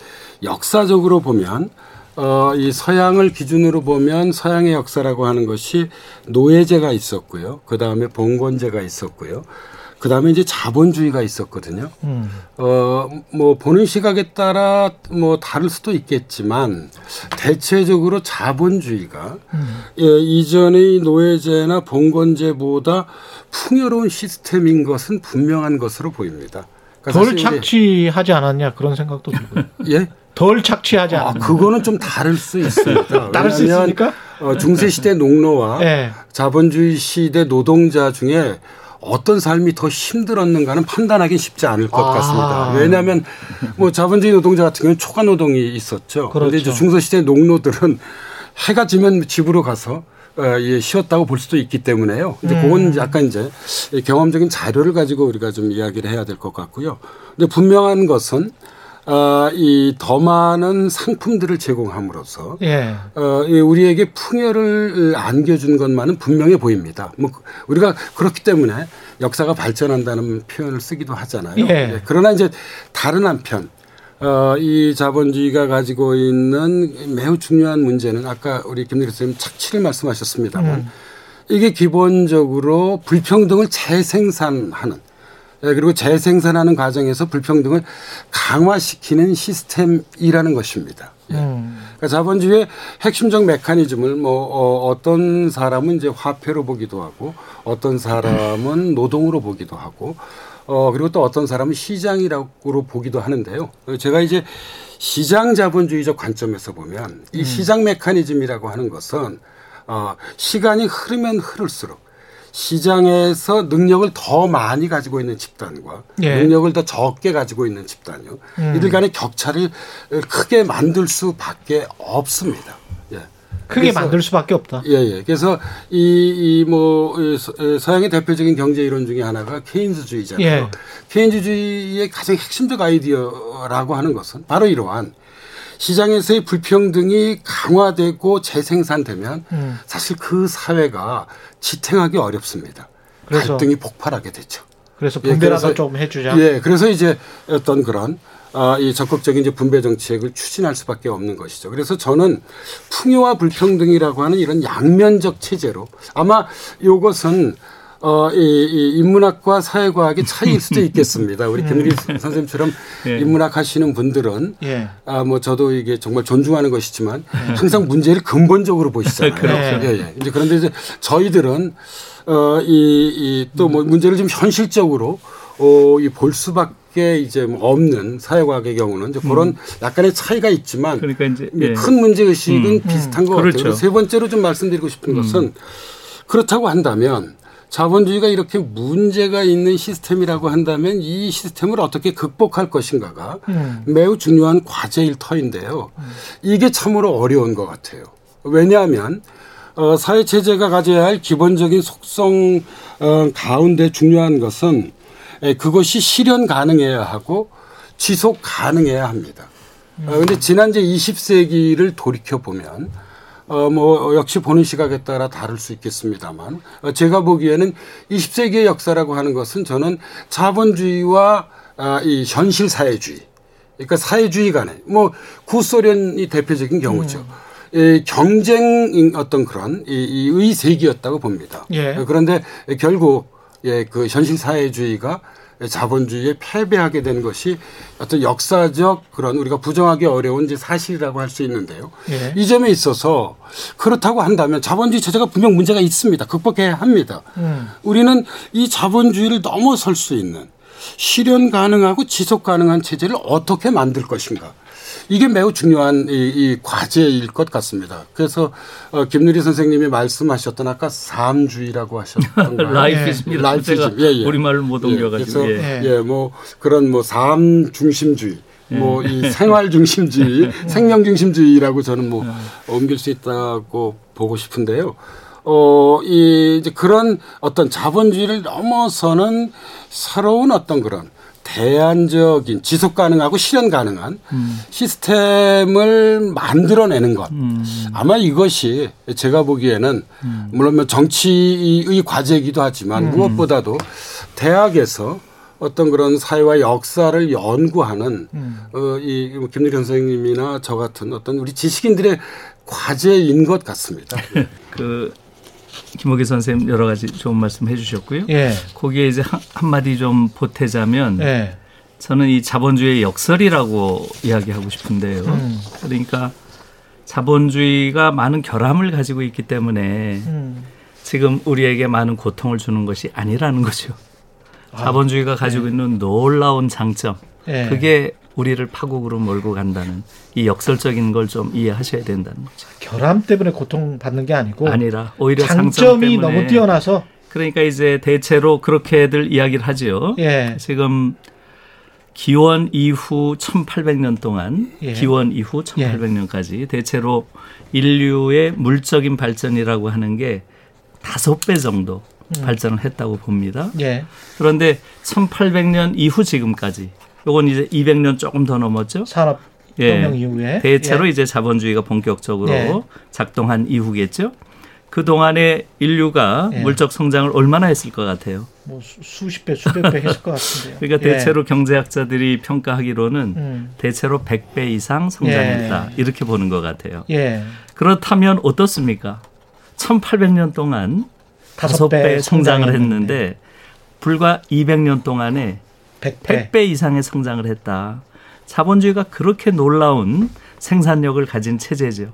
역사적으로 보면. 어, 이 서양을 기준으로 보면 서양의 역사라고 하는 것이 노예제가 있었고요. 그 다음에 봉건제가 있었고요. 그 다음에 이제 자본주의가 있었거든요. 음. 어, 뭐, 보는 시각에 따라 뭐, 다를 수도 있겠지만, 대체적으로 자본주의가 음. 예, 이전의 노예제나 봉건제보다 풍요로운 시스템인 것은 분명한 것으로 보입니다. 덜 착취하지 않았냐 그런 생각도 들고요. 예? 덜 착취하지 않았냐. 아, 그거는 좀 다를 수 있습니다. 다를 수 있습니까? 어, 중세시대 농노와 네. 자본주의 시대 노동자 중에 어떤 삶이 더 힘들었는가는 판단하기 쉽지 않을 것 아. 같습니다. 왜냐하면 뭐 자본주의 노동자 같은 경우는 초과 노동이 있었죠. 그런데 그렇죠. 중세시대 농노들은 해가 지면 집으로 가서 예, 쉬었다고 볼 수도 있기 때문에요. 이제 음. 그건 약간 이제 경험적인 자료를 가지고 우리가 좀 이야기를 해야 될 것 같고요. 근데 분명한 것은 어, 이 더 많은 상품들을 제공함으로써 예. 어, 우리에게 풍요를 안겨준 것만은 분명해 보입니다. 뭐 우리가 그렇기 때문에 역사가 발전한다는 표현을 쓰기도 하잖아요. 예. 예. 그러나 이제 다른 한편 어, 이 자본주의가 가지고 있는 매우 중요한 문제는 아까 우리 김누리 교수님 착취를 말씀하셨습니다만 음. 이게 기본적으로 불평등을 재생산하는 그리고 재생산하는 과정에서 불평등을 강화시키는 시스템이라는 것입니다. 음. 그러니까 자본주의의 핵심적 메커니즘을 뭐 어, 어떤 사람은 이제 화폐로 보기도 하고 어떤 사람은 노동으로 보기도 하고 어, 그리고 또 어떤 사람은 시장이라고 보기도 하는데요. 제가 이제 시장 자본주의적 관점에서 보면 이 음. 시장 메커니즘이라고 하는 것은 어, 시간이 흐르면 흐를수록 시장에서 능력을 더 많이 가지고 있는 집단과 예. 능력을 더 적게 가지고 있는 집단이요. 음. 이들 간의 격차를 크게 만들 수밖에 없습니다. 예. 크게 만들 수밖에 없다. 예, 예. 그래서 이, 이 뭐 서양의 대표적인 경제 이론 중에 하나가 케인즈주의잖아요. 예. 케인즈주의의 가장 핵심적 아이디어라고 하는 것은 바로 이러한 시장에서의 불평등이 강화되고 재생산되면 음. 사실 그 사회가 지탱하기 어렵습니다. 갈등이 폭발하게 되죠. 그래서 분배라도 예, 좀 해주자. 예, 그래서 이제 어떤 그런. 아, 이 적극적인 이제 분배 정책을 추진할 수밖에 없는 것이죠. 그래서 저는 풍요와 불평등이라고 하는 이런 양면적 체제로 아마 이것은 어, 이, 이 인문학과 사회과학의 차이일 수도 있겠습니다. 우리 김누리 선생님처럼 예. 인문학 하시는 분들은 예. 아, 뭐 저도 이게 정말 존중하는 것이지만 항상 문제를 근본적으로 보시잖아요. 그렇죠. 예, 예. 이제 그런데 이제 저희들은 어, 이, 이 또 뭐 문제를 좀 현실적으로 어, 이 볼 수밖에 게 이제 뭐 없는 사회과학의 경우는 이제 그런 음. 약간의 차이가 있지만 그러니까 이제 예. 큰 문제 의식은 음. 비슷한 것 그렇죠. 같아요. 세 번째로 좀 말씀드리고 싶은 음. 것은 그렇다고 한다면 자본주의가 이렇게 문제가 있는 시스템이라고 한다면 이 시스템을 어떻게 극복할 것인가가 음. 매우 중요한 과제일 터인데요. 음. 이게 참으로 어려운 것 같아요. 왜냐하면 어, 사회 체제가 가져야 할 기본적인 속성 어, 가운데 중요한 것은 그것이 실현 가능해야 하고 지속 가능해야 합니다. 그런데 음. 지난 이제 이십 세기를 돌이켜보면 어 뭐 역시 보는 시각에 따라 다를 수 있겠습니다만 제가 보기에는 이십 세기의 역사라고 하는 것은 저는 자본주의와 이 현실 사회주의 그러니까 사회주의 간에 뭐 구소련이 대표적인 경우죠. 음. 이 경쟁 어떤 그런 이 의세기였다고 봅니다. 예. 그런데 결국 예, 그 현실 사회주의가 자본주의에 패배하게 된 것이 어떤 역사적 그런 우리가 부정하기 어려운 이제 사실이라고 할 수 있는데요. 예. 이 점에 있어서 그렇다고 한다면 자본주의 체제가 분명 문제가 있습니다. 극복해야 합니다. 음. 우리는 이 자본주의를 넘어설 수 있는 실현 가능하고 지속 가능한 체제를 어떻게 만들 것인가. 이게 매우 중요한 이, 이 과제일 것 같습니다. 그래서 어, 김누리 선생님이 말씀하셨던 아까 삶주의라고 하셨던 라이피즘, 라이피즘, 예, 예. 우리말로 못 옮겨가지고 예, 그래서 예. 예, 뭐 그런 뭐 삶 중심주의, 예. 뭐 이 생활 중심주의, 생명 중심주의라고 저는 뭐 예. 옮길 수 있다고 보고 싶은데요. 어, 이 이제 그런 어떤 자본주의를 넘어서는 새로운 어떤 그런. 대안적인 지속 가능하고 실현 가능한 음. 시스템을 만들어내는 것. 음. 아마 이것이 제가 보기에는 음. 물론 정치의 과제이기도 하지만 음. 무엇보다도 대학에서 어떤 그런 사회와 역사를 연구하는 음. 어, 이 김누리 선생님이나 저 같은 어떤 우리 지식인들의 과제인 것 같습니다. 그 김호기 선생님 여러 가지 좋은 말씀 해주셨고요. 예. 거기에 이제 한, 한마디 좀 보태자면 예. 저는 이 자본주의의 역설이라고 이야기하고 싶은데요. 음. 그러니까 자본주의가 많은 결함을 가지고 있기 때문에 음. 지금 우리에게 많은 고통을 주는 것이 아니라는 거죠. 자본주의가 가지고 네. 있는 놀라운 장점. 네. 그게 우리를 파국으로 몰고 간다는 이 역설적인 걸 좀 이해하셔야 된다는 거죠. 결함 때문에 고통받는 게 아니고 아니라 오히려 장점이 너무 뛰어나서. 그러니까 이제 대체로 그렇게들 이야기를 하지요. 예. 지금 기원 이후 천팔백 년 동안 예. 기원 이후 천팔백 년까지 예. 대체로 인류의 물적인 발전이라고 하는 게 다섯 배 정도 음. 발전을 했다고 봅니다. 예. 그런데 천팔백 년 이후 지금까지 요건 이제 이백 년 조금 더 넘었죠. 산업혁명 예. 이후에. 대체로 예. 이제 자본주의가 본격적으로 예. 작동한 이후겠죠. 그동안에 인류가 예. 물적 성장을 얼마나 했을 것 같아요? 뭐 수, 수십 배, 수백 배 했을 것 같은데요. 그러니까 예. 대체로 경제학자들이 평가하기로는 음. 대체로 백 배 이상 성장했다. 예. 이렇게 보는 것 같아요. 예. 그렇다면 어떻습니까? 천팔백 년 동안 다섯 배 성장을 했는데 했네. 불과 이백 년 동안에 백 배. 백 배 이상의 성장을 했다. 자본주의가 그렇게 놀라운 생산력을 가진 체제죠.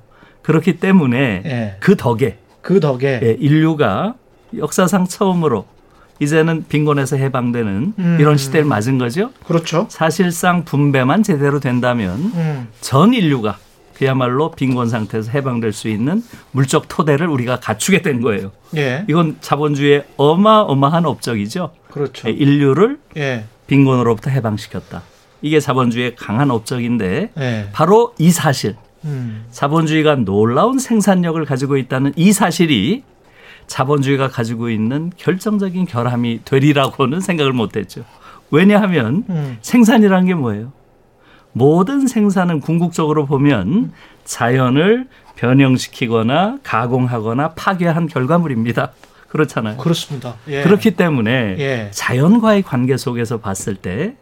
그렇기 때문에 예. 그 덕에 그 덕에 예, 인류가 역사상 처음으로 이제는 빈곤에서 해방되는 음. 이런 시대를 맞은 거죠. 그렇죠. 사실상 분배만 제대로 된다면 음. 전 인류가 그야말로 빈곤 상태에서 해방될 수 있는 물적 토대를 우리가 갖추게 된 거예요. 예. 이건 자본주의의 어마어마한 업적이죠. 그렇죠. 예, 인류를 예. 빈곤으로부터 해방시켰다. 이게 자본주의의 강한 업적인데 예. 바로 이 사실. 음. 자본주의가 놀라운 생산력을 가지고 있다는 이 사실이 자본주의가 가지고 있는 결정적인 결함이 되리라고는 생각을 못했죠. 왜냐하면 음. 생산이라는 게 뭐예요? 모든 생산은 궁극적으로 보면 자연을 변형시키거나 가공하거나 파괴한 결과물입니다. 그렇잖아요. 그렇습니다. 예. 그렇기 때문에 예. 자연과의 관계 속에서 봤을 때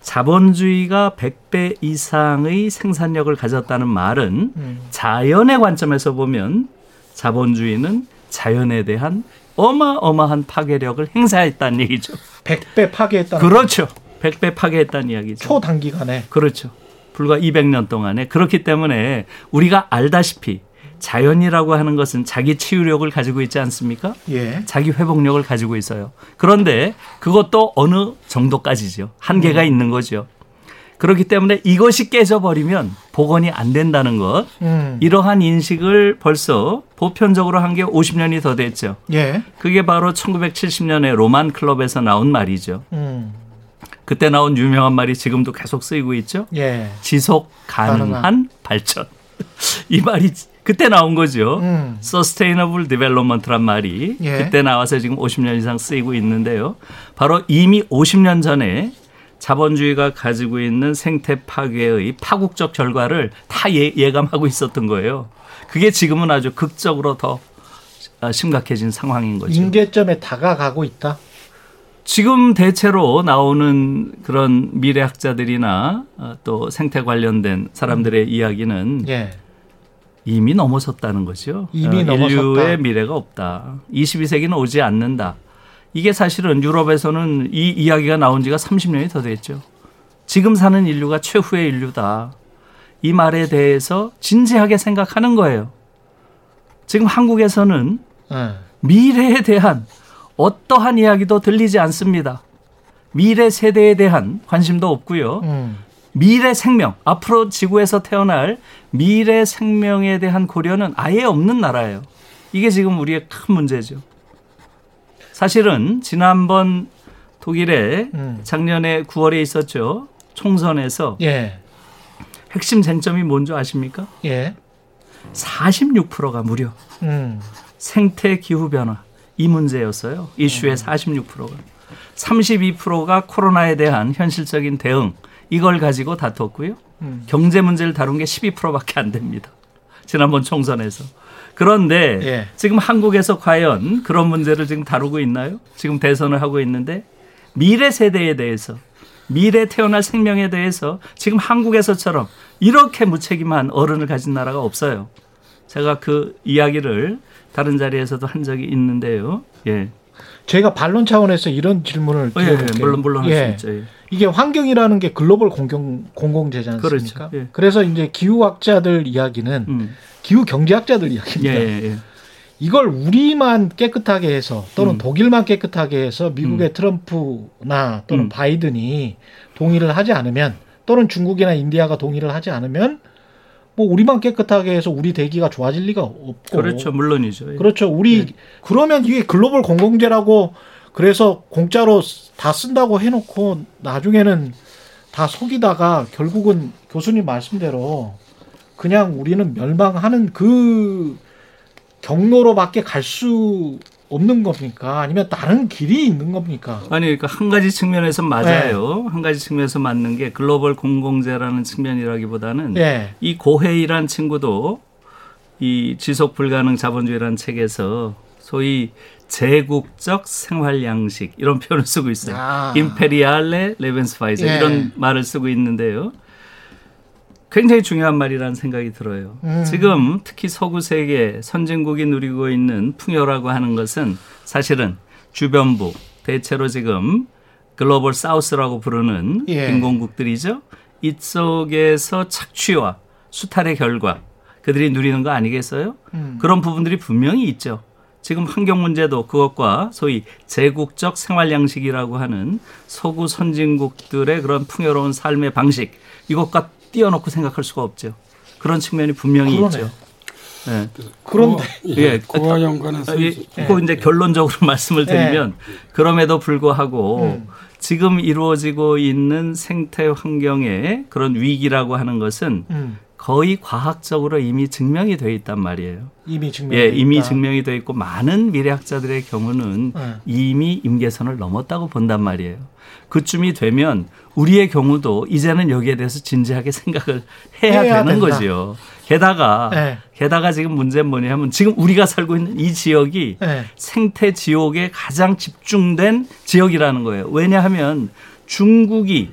자본주의가 백 배 이상의 생산력을 가졌다는 말은 음. 자연의 관점에서 보면 자본주의는 자연에 대한 어마어마한 파괴력을 행사했다는 얘기죠. 백 배 파괴했다는 그렇죠. 백 배 파괴했다는 이야기죠. 초단기간에. 그렇죠. 불과 이백 년 동안에. 그렇기 때문에 우리가 알다시피 자연이라고 하는 것은 자기 치유력을 가지고 있지 않습니까? 예. 자기 회복력을 가지고 있어요. 그런데 그것도 어느 정도까지죠. 한계가 음. 있는 거죠. 그렇기 때문에 이것이 깨져버리면 복원이 안 된다는 것. 음. 이러한 인식을 벌써 보편적으로 한 게 오십 년이 더 됐죠. 예. 그게 바로 천구백칠십 년에 로만 클럽에서 나온 말이죠. 음. 그때 나온 유명한 말이 지금도 계속 쓰이고 있죠. 예. 지속 가능한, 가능한. 발전. 이 말이 그때 나온 거죠. 음. Sustainable Development란 말이 예. 그때 나와서 지금 오십 년 이상 쓰이고 있는데요. 바로 이미 오십 년 전에 자본주의가 가지고 있는 생태 파괴의 파국적 결과를 다 예, 예감하고 있었던 거예요. 그게 지금은 아주 극적으로 더 심각해진 상황인 거죠. 임계점에 다가가고 있다? 지금 대체로 나오는 그런 미래학자들이나 또 생태 관련된 사람들의 음. 이야기는 예. 이미 넘어섰다는 거죠. 이미 넘어섰다. 인류의 미래가 없다. 이십이 세기는 오지 않는다. 이게 사실은 유럽에서는 이 이야기가 나온 지가 삼십 년이 더 됐죠. 지금 사는 인류가 최후의 인류다. 이 말에 대해서 진지하게 생각하는 거예요. 지금 한국에서는 음. 미래에 대한 어떠한 이야기도 들리지 않습니다. 미래 세대에 대한 관심도 없고요. 음. 미래 생명, 앞으로 지구에서 태어날 미래 생명에 대한 고려는 아예 없는 나라예요. 이게 지금 우리의 큰 문제죠. 사실은 지난번 독일에 음. 작년에 구월에 있었죠. 총선에서 예. 핵심 쟁점이 뭔지 아십니까? 예. 사십육 퍼센트가 무려 음. 생태 기후변화 이 문제였어요. 이슈의 음. 사십육 퍼센트가. 삼십이 퍼센트가 코로나에 대한 현실적인 대응. 이걸 가지고 다퉜고요. 음. 경제 문제를 다룬 게 십이 퍼센트밖에 안 됩니다. 지난번 총선에서. 그런데 예. 지금 한국에서 과연 그런 문제를 지금 다루고 있나요? 지금 대선을 하고 있는데 미래 세대에 대해서, 미래 태어날 생명에 대해서 지금 한국에서처럼 이렇게 무책임한 어른을 가진 나라가 없어요. 제가 그 이야기를 다른 자리에서도 한 적이 있는데요. 예. 제가 반론 차원에서 이런 질문을 드려볼게요. 예, 물론 물론 할 수 예. 있죠. 예. 이게 환경이라는 게 글로벌 공공, 공공재지 않습니까? 그렇죠. 예. 그래서 이제 기후학자들 이야기는 음. 기후 경제학자들 이야기입니다. 예, 예, 예. 이걸 우리만 깨끗하게 해서 또는 음. 독일만 깨끗하게 해서 미국의 음. 트럼프나 또는 음. 바이든이 동의를 하지 않으면, 또는 중국이나 인디아가 동의를 하지 않으면 뭐 우리만 깨끗하게 해서 우리 대기가 좋아질 리가 없고. 그렇죠. 물론이죠. 예. 그렇죠. 우리 예. 그러면 이게 글로벌 공공재라고 그래서 공짜로 다 쓴다고 해놓고 나중에는 다 속이다가 결국은 교수님 말씀대로 그냥 우리는 멸망하는 그 경로로밖에 갈 수 없는 겁니까? 아니면 다른 길이 있는 겁니까? 아니, 그러니까 한 가지 측면에서 맞아요. 네. 한 가지 측면에서 맞는 게 글로벌 공공재라는 측면이라기보다는 네. 이 고혜이란 친구도 이 지속 불가능 자본주의라는 책에서 소위 제국적 생활 양식 이런 표현을 쓰고 있어요. 아. 임페리알레 레벤스파이저 네. 이런 말을 쓰고 있는데요. 굉장히 중요한 말이라는 생각이 들어요. 음. 지금 특히 서구 세계 선진국이 누리고 있는 풍요라고 하는 것은 사실은 주변부, 대체로 지금 글로벌 사우스라고 부르는 예. 빈곤국들이죠. 이쪽에서 착취와 수탈의 결과 그들이 누리는 거 아니겠어요? 음. 그런 부분들이 분명히 있죠. 지금 환경 문제도 그것과 소위 제국적 생활 양식이라고 하는 서구 선진국들의 그런 풍요로운 삶의 방식, 이것과 띄어놓고 생각할 수가 없죠. 그런 측면이 분명히 그러네. 있죠. 네. 그런데 예, 그와 연관해서 꼭 이제 결론적으로 말씀을 드리면 네. 그럼에도 불구하고 음. 지금 이루어지고 있는 생태 환경의 그런 위기라고 하는 것은 음. 거의 과학적으로 이미 증명이 돼 있단 말이에요. 이미 증명이 예, 이미 있다. 증명이 돼 있고 많은 미래학자들의 경우는 네. 이미 임계선을 넘었다고 본단 말이에요. 그쯤이 되면 우리의 경우도 이제는 여기에 대해서 진지하게 생각을 해야, 해야 되는 된다. 거지요. 게다가 네. 게다가 지금 문제는 뭐냐면 지금 우리가 살고 있는 이 지역이 네. 생태 지옥에 가장 집중된 지역이라는 거예요. 왜냐하면 중국이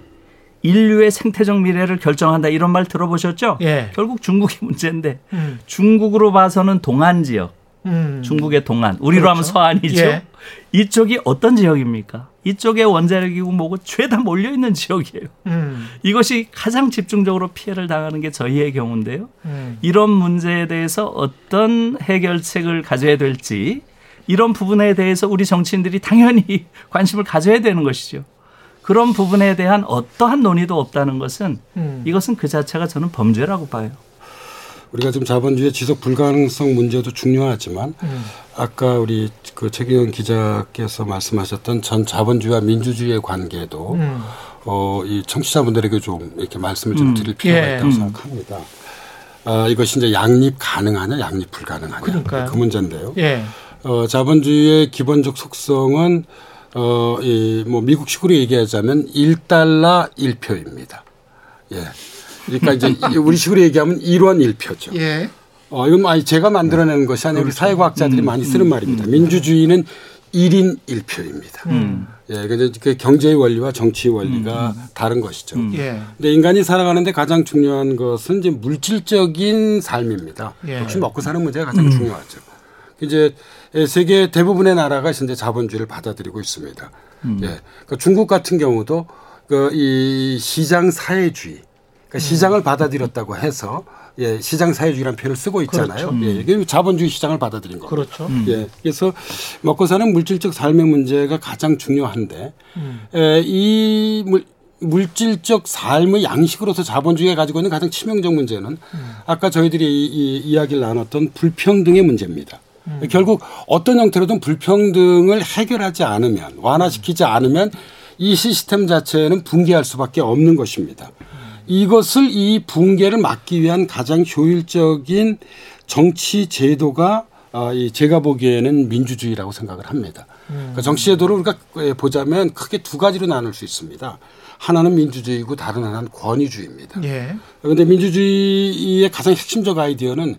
인류의 생태적 미래를 결정한다 이런 말 들어보셨죠? 예. 결국 중국이 문제인데 음. 중국으로 봐서는 동안 지역, 음. 중국의 동안, 우리로 그렇죠. 하면 서안이죠. 예. 이쪽이 어떤 지역입니까? 이쪽에 원자력이고 뭐고 죄다 몰려있는 지역이에요. 음. 이것이 가장 집중적으로 피해를 당하는 게 저희의 경우인데요. 음. 이런 문제에 대해서 어떤 해결책을 가져야 될지, 이런 부분에 대해서 우리 정치인들이 당연히 관심을 가져야 되는 것이죠. 그런 부분에 대한 어떠한 논의도 없다는 것은 음. 이것은 그 자체가 저는 범죄라고 봐요. 우리가 지금 자본주의의 지속 불가능성 문제도 중요하지만 음. 아까 우리 그 최경영 기자께서 말씀하셨던 전 자본주의와 민주주의의 관계도 음. 어, 이 청취자분들에게 좀 이렇게 말씀을 좀 드릴 음. 필요가 예. 있다고 생각합니다. 어, 이것이 이제 양립 가능하냐, 양립 불가능하냐 그러니까요. 그 문제인데요. 예. 어, 자본주의의 기본적 속성은 어, 이, 뭐, 미국식으로 얘기하자면 일 달러 일 표입니다. 예. 그러니까 이제 우리식으로 얘기하면 일 원 일 표죠. 예. 어, 이건 아니, 제가 만들어낸 것이 아니라 그렇죠. 사회과학자들이 음, 많이 쓰는 음, 말입니다. 음, 민주주의는 일 인 일 표입니다. 음. 예. 그러니까 그 경제의 원리와 정치의 원리가 음. 다른 것이죠. 음. 예. 근데 인간이 살아가는데 가장 중요한 것은 이제 물질적인 삶입니다. 예. 역시 먹고 사는 문제가 가장 음. 중요하죠. 이제 세계 대부분의 나라가 이제 자본주의를 받아들이고 있습니다. 음. 예. 그러니까 중국 같은 경우도 그 이 시장 사회주의, 그러니까 음. 시장을 받아들였다고 해서 예, 시장 사회주의라는 표현을 쓰고 있잖아요. 그렇죠. 음. 예, 이게 자본주의 시장을 받아들인 거예요. 그렇죠. 음. 예, 그래서 먹고 사는 물질적 삶의 문제가 가장 중요한데 음. 예, 이 물, 물질적 삶의 양식으로서 자본주의가 가지고 있는 가장 치명적 문제는 음. 아까 저희들이 이, 이 이야기를 나눴던 불평등의 문제입니다. 음. 결국 어떤 형태로든 불평등을 해결하지 않으면, 완화시키지 않으면 이 시스템 자체는 붕괴할 수밖에 없는 것입니다. 이것을, 이 붕괴를 막기 위한 가장 효율적인 정치 제도가 제가 보기에는 민주주의라고 생각을 합니다. 그러니까 정치 제도를 우리가 보자면 크게 두 가지로 나눌 수 있습니다. 하나는 민주주의고 다른 하나는 권위주의입니다. 그런데 예. 민주주의의 가장 핵심적 아이디어는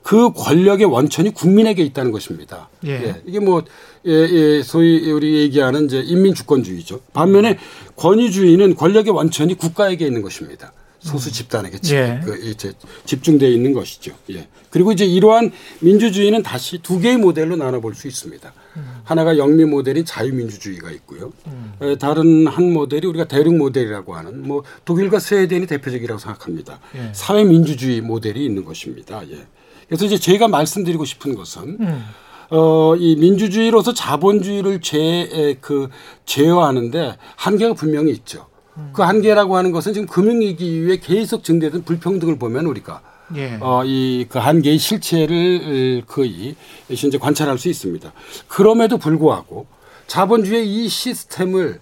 그 권력의 원천이 국민에게 있다는 것입니다. 예. 예. 이게 뭐 예, 예, 소위 우리 얘기하는 이제 인민주권주의죠. 반면에 권위주의는 권력의 원천이 국가에게 있는 것입니다. 소수 집단에게 집, 예. 그, 이제 집중되어 있는 것이죠. 예. 그리고 이제 이러한 민주주의는 다시 두 개의 모델로 나눠볼 수 있습니다. 음. 하나가 영미 모델인 자유민주주의가 있고요. 음. 에, 다른 한 모델이 우리가 대륙 모델이라고 하는 뭐 독일과 스웨덴이 대표적이라고 생각합니다. 예. 사회민주주의 모델이 있는 것입니다. 예. 그래서 이제 제가 말씀드리고 싶은 것은 음. 어, 이 민주주의로서 자본주의를 죄, 그, 제어하는데 한계가 분명히 있죠. 음. 그 한계라고 하는 것은 지금 금융위기 이후에 계속 증대된 불평등을 보면 우리가 예. 어, 이 그 한계의 실체를 거의 이제 관찰할 수 있습니다. 그럼에도 불구하고 자본주의의 이 시스템을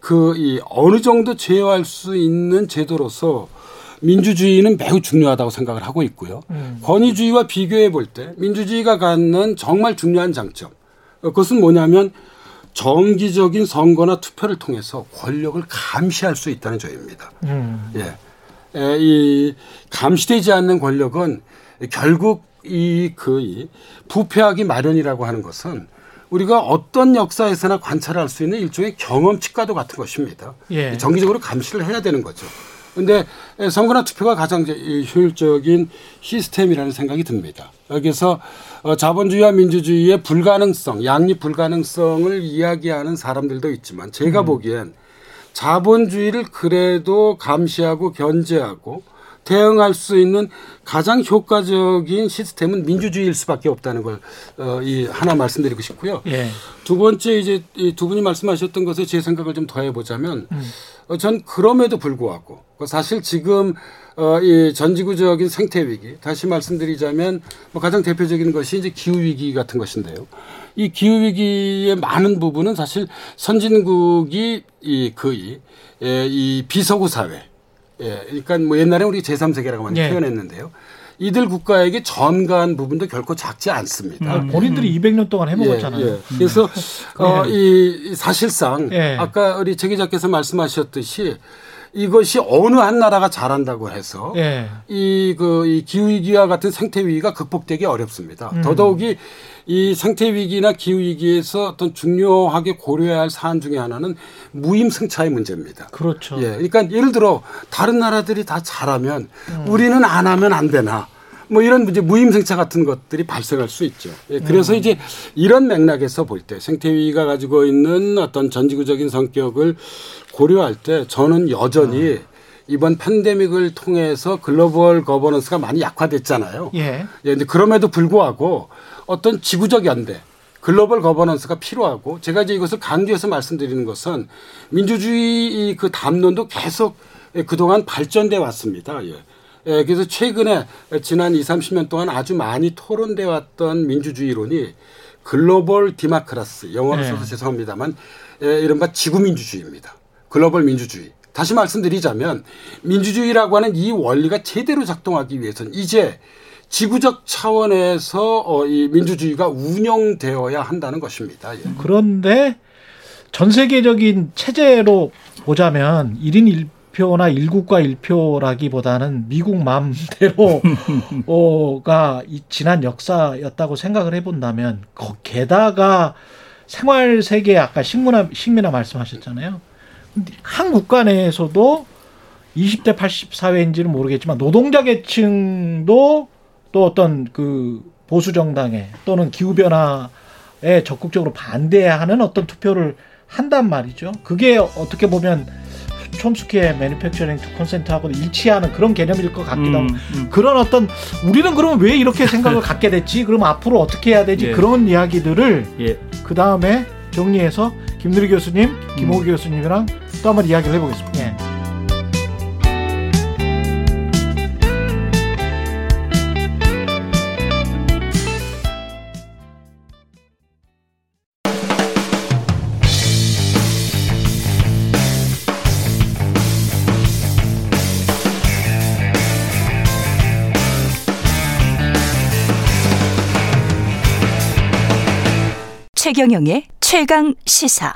그 이 어느 정도 제어할 수 있는 제도로서 민주주의는 매우 중요하다고 생각을 하고 있고요. 음. 권위주의와 비교해 볼 때 민주주의가 갖는 정말 중요한 장점. 그것은 뭐냐면 정기적인 선거나 투표를 통해서 권력을 감시할 수 있다는 점입니다. 음. 예. 이 감시되지 않는 권력은 결국 이 그 부패하기 마련이라고 하는 것은 우리가 어떤 역사에서나 관찰할 수 있는 일종의 경험치과도 같은 것입니다. 예. 정기적으로 감시를 해야 되는 거죠. 그런데 선거나 투표가 가장 효율적인 시스템이라는 생각이 듭니다. 여기서 자본주의와 민주주의의 불가능성, 양립 불가능성을 이야기하는 사람들도 있지만 제가 음. 보기엔 자본주의를 그래도 감시하고 견제하고 대응할 수 있는 가장 효과적인 시스템은 민주주의일 수밖에 없다는 걸 어, 이 하나 말씀드리고 싶고요. 예. 두 번째 이제 이 두 분이 말씀하셨던 것에 제 생각을 좀 더해보자면 음. 어, 전 그럼에도 불구하고 사실 지금 어, 이 전지구적인 생태 위기 다시 말씀드리자면 뭐 가장 대표적인 것이 이제 기후 위기 같은 것인데요. 이 기후 위기의 많은 부분은 사실 선진국이 이 거의 예, 이 비서구 사회. 예, 그러니까 뭐 옛날에 우리 제삼 세계라고 많이 예. 표현했는데요. 이들 국가에게 전가한 부분도 결코 작지 않습니다. 음, 본인들이 음. 이백 년 동안 해먹었잖아요. 예, 예. 그래서 음. 어, 이 사실상 예. 아까 우리 최 기자께서 말씀하셨듯이 이것이 어느 한 나라가 잘한다고 해서 예. 이, 그, 이 기후위기와 같은 생태위기가 극복되기 어렵습니다. 음. 더더욱이 이 생태위기나 기후위기에서 어떤 중요하게 고려해야 할 사안 중에 하나는 무임승차의 문제입니다. 그렇죠. 예. 그러니까 예를 들어 다른 나라들이 다 잘하면 음. 우리는 안 하면 안 되나. 뭐 이런 이제 무임승차 같은 것들이 발생할 수 있죠. 예, 그래서 음. 이제 이런 맥락에서 볼 때 생태위기가 가지고 있는 어떤 전지구적인 성격을 고려할 때 저는 여전히 음. 이번 팬데믹을 통해서 글로벌 거버넌스가 많이 약화됐잖아요. 예. 예, 근데 그럼에도 불구하고 어떤 지구적 연대, 글로벌 거버넌스가 필요하고 제가 이제 이것을 강조해서 말씀드리는 것은 민주주의 그 담론도 계속 그동안 발전돼 왔습니다. 예. 예, 그래서 최근에 지난 이삼십 년 동안 아주 많이 토론돼 왔던 민주주의론이 글로벌 디마크라스, 영어로 써서 네. 죄송합니다만 예, 이른바 지구민주주의입니다. 글로벌 민주주의. 다시 말씀드리자면 민주주의라고 하는 이 원리가 제대로 작동하기 위해서는 이제 지구적 차원에서 어, 이 민주주의가 운영되어야 한다는 것입니다. 예. 그런데 전 세계적인 체제로 보자면 일 인 일 표나 일국과 일표라기보다는 미국 마음대로가 지난 역사였다고 생각을 해본다면 게다가 생활 세계 아까 식문화 식민화 말씀하셨잖아요. 한 국가 내에서도 이십 대 팔십 사회인지는 모르겠지만 노동자 계층도 또 어떤 그 보수 정당에 또는 기후 변화에 적극적으로 반대하는 어떤 투표를 한단 말이죠. 그게 어떻게 보면 촘스키의 매니팩처링 투 콘센트하고 일치하는 그런 개념일 것 같기도 하고 음, 음. 그런 어떤 우리는 그러면 왜 이렇게 생각을 갖게 됐지? 그럼 앞으로 어떻게 해야 되지? 예. 그런 이야기들을 예. 그 다음에 정리해서 김누리 교수님, 김호기 음. 교수님이랑 또 한번 이야기를 해보겠습니다. 예. 최경영의 최강 시사.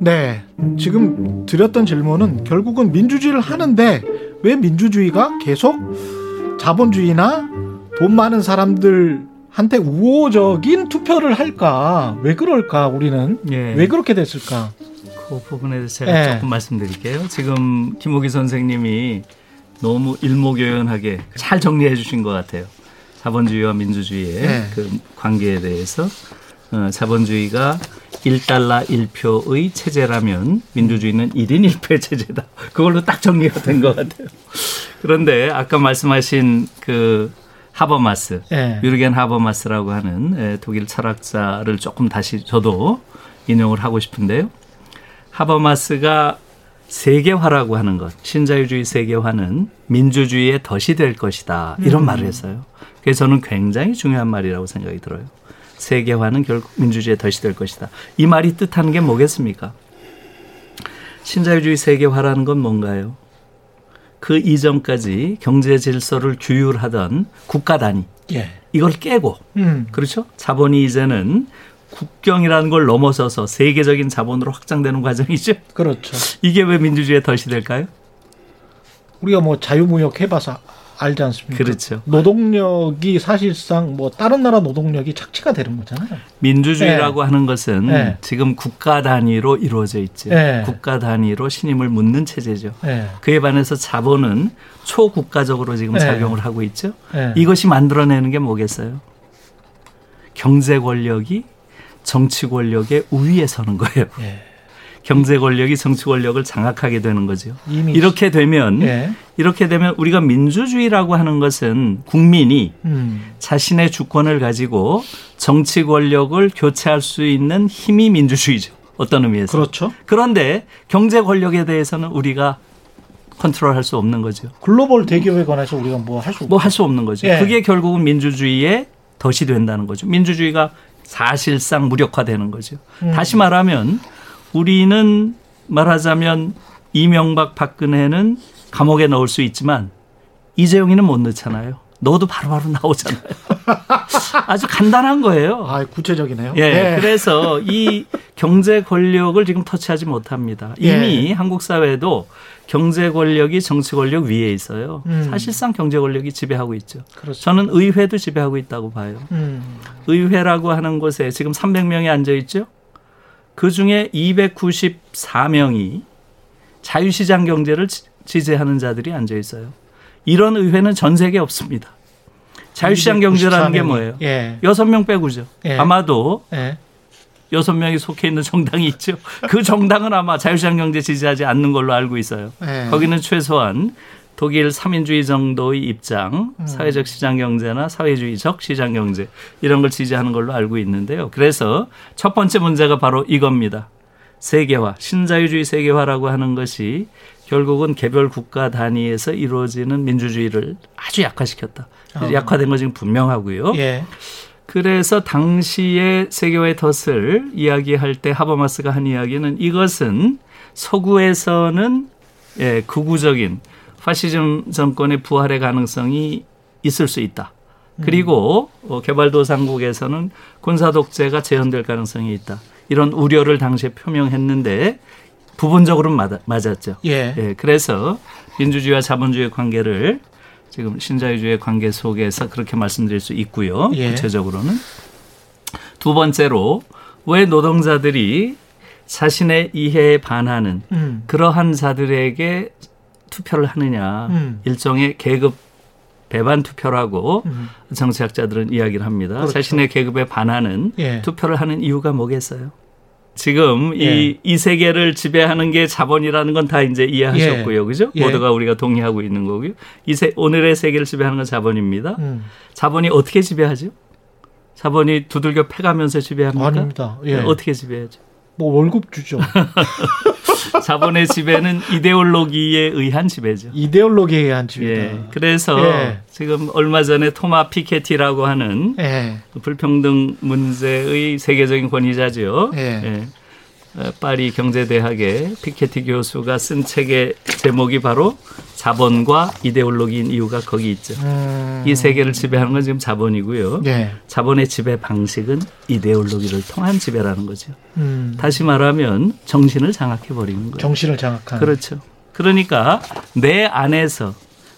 네, 지금 드렸던 질문은 결국은 민주주의를 하는데 왜 민주주의가 계속 자본주의나 돈 많은 사람들한테 우호적인 투표를 할까? 왜 그럴까? 우리는 예. 왜 그렇게 됐을까? 그 부분에 대해서 제가 예. 조금 말씀드릴게요. 지금 김호기 선생님이 너무 일목요연하게 잘 정리해 주신 것 같아요. 자본주의와 민주주의의 네. 그 관계에 대해서 어, 자본주의가 일 달러 일 표의 체제라면 민주주의는 일 인 일 표의 체제다. 그걸로 딱 정리가 된 것 같아요. 그런데 아까 말씀하신 그 하버마스, 네. 유르겐 하버마스라고 하는 독일 철학자를 조금 다시 저도 인용을 하고 싶은데요. 하버마스가 세계화라고 하는 것, 신자유주의 세계화는 민주주의의 덫이 될 것이다. 이런 음. 말을 했어요. 그래서 저는 굉장히 중요한 말이라고 생각이 들어요. 세계화는 결국 민주주의의 덫이 될 것이다. 이 말이 뜻하는 게 뭐겠습니까? 신자유주의 세계화라는 건 뭔가요? 그 이전까지 경제 질서를 규율하던 국가 단위, 예. 이걸 깨고, 음. 그렇죠? 자본이 이제는 국경이라는 걸 넘어서서 세계적인 자본으로 확장되는 과정이죠. 그렇죠. 이게 왜 민주주의의 덫이 될까요? 우리가 뭐 자유무역 해봐서 알지 않습니까? 그렇죠. 노동력이 사실상 뭐 다른 나라 노동력이 착취가 되는 거잖아요. 민주주의라고 네. 하는 것은 네. 지금 국가 단위로 이루어져 있죠. 네. 국가 단위로 신임을 묻는 체제죠. 네. 그에 반해서 자본은 초국가적으로 지금 네. 작용을 하고 있죠. 네. 이것이 만들어내는 게 뭐겠어요? 경제 권력이 정치 권력의 우위에 서는 거예요. 예. 경제 권력이 정치 권력을 장악하게 되는 거죠. 이렇게 되면 예. 이렇게 되면 우리가 민주주의라고 하는 것은 국민이 음. 자신의 주권을 가지고 정치 권력을 교체할 수 있는 힘이 민주주의죠. 어떤 의미에서. 그렇죠. 그런데 경제 권력에 대해서는 우리가 컨트롤할 수 없는 거죠. 글로벌 대기업에 관해서 우리가 뭐 할 수 뭐 할 수 없는 거죠. 예. 그게 결국은 민주주의의 덫이 된다는 거죠. 민주주의가 사실상 무력화되는 거죠. 음. 다시 말하면 우리는 말하자면 이명박, 박근혜는 감옥에 넣을 수 있지만 이재용이는 못 넣잖아요. 넣어도 바로바로 나오잖아요. 아주 간단한 거예요. 아, 구체적이네요. 예, 네. 그래서 이 경제 권력을 지금 터치하지 못합니다. 이미 예. 한국 사회도 경제 권력이 정치 권력 위에 있어요. 음. 사실상 경제 권력이 지배하고 있죠. 그렇죠. 저는 의회도 지배하고 있다고 봐요. 음. 의회라고 하는 곳에 지금 삼백 명이 앉아 있죠. 그중에 이백구십사 명이 자유시장 경제를 지지하는 자들이 앉아 있어요. 이런 의회는 전 세계에 없습니다. 자유시장 경제라는 게 뭐예요? 예. 여섯 명 빼고죠. 예. 아마도 예. 여섯 명이 속해 있는 정당이 있죠. 그 정당은 아마 자유시장 경제 지지하지 않는 걸로 알고 있어요. 예. 거기는 최소한 독일 삼인주의 정도의 입장, 음. 사회적 시장 경제나 사회주의적 시장 경제 이런 걸 지지하는 걸로 알고 있는데요. 그래서 첫 번째 문제가 바로 이겁니다. 세계화, 신자유주의 세계화라고 하는 것이 결국은 개별 국가 단위에서 이루어지는 민주주의를 아주 약화시켰다. 어. 약화된 거 지금 분명하고요. 예. 그래서 당시의 세계화의 덫을 이야기할 때 하버마스가 한 이야기는 이것은 서구에서는 예, 극우적인 파시즘 정권의 부활의 가능성이 있을 수 있다. 그리고 음. 개발도상국에서는 군사독재가 재현될 가능성이 있다. 이런 우려를 당시에 표명했는데 부분적으로는 맞아, 맞았죠. 예. 예. 그래서 민주주의와 자본주의의 관계를 지금 신자유주의의 관계 속에서 그렇게 말씀드릴 수 있고요. 예. 구체적으로는. 두 번째로 왜 노동자들이 자신의 이해에 반하는 음. 그러한 자들에게 투표를 하느냐. 음. 일종의 계급 배반 투표라고 음. 정치학자들은 이야기를 합니다. 그렇죠. 자신의 계급에 반하는 예. 투표를 하는 이유가 뭐겠어요? 지금 예. 이, 이 세계를 지배하는 게 자본이라는 건 다 이제 이해하셨고요. 예. 그죠? 예. 모두가 우리가 동의하고 있는 거고요. 이 세, 오늘의 세계를 지배하는 건 자본입니다. 음. 자본이 어떻게 지배하죠? 자본이 두들겨 패가면서 지배합니까? 아닙니다. 예. 어떻게 지배하죠? 뭐 월급 주죠. 자본의 지배는 이데올로기에 의한 지배죠. 이데올로기에 의한 지배다. 예, 그래서 예. 지금 얼마 전에 토마 피케티라고 하는 예. 불평등 문제의 세계적인 권위자죠. 예. 예. 파리 경제대학의 피케티 교수가 쓴 책의 제목이 바로 자본과 이데올로기인 이유가 거기 있죠. 음. 이 세계를 지배하는 건 지금 자본이고요. 예. 자본의 지배 방식은 이데올로기를 통한 지배라는 거죠. 음. 다시 말하면 정신을 장악해버리는 거예요. 정신을 장악하는. 그렇죠. 그러니까 내 안에서,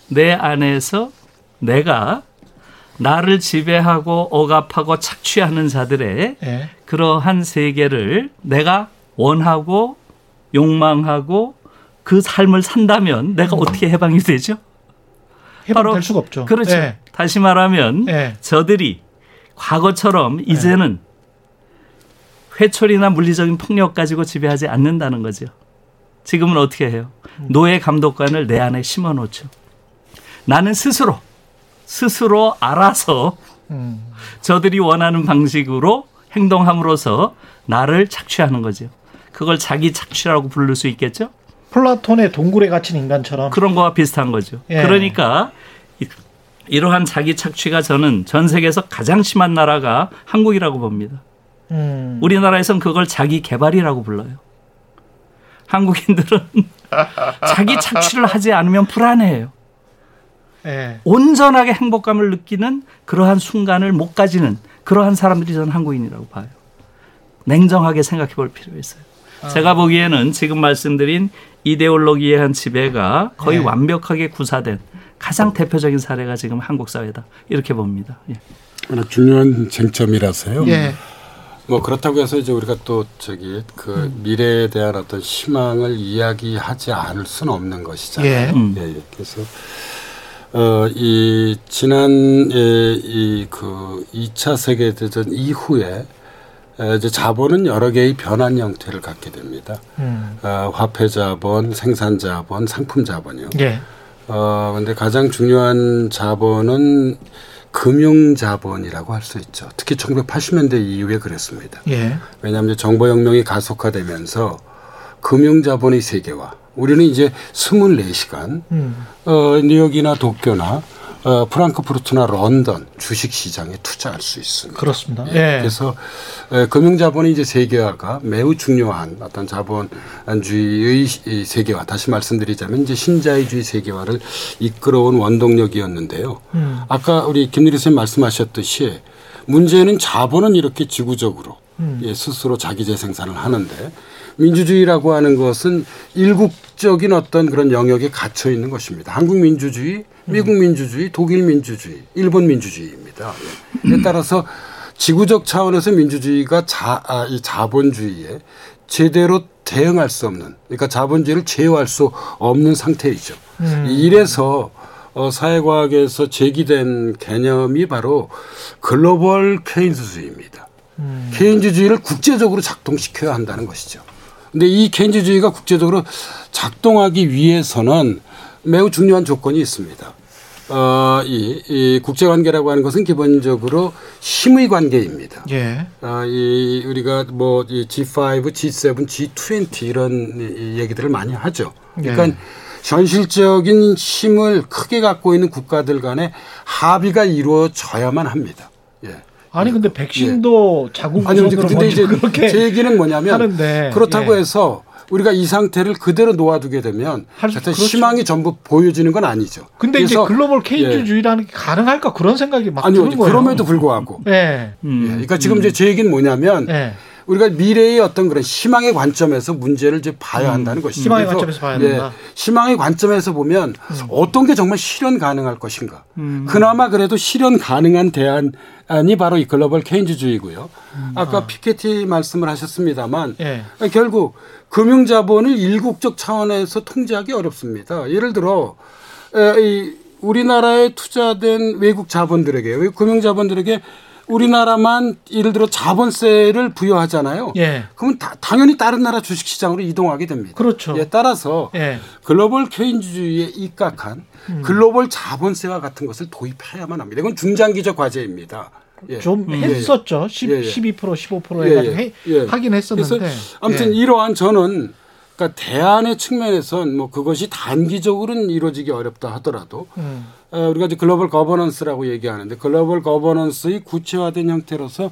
내 안에서 내가 나를 지배하고 억압하고 착취하는 자들의 예. 그러한 세계를 내가 원하고 욕망하고 그 삶을 산다면 내가 어떻게 해방이 되죠? 해방될 수가 없죠. 그렇죠. 네. 다시 말하면 네. 저들이 과거처럼 이제는 네. 회초리나 물리적인 폭력 가지고 지배하지 않는다는 거죠. 지금은 어떻게 해요? 노예 감독관을 내 안에 심어놓죠. 나는 스스로 스스로 알아서 음. 저들이 원하는 방식으로 행동함으로써 나를 착취하는 거죠. 그걸 자기 착취라고 부를 수 있겠죠. 플라톤의 동굴에 갇힌 인간처럼. 그런 거와 비슷한 거죠. 예. 그러니까 이러한 자기 착취가 저는 전 세계에서 가장 심한 나라가 한국이라고 봅니다. 음. 우리나라에서는 그걸 자기 개발이라고 불러요. 한국인들은 자기 착취를 하지 않으면 불안해요. 예. 온전하게 행복감을 느끼는 그러한 순간을 못 가지는 그러한 사람들이 저는 한국인이라고 봐요. 냉정하게 생각해 볼 필요가 있어요. 아. 제가 보기에는 지금 말씀드린 이데올로기에 한 지배가 거의 예. 완벽하게 구사된 가장 대표적인 사례가 지금 한국 사회다. 이렇게 봅니다. 예. 워낙 중요한 쟁점이라서요. 예. 뭐 그렇다고 해서 이제 우리가 또 저기 그 미래에 대한 어떤 희망을 이야기하지 않을 수는 없는 것이잖아요. 예. 음. 예, 그래서 어, 이 지난 예, 이 그 이 차 세계 대전 이후에 이제 자본은 여러 개의 변환 형태를 갖게 됩니다. 음. 어, 화폐 자본, 생산 자본, 상품 자본이요. 예. 어, 근데 가장 중요한 자본은 금융 자본이라고 할 수 있죠. 특히 천구백팔십 년대 이후에 그랬습니다. 예. 왜냐하면 정보혁명이 가속화되면서 금융 자본의 세계화. 우리는 이제 이십사 시간 음. 어, 뉴욕이나 도쿄나 어, 프랑크푸르트나 런던 주식시장에 투자할 수 있습니다. 그렇습니다. 예. 예. 그래서 예, 금융자본이 이제 세계화가 매우 중요한 어떤 자본주의의 세계화, 다시 말씀드리자면 이제 신자유주의 세계화를 이끌어온 원동력이었는데요. 음. 아까 우리 김누리 선생님 말씀하셨듯이 문제는 자본은 이렇게 지구적으로 음. 예, 스스로 자기재생산을 하는데 민주주의라고 하는 것은 일국적인 어떤 그런 영역에 갇혀 있는 것입니다. 한국 민주주의, 미국 민주주의, 독일 민주주의, 일본 민주주의입니다. 예. 따라서 지구적 차원에서 민주주의가 자, 아, 이 자본주의에 제대로 대응할 수 없는, 그러니까 자본주의를 제어할 수 없는 상태이죠. 음. 이래서 어, 사회과학에서 제기된 개념이 바로 글로벌 케인즈주의입니다. 음. 케인즈주의를 국제적으로 작동시켜야 한다는 것이죠. 근데 이 케인즈주의가 국제적으로 작동하기 위해서는 매우 중요한 조건이 있습니다. 어, 이, 이 국제관계라고 하는 것은 기본적으로 힘의 관계입니다. 예. 어, 이, 우리가 뭐 이 지 오, 지 칠, 지 이십 이런 이, 이 얘기들을 많이 하죠. 그러니까 예. 현실적인 힘을 크게 갖고 있는 국가들 간에 합의가 이루어져야만 합니다. 예. 아니 근데 백신도 예. 자국 구성으로 근데 이제 그렇게 제 얘기는 뭐냐면 하는데. 그렇다고 예. 해서 우리가 이 상태를 그대로 놓아두게 되면 일단 희망이 전부 보여지는 건 아니죠. 근데 이제 글로벌 케인즈주의라는 예. 게 가능할까 그런 생각이 막 아니요, 드는 거예요. 그럼에도 불구하고. 예. 음. 예. 그러니까 지금 음. 이제 제 얘기는 뭐냐면 예. 우리가 미래의 어떤 그런 희망의 관점에서 문제를 이제 봐야 한다는 것이죠. 희망의 관점에서 봐야 한다. 예, 희망의 관점에서 보면 음. 어떤 게 정말 실현 가능할 것인가. 음. 그나마 그래도 실현 가능한 대안이 바로 이 글로벌 케인즈주의고요. 음. 아까 아. 피케티 말씀을 하셨습니다만 예. 결국 금융자본을 일국적 차원에서 통제하기 어렵습니다. 예를 들어 우리나라에 투자된 외국 자본들에게, 외국 금융자본들에게 우리나라만 예를 들어 자본세를 부여하잖아요. 예. 그러면 다, 당연히 다른 나라 주식시장으로 이동하게 됩니다. 그렇죠. 예, 따라서 예. 글로벌 케인즈주의에 입각한 음. 글로벌 자본세와 같은 것을 도입해야만 합니다. 이건 중장기적 과제입니다. 예. 좀 했었죠. 십, 예. 십이 퍼센트, 십오 퍼센트 해가지고 예. 예. 하긴 했었는데. 그래서 아무튼 예. 이러한 저는 그러니까 대안의 측면에선 뭐 그것이 단기적으로는 이루어지기 어렵다 하더라도 음. 우리가 이제 글로벌 거버넌스라고 얘기하는데 글로벌 거버넌스의 구체화된 형태로서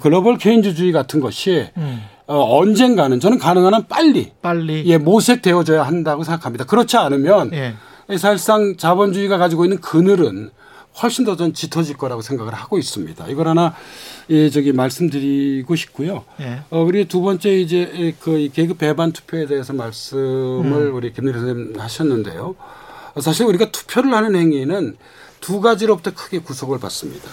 글로벌 케인즈주의 같은 것이 음. 어, 언젠가는 저는 가능한 한 빨리, 빨리. 예, 모색되어져야 한다고 생각합니다. 그렇지 않으면 예. 사실상 자본주의가 가지고 있는 그늘은 훨씬 더 전 짙어질 거라고 생각을 하고 있습니다. 이걸 하나 예, 저기 말씀드리고 싶고요. 예. 어, 그리고 두 번째 이제 그 계급 배반 투표에 대해서 말씀을 음. 우리 김누리 선생님 하셨는데요. 사실 우리가 투표를 하는 행위는 두 가지로부터 크게 구속을 받습니다.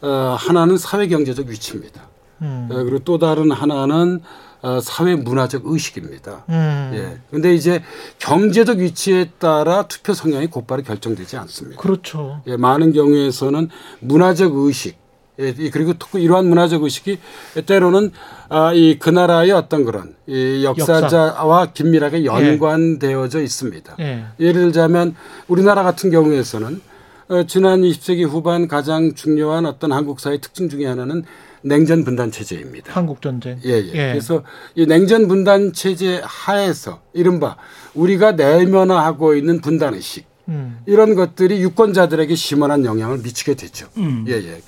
어, 하나는 사회경제적 위치입니다. 음. 어, 그리고 또 다른 하나는 어, 사회문화적 의식입니다. 음. 예. 근데 이제 경제적 위치에 따라 투표 성향이 곧바로 결정되지 않습니다. 그렇죠. 예, 많은 경우에서는 문화적 의식, 예, 그리고 특히 이러한 문화적 의식이 때로는 아, 이 그 나라의 어떤 그런 이 역사자와 역사. 긴밀하게 연관되어져 있습니다. 예. 예를 들자면 우리나라 같은 경우에서는 지난 이십 세기 후반 가장 중요한 어떤 한국 사회 특징 중에 하나는 냉전 분단 체제입니다. 한국 전쟁. 예, 예. 예. 그래서 이 냉전 분단 체제 하에서 이른바 우리가 내면화하고 있는 분단 의식 음. 이런 것들이 유권자들에게 심한 영향을 미치게 됐죠. 음. 예, 예.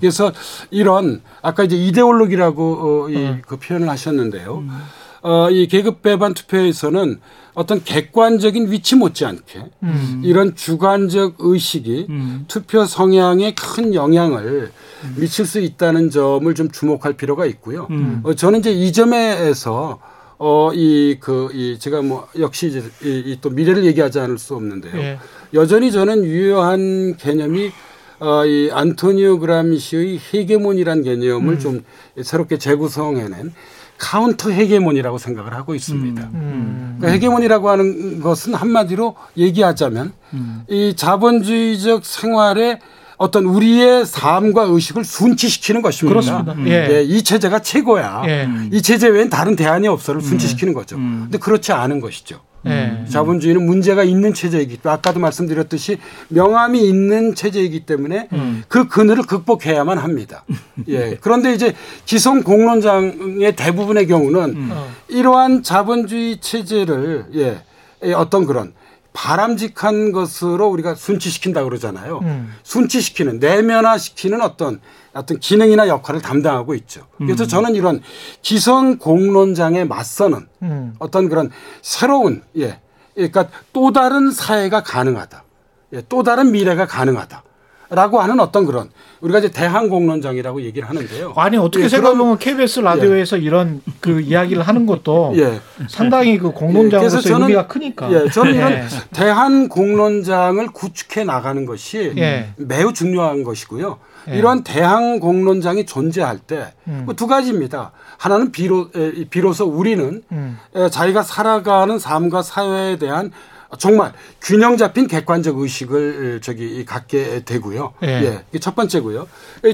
그래서 음. 이런 아까 이제 이데올로기라고 어, 이, 음. 그 표현을 하셨는데요. 음. 어, 이 계급 배반 투표에서는 어떤 객관적인 위치 못지않게 음. 이런 주관적 의식이 음. 투표 성향에 큰 영향을 음. 미칠 수 있다는 점을 좀 주목할 필요가 있고요. 음. 어, 저는 이제 이 점에서 어, 이, 그, 이, 제가 뭐 역시 이제 이, 이 또 미래를 얘기하지 않을 수 없는데요. 예. 여전히 저는 유효한 개념이 어, 이 안토니오 그람시의 헤게몬이라는 개념을 음. 좀 새롭게 재구성해낸 카운터 헤게몬이라고 생각을 하고 있습니다. 음, 음, 그러니까 헤게몬이라고 하는 것은 한마디로 얘기하자면 음. 이 자본주의적 생활에 어떤 우리의 삶과 의식을 순치시키는 것입니다. 그렇습니다. 음. 예. 예, 이 체제가 최고야. 예. 이 체제 외엔 다른 대안이 없어를 순치시키는 거죠. 그런데 음. 그렇지 않은 것이죠. 예. 자본주의는 문제가 있는 체제이기 때문에 아까도 말씀드렸듯이 명암이 있는 체제이기 때문에 음. 그 그늘을 극복해야만 합니다. 예. 그런데 이제 기성 공론장의 대부분의 경우는 음. 이러한 자본주의 체제를 예, 어떤 그런 바람직한 것으로 우리가 순치시킨다고 그러잖아요. 음. 순치시키는 내면화시키는 어떤 어떤 기능이나 역할을 담당하고 있죠. 그래서 음. 저는 이런 기성 공론장에 맞서는 음. 어떤 그런 새로운 예, 그러니까 또 다른 사회가 가능하다, 예, 또 다른 미래가 가능하다. 라고 하는 어떤 그런 우리가 이제 대항 공론장이라고 얘기를 하는데요. 아니 어떻게 예, 생각하면 케이비에스 라디오에서 예. 이런 그 이야기를 하는 것도 예. 상당히 그 공론장으로서 예. 의미가 크니까. 예, 저는 이런 예. 대항 공론장을 구축해 나가는 것이 예. 매우 중요한 것이고요. 예. 이런 대항 공론장이 존재할 때 두 음. 가지입니다. 하나는 비로 비로소 우리는 음. 자기가 살아가는 삶과 사회에 대한 정말 균형 잡힌 객관적 의식을 저기 갖게 되고요. 예. 예, 첫 번째고요.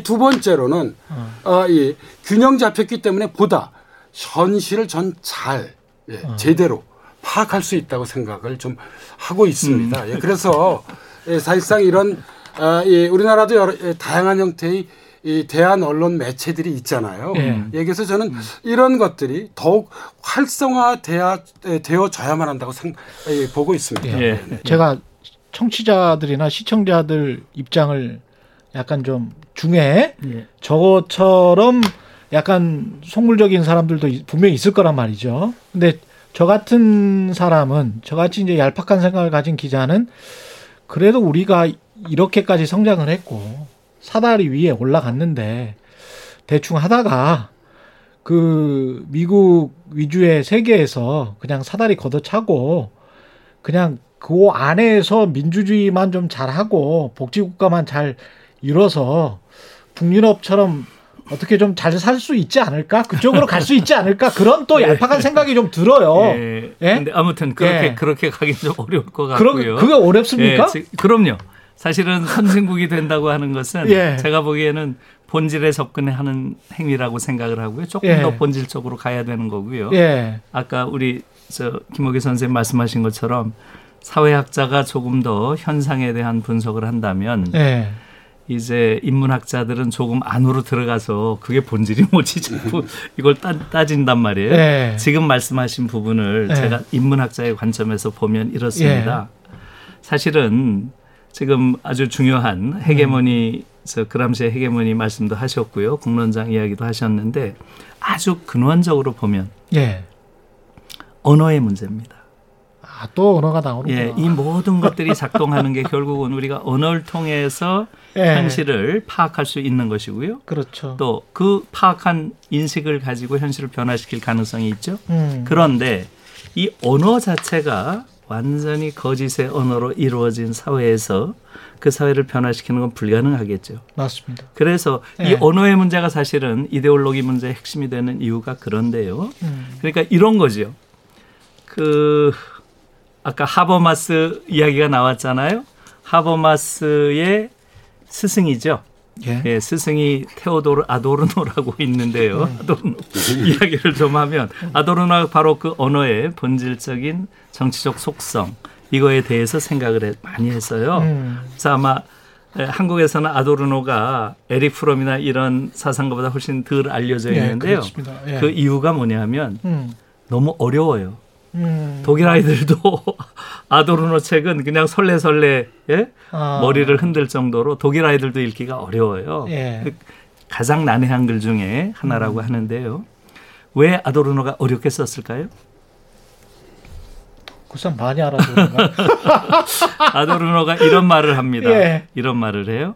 두 번째로는 어. 어, 이 균형 잡혔기 때문에 보다 현실을 전 잘 예, 어. 제대로 파악할 수 있다고 생각을 좀 하고 있습니다. 음. 예, 그래서 예, 사실상 이런 어, 예, 우리나라도 여러, 예, 다양한 형태의 이 대한 언론 매체들이 있잖아요. 예. 예, 그래서 저는 음. 이런 것들이 더욱 활성화되어져야만 한다고 생각, 예, 보고 있습니다. 예. 예. 제가 청취자들이나 시청자들 입장을 약간 좀 중에 예. 저것처럼 약간 속물적인 사람들도 분명히 있을 거란 말이죠. 근데 저 같은 사람은 저같이 이제 얄팍한 생각을 가진 기자는 그래도 우리가 이렇게까지 성장을 했고 사다리 위에 올라갔는데 대충 하다가 그 미국 위주의 세계에서 그냥 사다리 걷어차고 그냥 그 안에서 민주주의만 좀 잘하고 복지국가만 잘 이뤄서 북유럽처럼 어떻게 좀 잘 살 수 있지 않을까? 그쪽으로 갈 수 있지 않을까? 그런 또 얄팍한 예. 생각이 좀 들어요. 예. 예? 근데 아무튼 그렇게 예. 그렇게 가긴 좀 어려울 것 같고요. 그게 어렵습니까? 예. 그럼요. 사실은 선진국이 된다고 하는 것은 예. 제가 보기에는 본질에 접근하는 행위라고 생각을 하고요. 조금 예. 더 본질적으로 가야 되는 거고요. 예. 아까 우리 저 김호기 선생님 말씀하신 것처럼 사회학자가 조금 더 현상에 대한 분석을 한다면 예. 이제 인문학자들은 조금 안으로 들어가서 그게 본질이 뭐지 자꾸 이걸 따, 따진단 말이에요. 예. 지금 말씀하신 부분을 예. 제가 인문학자의 관점에서 보면 이렇습니다. 예. 사실은 지금 아주 중요한 헤게모니, 음. 저 그람시의 헤게모니 말씀도 하셨고요. 공론장 이야기도 하셨는데 아주 근원적으로 보면 예. 언어의 문제입니다. 아, 또 언어가 나오는구나. 예, 이 모든 것들이 작동하는 게 결국은 우리가 언어를 통해서 예. 현실을 파악할 수 있는 것이고요. 그렇죠. 또 그 파악한 인식을 가지고 현실을 변화시킬 가능성이 있죠. 음. 그런데 이 언어 자체가 완전히 거짓의 언어로 이루어진 사회에서 그 사회를 변화시키는 건 불가능하겠죠. 맞습니다. 그래서 예. 이 언어의 문제가 사실은 이데올로기 문제의 핵심이 되는 이유가 그런데요. 음. 그러니까 이런 거죠. 그 아까 하버마스 이야기가 나왔잖아요. 하버마스의 스승이죠. 예. 예, 스승이 테오도르 아도르노라고 있는데요. 예. 아도르노 이야기를 좀 하면 아도르노가 바로 그 언어의 본질적인 정치적 속성 이거에 대해서 생각을 해, 많이 했어요. 음. 그래서 아마 네, 한국에서는 아도르노가 에릭 프롬이나 이런 사상가보다 훨씬 덜 알려져 있는데요. 네, 예. 그 이유가 뭐냐면 음. 너무 어려워요. 음. 독일 아이들도 아도르노 책은 그냥 설레설레 예? 아. 머리를 흔들 정도로 독일 아이들도 읽기가 어려워요. 예. 가장 난해한 글 중에 하나라고 음. 하는데요. 왜 아도르노가 어렵게 썼을까요? 글쎄 많이 알아두는가? 아도르노가 이런 말을 합니다. 예. 이런 말을 해요.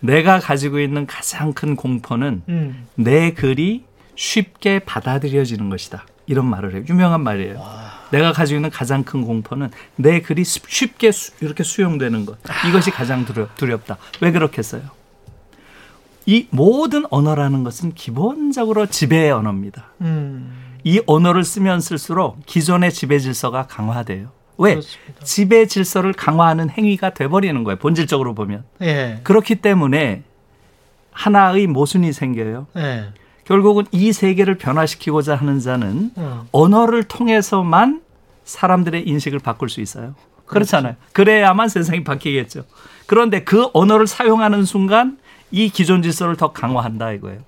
내가 가지고 있는 가장 큰 공포는 음. 내 글이 쉽게 받아들여지는 것이다. 이런 말을 해요. 유명한 말이에요. 와. 내가 가지고 있는 가장 큰 공포는 내 글이 쉽게 수, 이렇게 수용되는 것. 이것이 가장 두렵, 두렵다. 왜 그렇겠어요? 이 모든 언어라는 것은 기본적으로 지배의 언어입니다. 음. 이 언어를 쓰면 쓸수록 기존의 지배 질서가 강화돼요. 왜? 그렇습니다. 지배 질서를 강화하는 행위가 돼버리는 거예요. 본질적으로 보면. 예. 그렇기 때문에 하나의 모순이 생겨요. 예. 결국은 이 세계를 변화시키고자 하는 자는 어. 언어를 통해서만 사람들의 인식을 바꿀 수 있어요. 그렇잖아요. 그렇지. 그래야만 세상이 바뀌겠죠. 그런데 그 언어를 사용하는 순간 이 기존 질서를 더 강화한다 이거예요.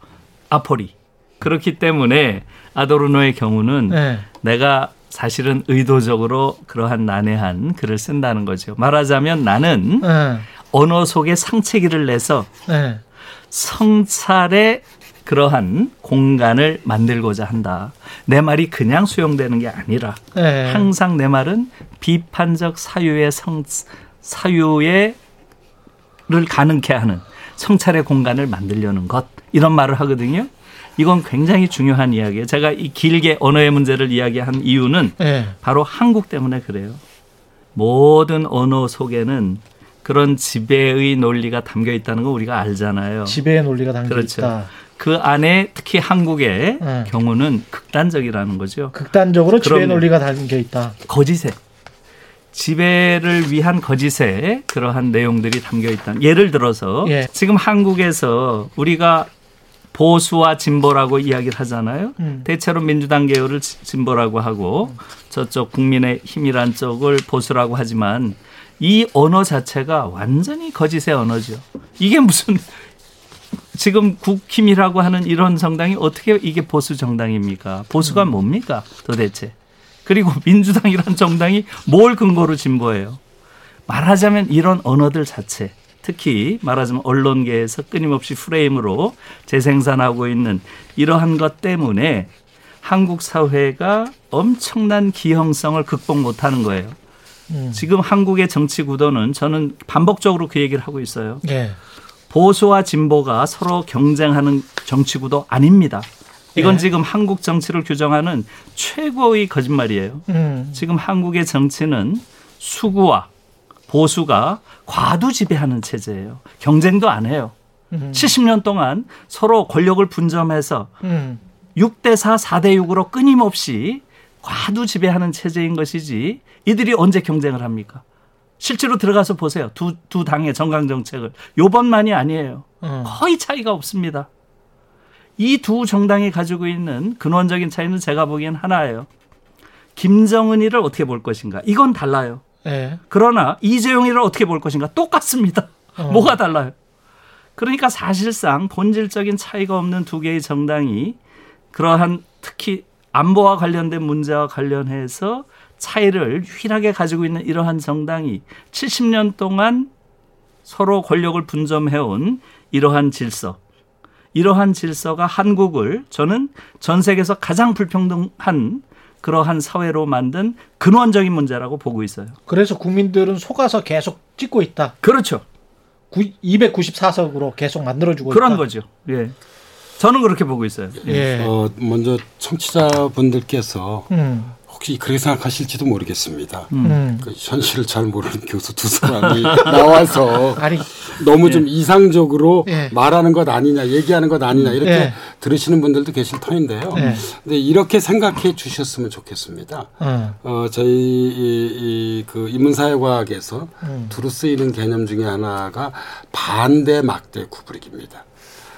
아포리. 그렇기 때문에 아도르노의 경우는 네. 내가 사실은 의도적으로 그러한 난해한 글을 쓴다는 거죠. 말하자면 나는 네. 언어 속에 상체기를 내서 네. 성찰의 그러한 공간을 만들고자 한다. 내 말이 그냥 수용되는 게 아니라 네. 항상 내 말은 비판적 사유의 성, 사유를 가능케 하는 성찰의 공간을 만들려는 것. 이런 말을 하거든요. 이건 굉장히 중요한 이야기예요. 제가 이 길게 언어의 문제를 이야기한 이유는 네. 바로 한국 때문에 그래요. 모든 언어 속에는 그런 지배의 논리가 담겨 있다는 거 우리가 알잖아요. 지배의 논리가 담겨 그렇죠. 있다. 그 안에 특히 한국의 네. 경우는 극단적이라는 거죠. 극단적으로 지배 논리가 담겨 있다. 거짓에. 지배를 위한 거짓에 그러한 내용들이 담겨 있다. 예를 들어서 예. 지금 한국에서 우리가 보수와 진보라고 이야기를 하잖아요. 음. 대체로 민주당 계열을 진보라고 하고 음. 저쪽 국민의힘이란 쪽을 보수라고 하지만 이 언어 자체가 완전히 거짓의 언어죠. 이게 무슨... 지금 국힘이라고 하는 이런 정당이 어떻게 이게 보수 정당입니까? 보수가 뭡니까 도대체? 그리고 민주당이란 정당이 뭘 근거로 진보해요? 말하자면 이런 언어들 자체, 특히 말하자면 언론계에서 끊임없이 프레임으로 재생산하고 있는 이러한 것 때문에 한국 사회가 엄청난 기형성을 극복 못하는 거예요. 음. 지금 한국의 정치 구도는 저는 반복적으로 그 얘기를 하고 있어요. 네. 보수와 진보가 서로 경쟁하는 정치구도 아닙니다. 이건 네. 지금 한국 정치를 규정하는 최고의 거짓말이에요. 음. 지금 한국의 정치는 수구와 보수가 과두 지배하는 체제예요. 경쟁도 안 해요. 음. 칠십 년 동안 서로 권력을 분점해서 음. 육 대 사, 사 대 육으로 끊임없이 과두 지배하는 체제인 것이지 이들이 언제 경쟁을 합니까? 실제로 들어가서 보세요. 두, 두 당의 정강정책을. 요번만이 아니에요. 음. 거의 차이가 없습니다. 이 두 정당이 가지고 있는 근원적인 차이는 제가 보기엔 하나예요. 김정은이를 어떻게 볼 것인가. 이건 달라요. 네. 그러나 이재용이를 어떻게 볼 것인가. 똑같습니다. 어. 뭐가 달라요. 그러니까 사실상 본질적인 차이가 없는 두 개의 정당이 그러한 특히 안보와 관련된 문제와 관련해서 차이를 유일하게 가지고 있는 이러한 정당이 칠십 년 동안 서로 권력을 분점해온 이러한 질서, 이러한 질서가 한국을 저는 전 세계에서 가장 불평등한 그러한 사회로 만든 근원적인 문제라고 보고 있어요. 그래서 국민들은 속아서 계속 찍고 있다. 그렇죠. 이백구십사 석으로 계속 만들어주고 그런 있다. 그런 거죠. 예. 저는 그렇게 보고 있어요. 예. 어, 먼저 청취자분들께서 음. 혹시 그렇게 생각하실지도 모르겠습니다. 음. 그 현실을 잘 모르는 교수 두 사람이 나와서 아니, 너무 예. 좀 이상적으로 예. 말하는 것 아니냐, 얘기하는 것 아니냐 이렇게 예. 들으시는 분들도 계실 터인데요. 예. 근데 이렇게 생각해 주셨으면 좋겠습니다. 음. 어, 저희 이, 이, 그 인문사회과학에서 음. 두루 쓰이는 개념 중에 하나가 반대 막대 구부리기입니다.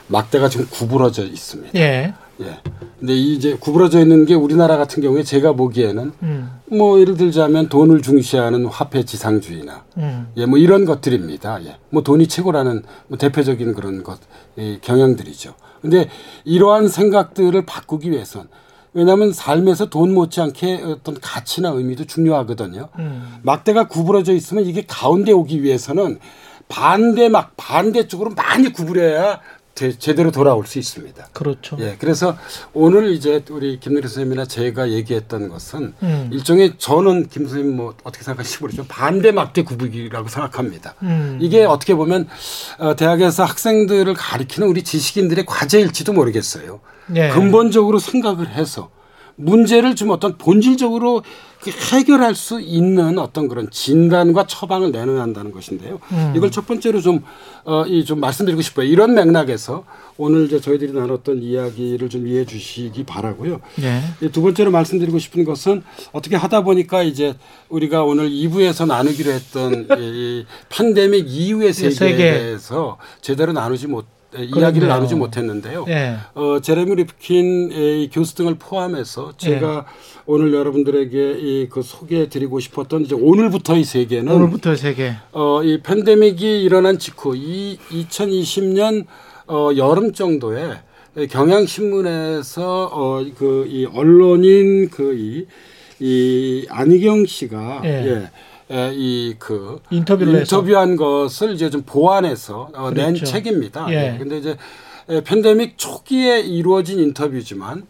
막대가 지금 구부러져 있습니다. 예. 예. 근데 이제 구부러져 있는 게 우리나라 같은 경우에 제가 보기에는 음. 뭐 예를 들자면 돈을 중시하는 화폐 지상주의나 음. 예, 뭐 이런 것들입니다. 예. 뭐 돈이 최고라는 뭐 대표적인 그런 것, 예, 경향들이죠. 근데 이러한 생각들을 바꾸기 위해선 왜냐하면 삶에서 돈 못지않게 어떤 가치나 의미도 중요하거든요. 음. 막대가 구부러져 있으면 이게 가운데 오기 위해서는 반대 막 반대 쪽으로 많이 구부려야 제, 제대로 돌아올 수 있습니다. 그렇죠. 예, 그래서 오늘 이제 우리 김누리 선생님이나 제가 얘기했던 것은 음. 일종의 저는 김 선생님 뭐 어떻게 생각하실지 모르지만 반대 막대 구부기라고 생각합니다. 음. 이게 어떻게 보면 대학에서 학생들을 가리키는 우리 지식인들의 과제일지도 모르겠어요. 예. 근본적으로 생각을 해서 문제를 좀 어떤 본질적으로 해결할 수 있는 어떤 그런 진단과 처방을 내놔야 한다는 것인데요. 음. 이걸 첫 번째로 좀, 어, 이 좀 말씀드리고 싶어요. 이런 맥락에서 오늘 이제 저희들이 나눴던 이야기를 좀 이해해 주시기 바라고요. 예. 두 번째로 말씀드리고 싶은 것은 어떻게 하다 보니까 이제 우리가 오늘 이 부에서 나누기로 했던 이 팬데믹 이후의 세계에 세계. 대해서 제대로 나누지 못 이야기를 그럼요. 나누지 못했는데요. 네. 어, 제레미 리프킨 교수 등을 포함해서 제가 네. 오늘 여러분들에게 이, 그 소개해드리고 싶었던 이제 오늘부터의 세계는 오늘부터의 세계. 어, 이 팬데믹이 일어난 직후 이 이천이십 년 어, 여름 정도에 경향신문에서 어, 그 이 언론인 그 이 이 안희경 씨가 네. 예. 이 그 인터뷰를 인터뷰한 것을 이제 좀 보완해서 그렇죠. 낸 책입니다. 그런데 예. 이제 팬데믹 초기에 이루어진 인터뷰지만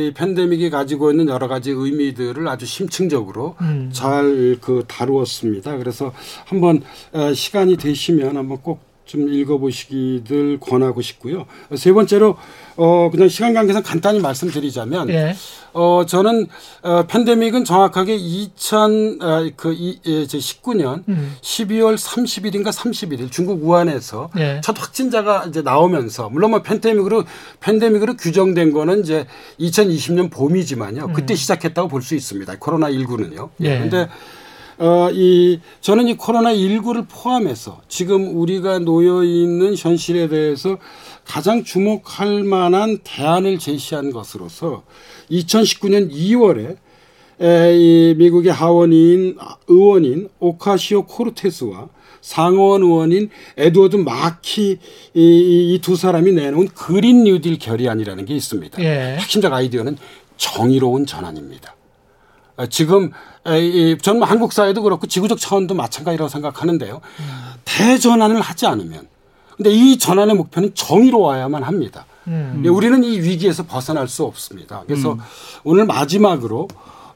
이 팬데믹이 가지고 있는 여러 가지 의미들을 아주 심층적으로 음. 잘 그 다루었습니다. 그래서 한번 시간이 되시면 한번 꼭 좀 읽어보시기를 권하고 싶고요. 세 번째로 어 그냥 시간 관계상 간단히 말씀드리자면 예. 어 저는 어, 팬데믹은 정확하게 이천십구 년 음. 십이월 삼십일인가 삼십일일 중국 우한에서 예. 첫 확진자가 이제 나오면서 물론 뭐 팬데믹으로 팬데믹으로 규정된 거는 이제 이천이십 년 봄이지만요. 음. 그때 시작했다고 볼 수 있습니다. 코로나십구는요. 그런데 예. 어, 이, 저는 이 코로나십구를 포함해서 지금 우리가 놓여 있는 현실에 대해서 가장 주목할 만한 대안을 제시한 것으로서 이천십구 년 이월에 에, 이 미국의 하원인, 의원인 오카시오 코르테스와 상원 의원인 에드워드 마키 이 두 사람이 내놓은 그린 뉴딜 결의안이라는 게 있습니다. 예. 핵심적 아이디어는 정의로운 전환입니다. 지금 전 한국 사회도 그렇고 지구적 차원도 마찬가지라고 생각하는데요. 음. 대전환을 하지 않으면. 근데 이 전환의 목표는 정의로워야만 합니다. 음. 우리는 이 위기에서 벗어날 수 없습니다. 그래서 음. 오늘 마지막으로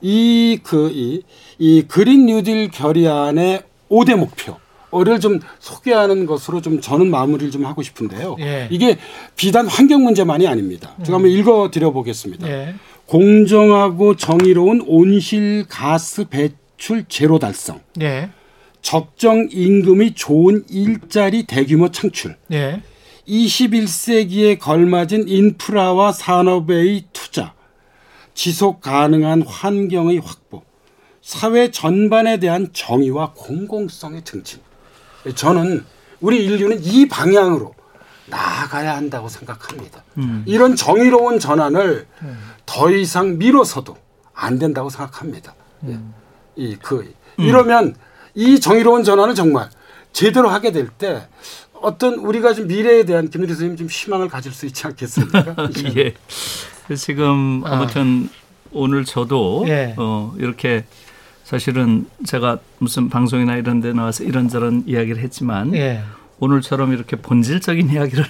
이, 그, 이, 이 그린 뉴딜 결의안의 오 대 목표. 를 좀 소개하는 것으로 좀 저는 마무리를 좀 하고 싶은데요. 예. 이게 비단 환경 문제만이 아닙니다. 제가 한번 읽어드려 보겠습니다. 예. 공정하고 정의로운 온실가스 배출 제로 달성. 예. 적정 임금이 좋은 일자리 대규모 창출. 예. 이십일 세기에 걸맞은 인프라와 산업의 투자. 지속 가능한 환경의 확보. 사회 전반에 대한 정의와 공공성의 증진. 저는 우리 인류는 이 방향으로 나아가야 한다고 생각합니다. 음. 이런 정의로운 전환을 음. 더 이상 미뤄서도 안 된다고 생각합니다. 음. 이, 그, 이러면 음. 이 정의로운 전환을 정말 제대로 하게 될 때 어떤 우리가 좀 미래에 대한 김누리 선생님 좀 희망을 가질 수 있지 않겠습니까? 예. 지금 아무튼 아. 오늘 저도 예. 어, 이렇게 사실은 제가 무슨 방송이나 이런 데 나와서 이런저런 이야기를 했지만 예. 오늘처럼 이렇게 본질적인 이야기를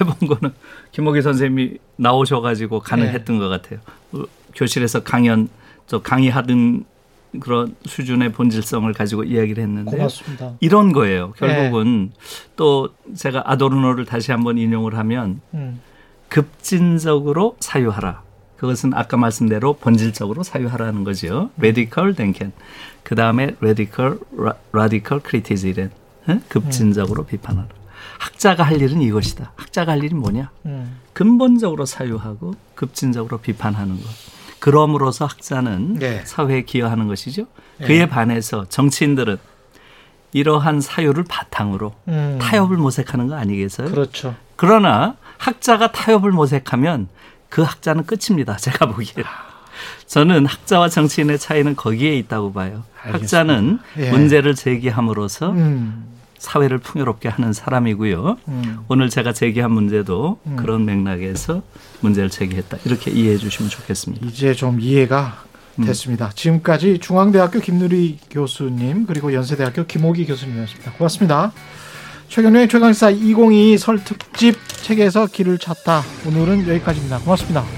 해본 거는 김호기 선생님이 나오셔가지고 가능했던 예. 것 같아요. 교실에서 강연, 저 강의하던 그런 수준의 본질성을 가지고 이야기를 했는데 고맙습니다. 이런 거예요. 결국은 예. 또 제가 아도르노를 다시 한번 인용을 하면 음. 급진적으로 사유하라. 그것은 아까 말씀대로 본질적으로 사유하라는 거죠. radical thinking. 그 다음에 radical, radical criticism. 급진적으로 음. 비판하라. 학자가 할 일은 이것이다. 학자가 할 일이 뭐냐? 음. 근본적으로 사유하고 급진적으로 비판하는 것. 그럼으로써 학자는 네. 사회에 기여하는 것이죠. 네. 그에 반해서 정치인들은 이러한 사유를 바탕으로 음. 타협을 모색하는 거 아니겠어요? 그렇죠. 그러나 학자가 타협을 모색하면 그 학자는 끝입니다. 제가 보기에. 저는 학자와 정치인의 차이는 거기에 있다고 봐요. 알겠습니다. 학자는 예. 문제를 제기함으로써 음. 사회를 풍요롭게 하는 사람이고요. 음. 오늘 제가 제기한 문제도 음. 그런 맥락에서 문제를 제기했다. 이렇게 이해해 주시면 좋겠습니다. 이제 좀 이해가 됐습니다. 음. 지금까지 중앙대학교 김누리 교수님 그리고 연세대학교 김호기 교수님이었습니다. 고맙습니다. 최경영의 최강시사 이천이십이 설 특집 책에서 길을 찾다. 오늘은 여기까지입니다. 고맙습니다.